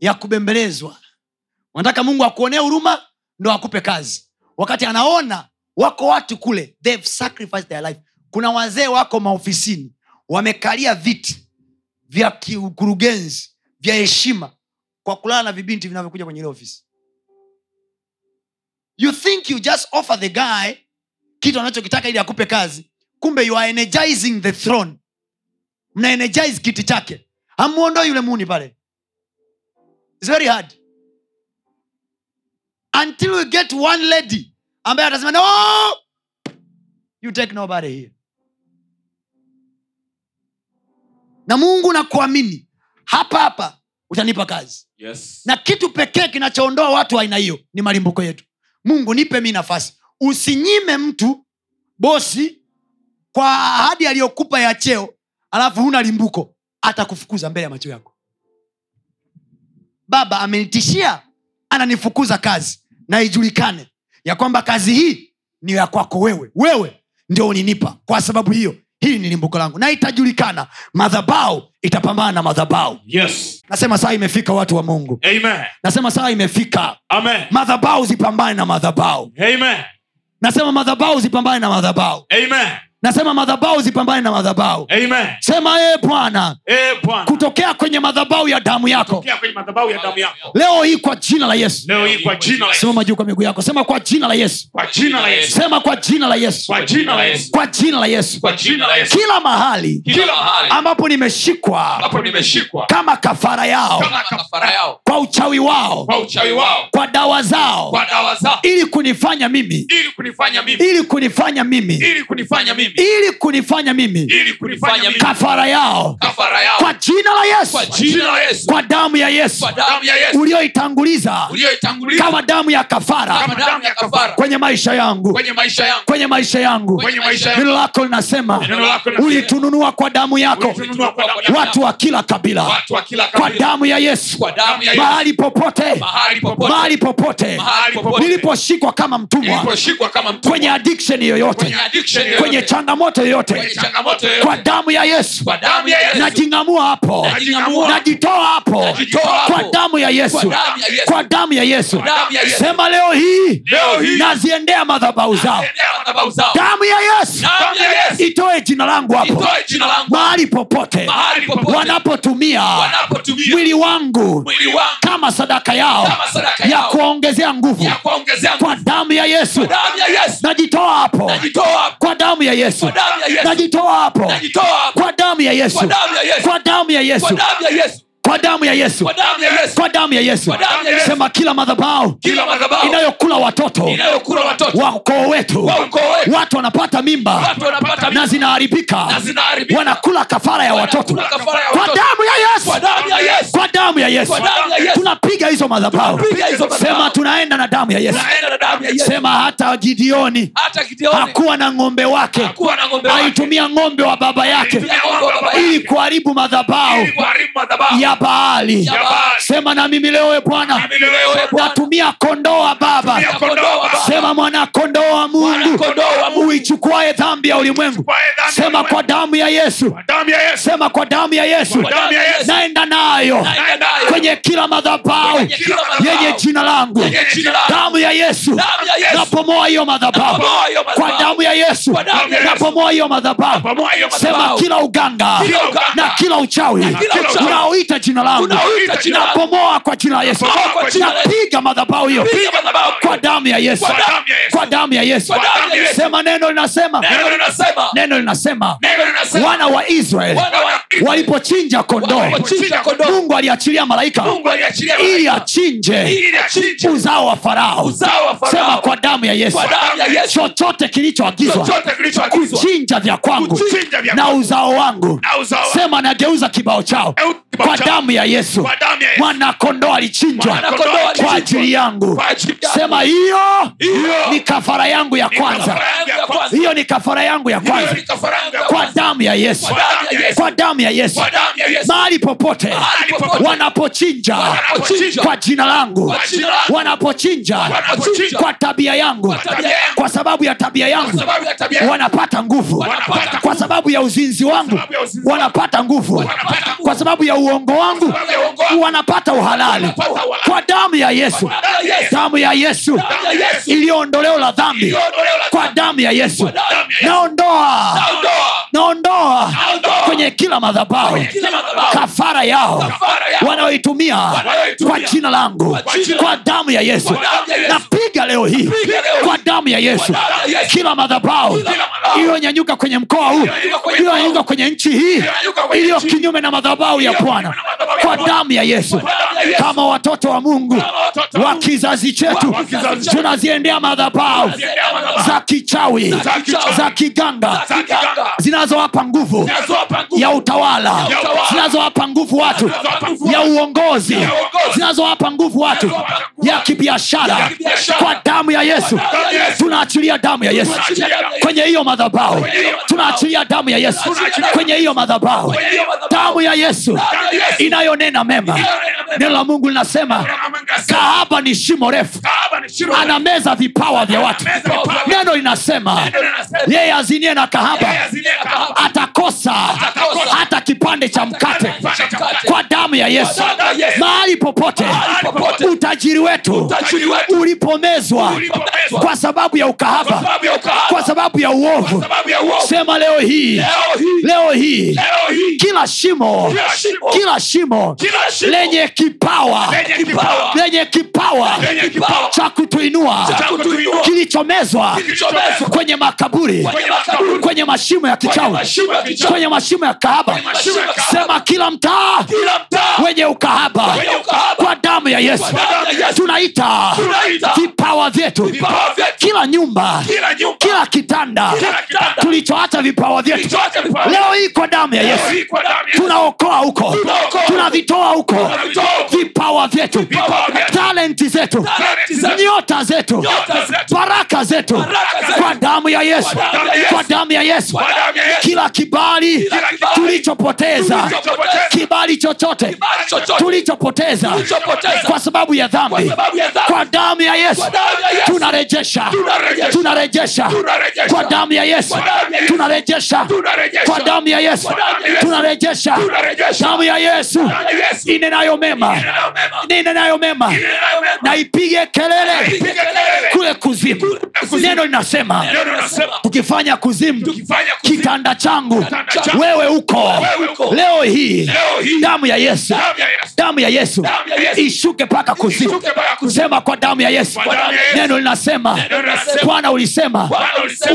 ya kubembelezwa. Unataka Mungu akuonee huruma ndio akupe kazi. Wakati anaona wako watu kule, they've sacrificed their life. Kuna wazee wako maofisini, wamekalia viti vya kiukurugenzi vya heshima kwa kulala na vibinti vinavyokuja kwenye ile ofisi. You think you just offer the guy kitu anachokitaka ili akupe kazi. Kumbe you are energizing the throne. Mna energize kiti chake. Hamuondoi yule muni pale. It's very hard. Until you get one lady ambaye atasema no, you take nobody here. Na Mungu nakuamini, hapa utanipa kazi. Yes. Na kitu pekee kinachoondoa watu aina hiyo ni malimbuko yetu. Mungu nipe mimi nafasi. Usinyime mtu bosi kwa ahadi aliyokupa ya cheo, alafu huna limbuko, atakufukuza mbele ya macho yako. Baba amenitishia, ananifukuza kazi, na ijulikane ya kwamba kazi hii ni ya kwako wewe. Wewe ndio uninipa. Kwa sababu hiyo, hii ni limbuko langu. Na itajulikana, madhabahu itapambana na madhabahu. Yes. Nasema saa imefika watu wa Mungu. Amen. Nasema saa imefika. Amen. Madhabahu zipambane na madhabahu. Amen. Nasema madhabahu zipambane na madhabahu. Amen. Nasema madhabahu zipambane na madhabahu. Amen. Sema Bwana. Bwana. Kutokea kwenye madhabahu ya damu yako. Kutokea kwenye madhabahu ya damu yako. Leo hii kwa jina la Yesu. Leo hii kwa jina la Yesu. Sema juu kwa miguu yako. Sema kwa jina la Yesu. Kwa jina la Yesu. Sema kwa jina la Yesu. Kwa jina la Yesu. Kwa jina la Yesu. Kwa jina la Yesu. Kila mahali. Kila mahali. Ambapo nimeshikwa. Ambapo nimeshikwa. Kama kafara yao. Kama kafara yao. Kwa uchawi wao. Kwa uchawi wao. Kwa dawa zao. Kwa dawa zao. Ili kunifanya mimi. Ili kunifanya mimi. Ili kunifanya mimi. Ili kunifanya mimi. Ili kunifanya mimi. Ili kunifanya mimi. Kafara yao. Kafara yao. Kwa jina la Yesu. Kwa jina la Yesu. Kwa damu ya Yesu. Kwa damu ya Yesu. Ulioitanguliza. Ulioitanguliza. Kama damu ya kafara. Kama damu ya kafara. Kwenye maisha yangu. Kwenye maisha yangu. Kwenye maisha yangu. Kwenye maisha yangu. Neno lako linasema. Ulitununua kwa damu yako. Ulitununua kwa damu. Watu wa kila kabila. Watu wa kila kabila. Kwa damu ya Yesu. Kwa damu ya Yesu. Mahali popote. Mahali popote. Mahali popote. Mahali popote. Niliposhikwa kama mtumwa. Niliposhikwa kama mtumwa. Kwenye addiction yoyote. Kwenye addiction yoyote. Kwenye changamoto yote, kwa damu ya Yesu, najingamua hapo, najitoa hapo, kwa damu ya Yesu, kwa damu ya Yesu. Sema leo hii naziendea madhabahu zao. Damu ya Yesu itoe jina langu hapo mahali popote wanapotumia mwili wangu kama sadaka yao ya kuongezea nguvu. Kwa damu ya Yesu najitoa hapo, kwa damu ya Yesu najitoa hapo, kwa damu ya Yesu, kwa damu ya Yesu, kwa damu ya Yesu, kwa damu ya Yesu, kwa damu ya Yesu. Sema kila madhabahu inayokula watoto wa ukoo wetu, watu wanapata mimba na zinaharibika, wanakula kafara ya watoto, kwa damu ya Yesu, kwa damu ya Yesu tunapiga hizo madhabahu. Sema tunaenda na damu ya Yesu. Sema hata Gideoni hakuwa na ng'ombe wake, alitumia ng'ombe wa baba yake ili kuharibu madhabahu ya Baali. Sema na mimi leo Bwana natumia kondoa baba. Sema mwana kondoa Mungu uichukue dhambi ya ulimwengu. Sema kwa damu ya Yesu. Sema kwa damu ya Yesu naenda nayo kwenye kila madhabahu yenye jina langu. Damu ya Yesu napomoa hiyo madhabahu. Kwa damu ya Yesu napomoa hiyo madhabahu. Sema kila uganga na kila uchawi unaoita jina langu napomoa kwa jina la Yesu. Napiga madhabahu hiyo kwa damu ya Yesu, kwa damu ya Yesu. Sema neno linasema, neno linasema wana wa Israeli walipochinja kondoo, Mungu aliachilia malaika ili achinje uzao wa Farao. Sema kwa damu ya Yesu, chochote kilichoagizwa kuchinja vya kwangu na uzao wangu, sema nageuza kibao chao kwa damu ya Yesu. Mwana kondoo alichinjwa kwa ajili yangu. Sema hiyo ni kafara yangu ya kwanza. Hiyo ni kafara yangu ya kwanza. Kwa damu ya Yesu. Kwa damu ya Yesu. Mahali popote wanapochinja kwa jina langu, wanapochinja kwa tabia yangu, kwa sababu ya tabia yangu wanapata nguvu, kwa sababu ya uzinzi wangu wanapata nguvu, kwa sababu ya uongo wangu wanapata uhalali. Kwa damu ya Yesu. Damu ya Yesu iliondoleo la dhambi. Kwa damu ya Yesu naondoa kwenye kila madhabahu kafara yao wanaoitumia kwa jina langu. Kwa damu ya Yesu napiga leo hii kwa damu ya Yesu kila madhabahu iliyonyanyuka kwenye mkoa huu, iliyonyanyuka kwenye nchi hii, iliyo kinyume na madhabahu ya Bwana. Kwa damu ya Yesu kama watoto wa Mungu wa kizazi chetu tunaziendea madhabahu za kichawi, za kiganga, zina zinazowapa nguvu ya utawala, zinazowapa nguvu watu ya uongozi, zinazowapa nguvu watu ya kibiashara. Kwa damu ya Yesu tunaachilia damu ya Yesu kwenye hiyo madhabahu, tunaachilia damu ya Yesu kwenye hiyo madhabahu, damu ya Yesu inayonena mema. Neno la Mungu linasema kahaba ni shimo refu, anameza vipawa vya watu. Neno linasema yeye azinie na kahaba atakosa hata kipande cha mkate. Kwa damu ya Yesu, mahali popote utajiri wetu ulipomezwa kwa sababu ya ukahaba, kwa sababu ya uovu, sema leo hii, leo hii kila shimo, kila shimo lenye kipawa, lenye kipawa cha kutuinua, kilichomezwa kwenye makaburi, kwenye mashimo ya kichawi, kwenye mashimo ya kahaba, sema kila mtaa wenye ukahaba, kwa damu ya Yesu tunaita vipawa vyetu, kila nyumba, kila kitanda tulichoacha vipawa vyetu, leo hii kwa damu ya Yesu tunaokoa huko, tunavitoa huko vipawa vyetu, talenti zetu, nyota zetu, baraka zetu, kwa damu ya Yesu, kwa damu ya Yesu. Kila kibali tulichopoteza, kibali chochote tulichopoteza kwa sababu ya dhambi, kwa damu ya Yesu tunarejesha, tunarejesha kwa damu ya Yesu, tunarejesha kwa damu ya Yesu, tunarejesha. Damu ya Yesu inenayo mema, inenayo mema, na ipige kelele kule kuzimu. Neno linasema ukifanya kuzimu kitanda changu wewe uko. Leo hii damu ya Yesu, damu ya Yesu ishuke paka kuzimu, sema kwa damu ya Yesu. Neno linasema Bwana ulisema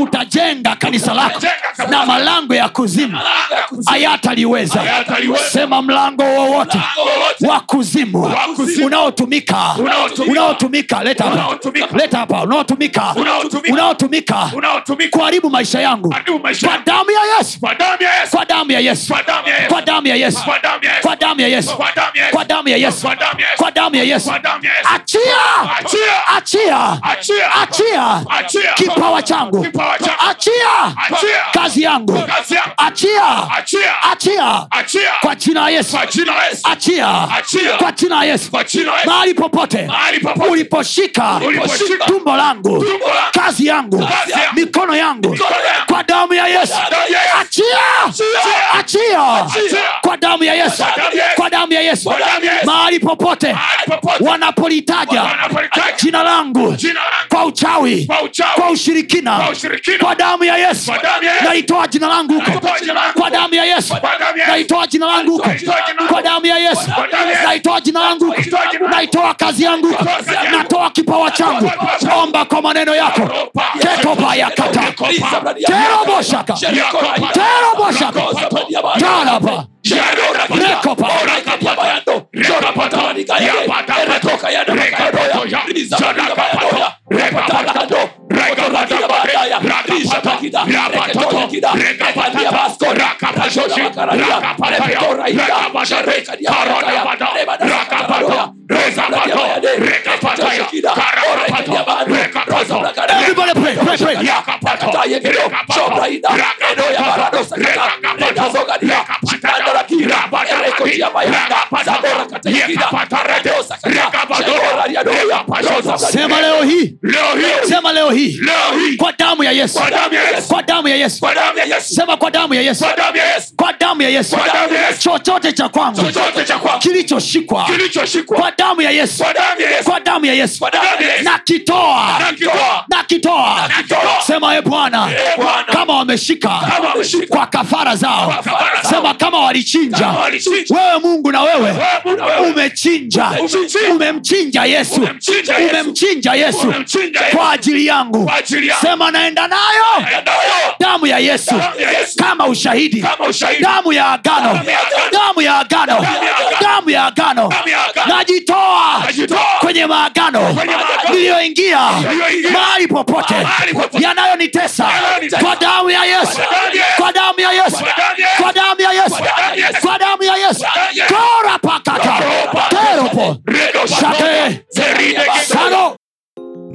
utajenga kanisa lako na malango ya kuzimu hayataliweza. Sema mlango wowote wa kuzimu unaotumika, unaotumika, leta hapa, leta hapa, unaotumika, unaotumika kuharibu maisha yangu, kwa damu ya Yesu, kwa damu ya Yesu, kwa damu ya Yesu, kwa damu ya Yesu, kwa damu ya Yesu, kwa damu ya Yesu. Achia kipawa changu, achia kazi yangu, achia kwa jina la Yesu, achia kwa jina la Yesu. Mahali popote uliposhika tumbo langu, kazi yangu, mikono yangu, kwa damu ya Yesu achia kwa damu ya Yesu, kwa damu ya Yesu. Mahali popote wanapolitaja jina langu kwa uchawi, kwa ushirikina, kwa damu ya Yesu naitoa jina langu huko, kwa damu ya Yesu naitoa jina langu huko, kwa damu ya Yesu naitoa jina langu huko, naitoa kazi yangu, natoa kipawa changu. Omba kwa maneno yako, ketopa ya kata terobo shaka, terobo shaka taraba rekopa rekapatando rekapatanika yapatatoka ya rekapatando everybody pray sema leo hii, sema leo hii kwa damu ya Yesu, kwa damu ya Yesu, sema kwa damu ya Yesu, kwa damu ya Yesu, chochote cha kwangu kilichoshikwa kwa damu ya Yesu, kwa damu ya Yesu nakitoa, nakitoa. Sema e Bwana, kama wameshika kwa kafara zao, sema kama walichinja, wewe Mungu na wewe umechinja, umemchinja Yesu, umemchinja Yesu kwa ajili yangu, sema naenda nayo damu ya Yesu kama ushahidi, damu ya agano, damu ya agano, damu ya agano, najitoa kwenye maagano niliyoingia mahali popote yanayonitesa, kwa damu ya Yesu, kwa damu ya Yesu, kwa damu ya Yesu, kwa damu ya Yesu, tora pakata teropo shake zeride sano.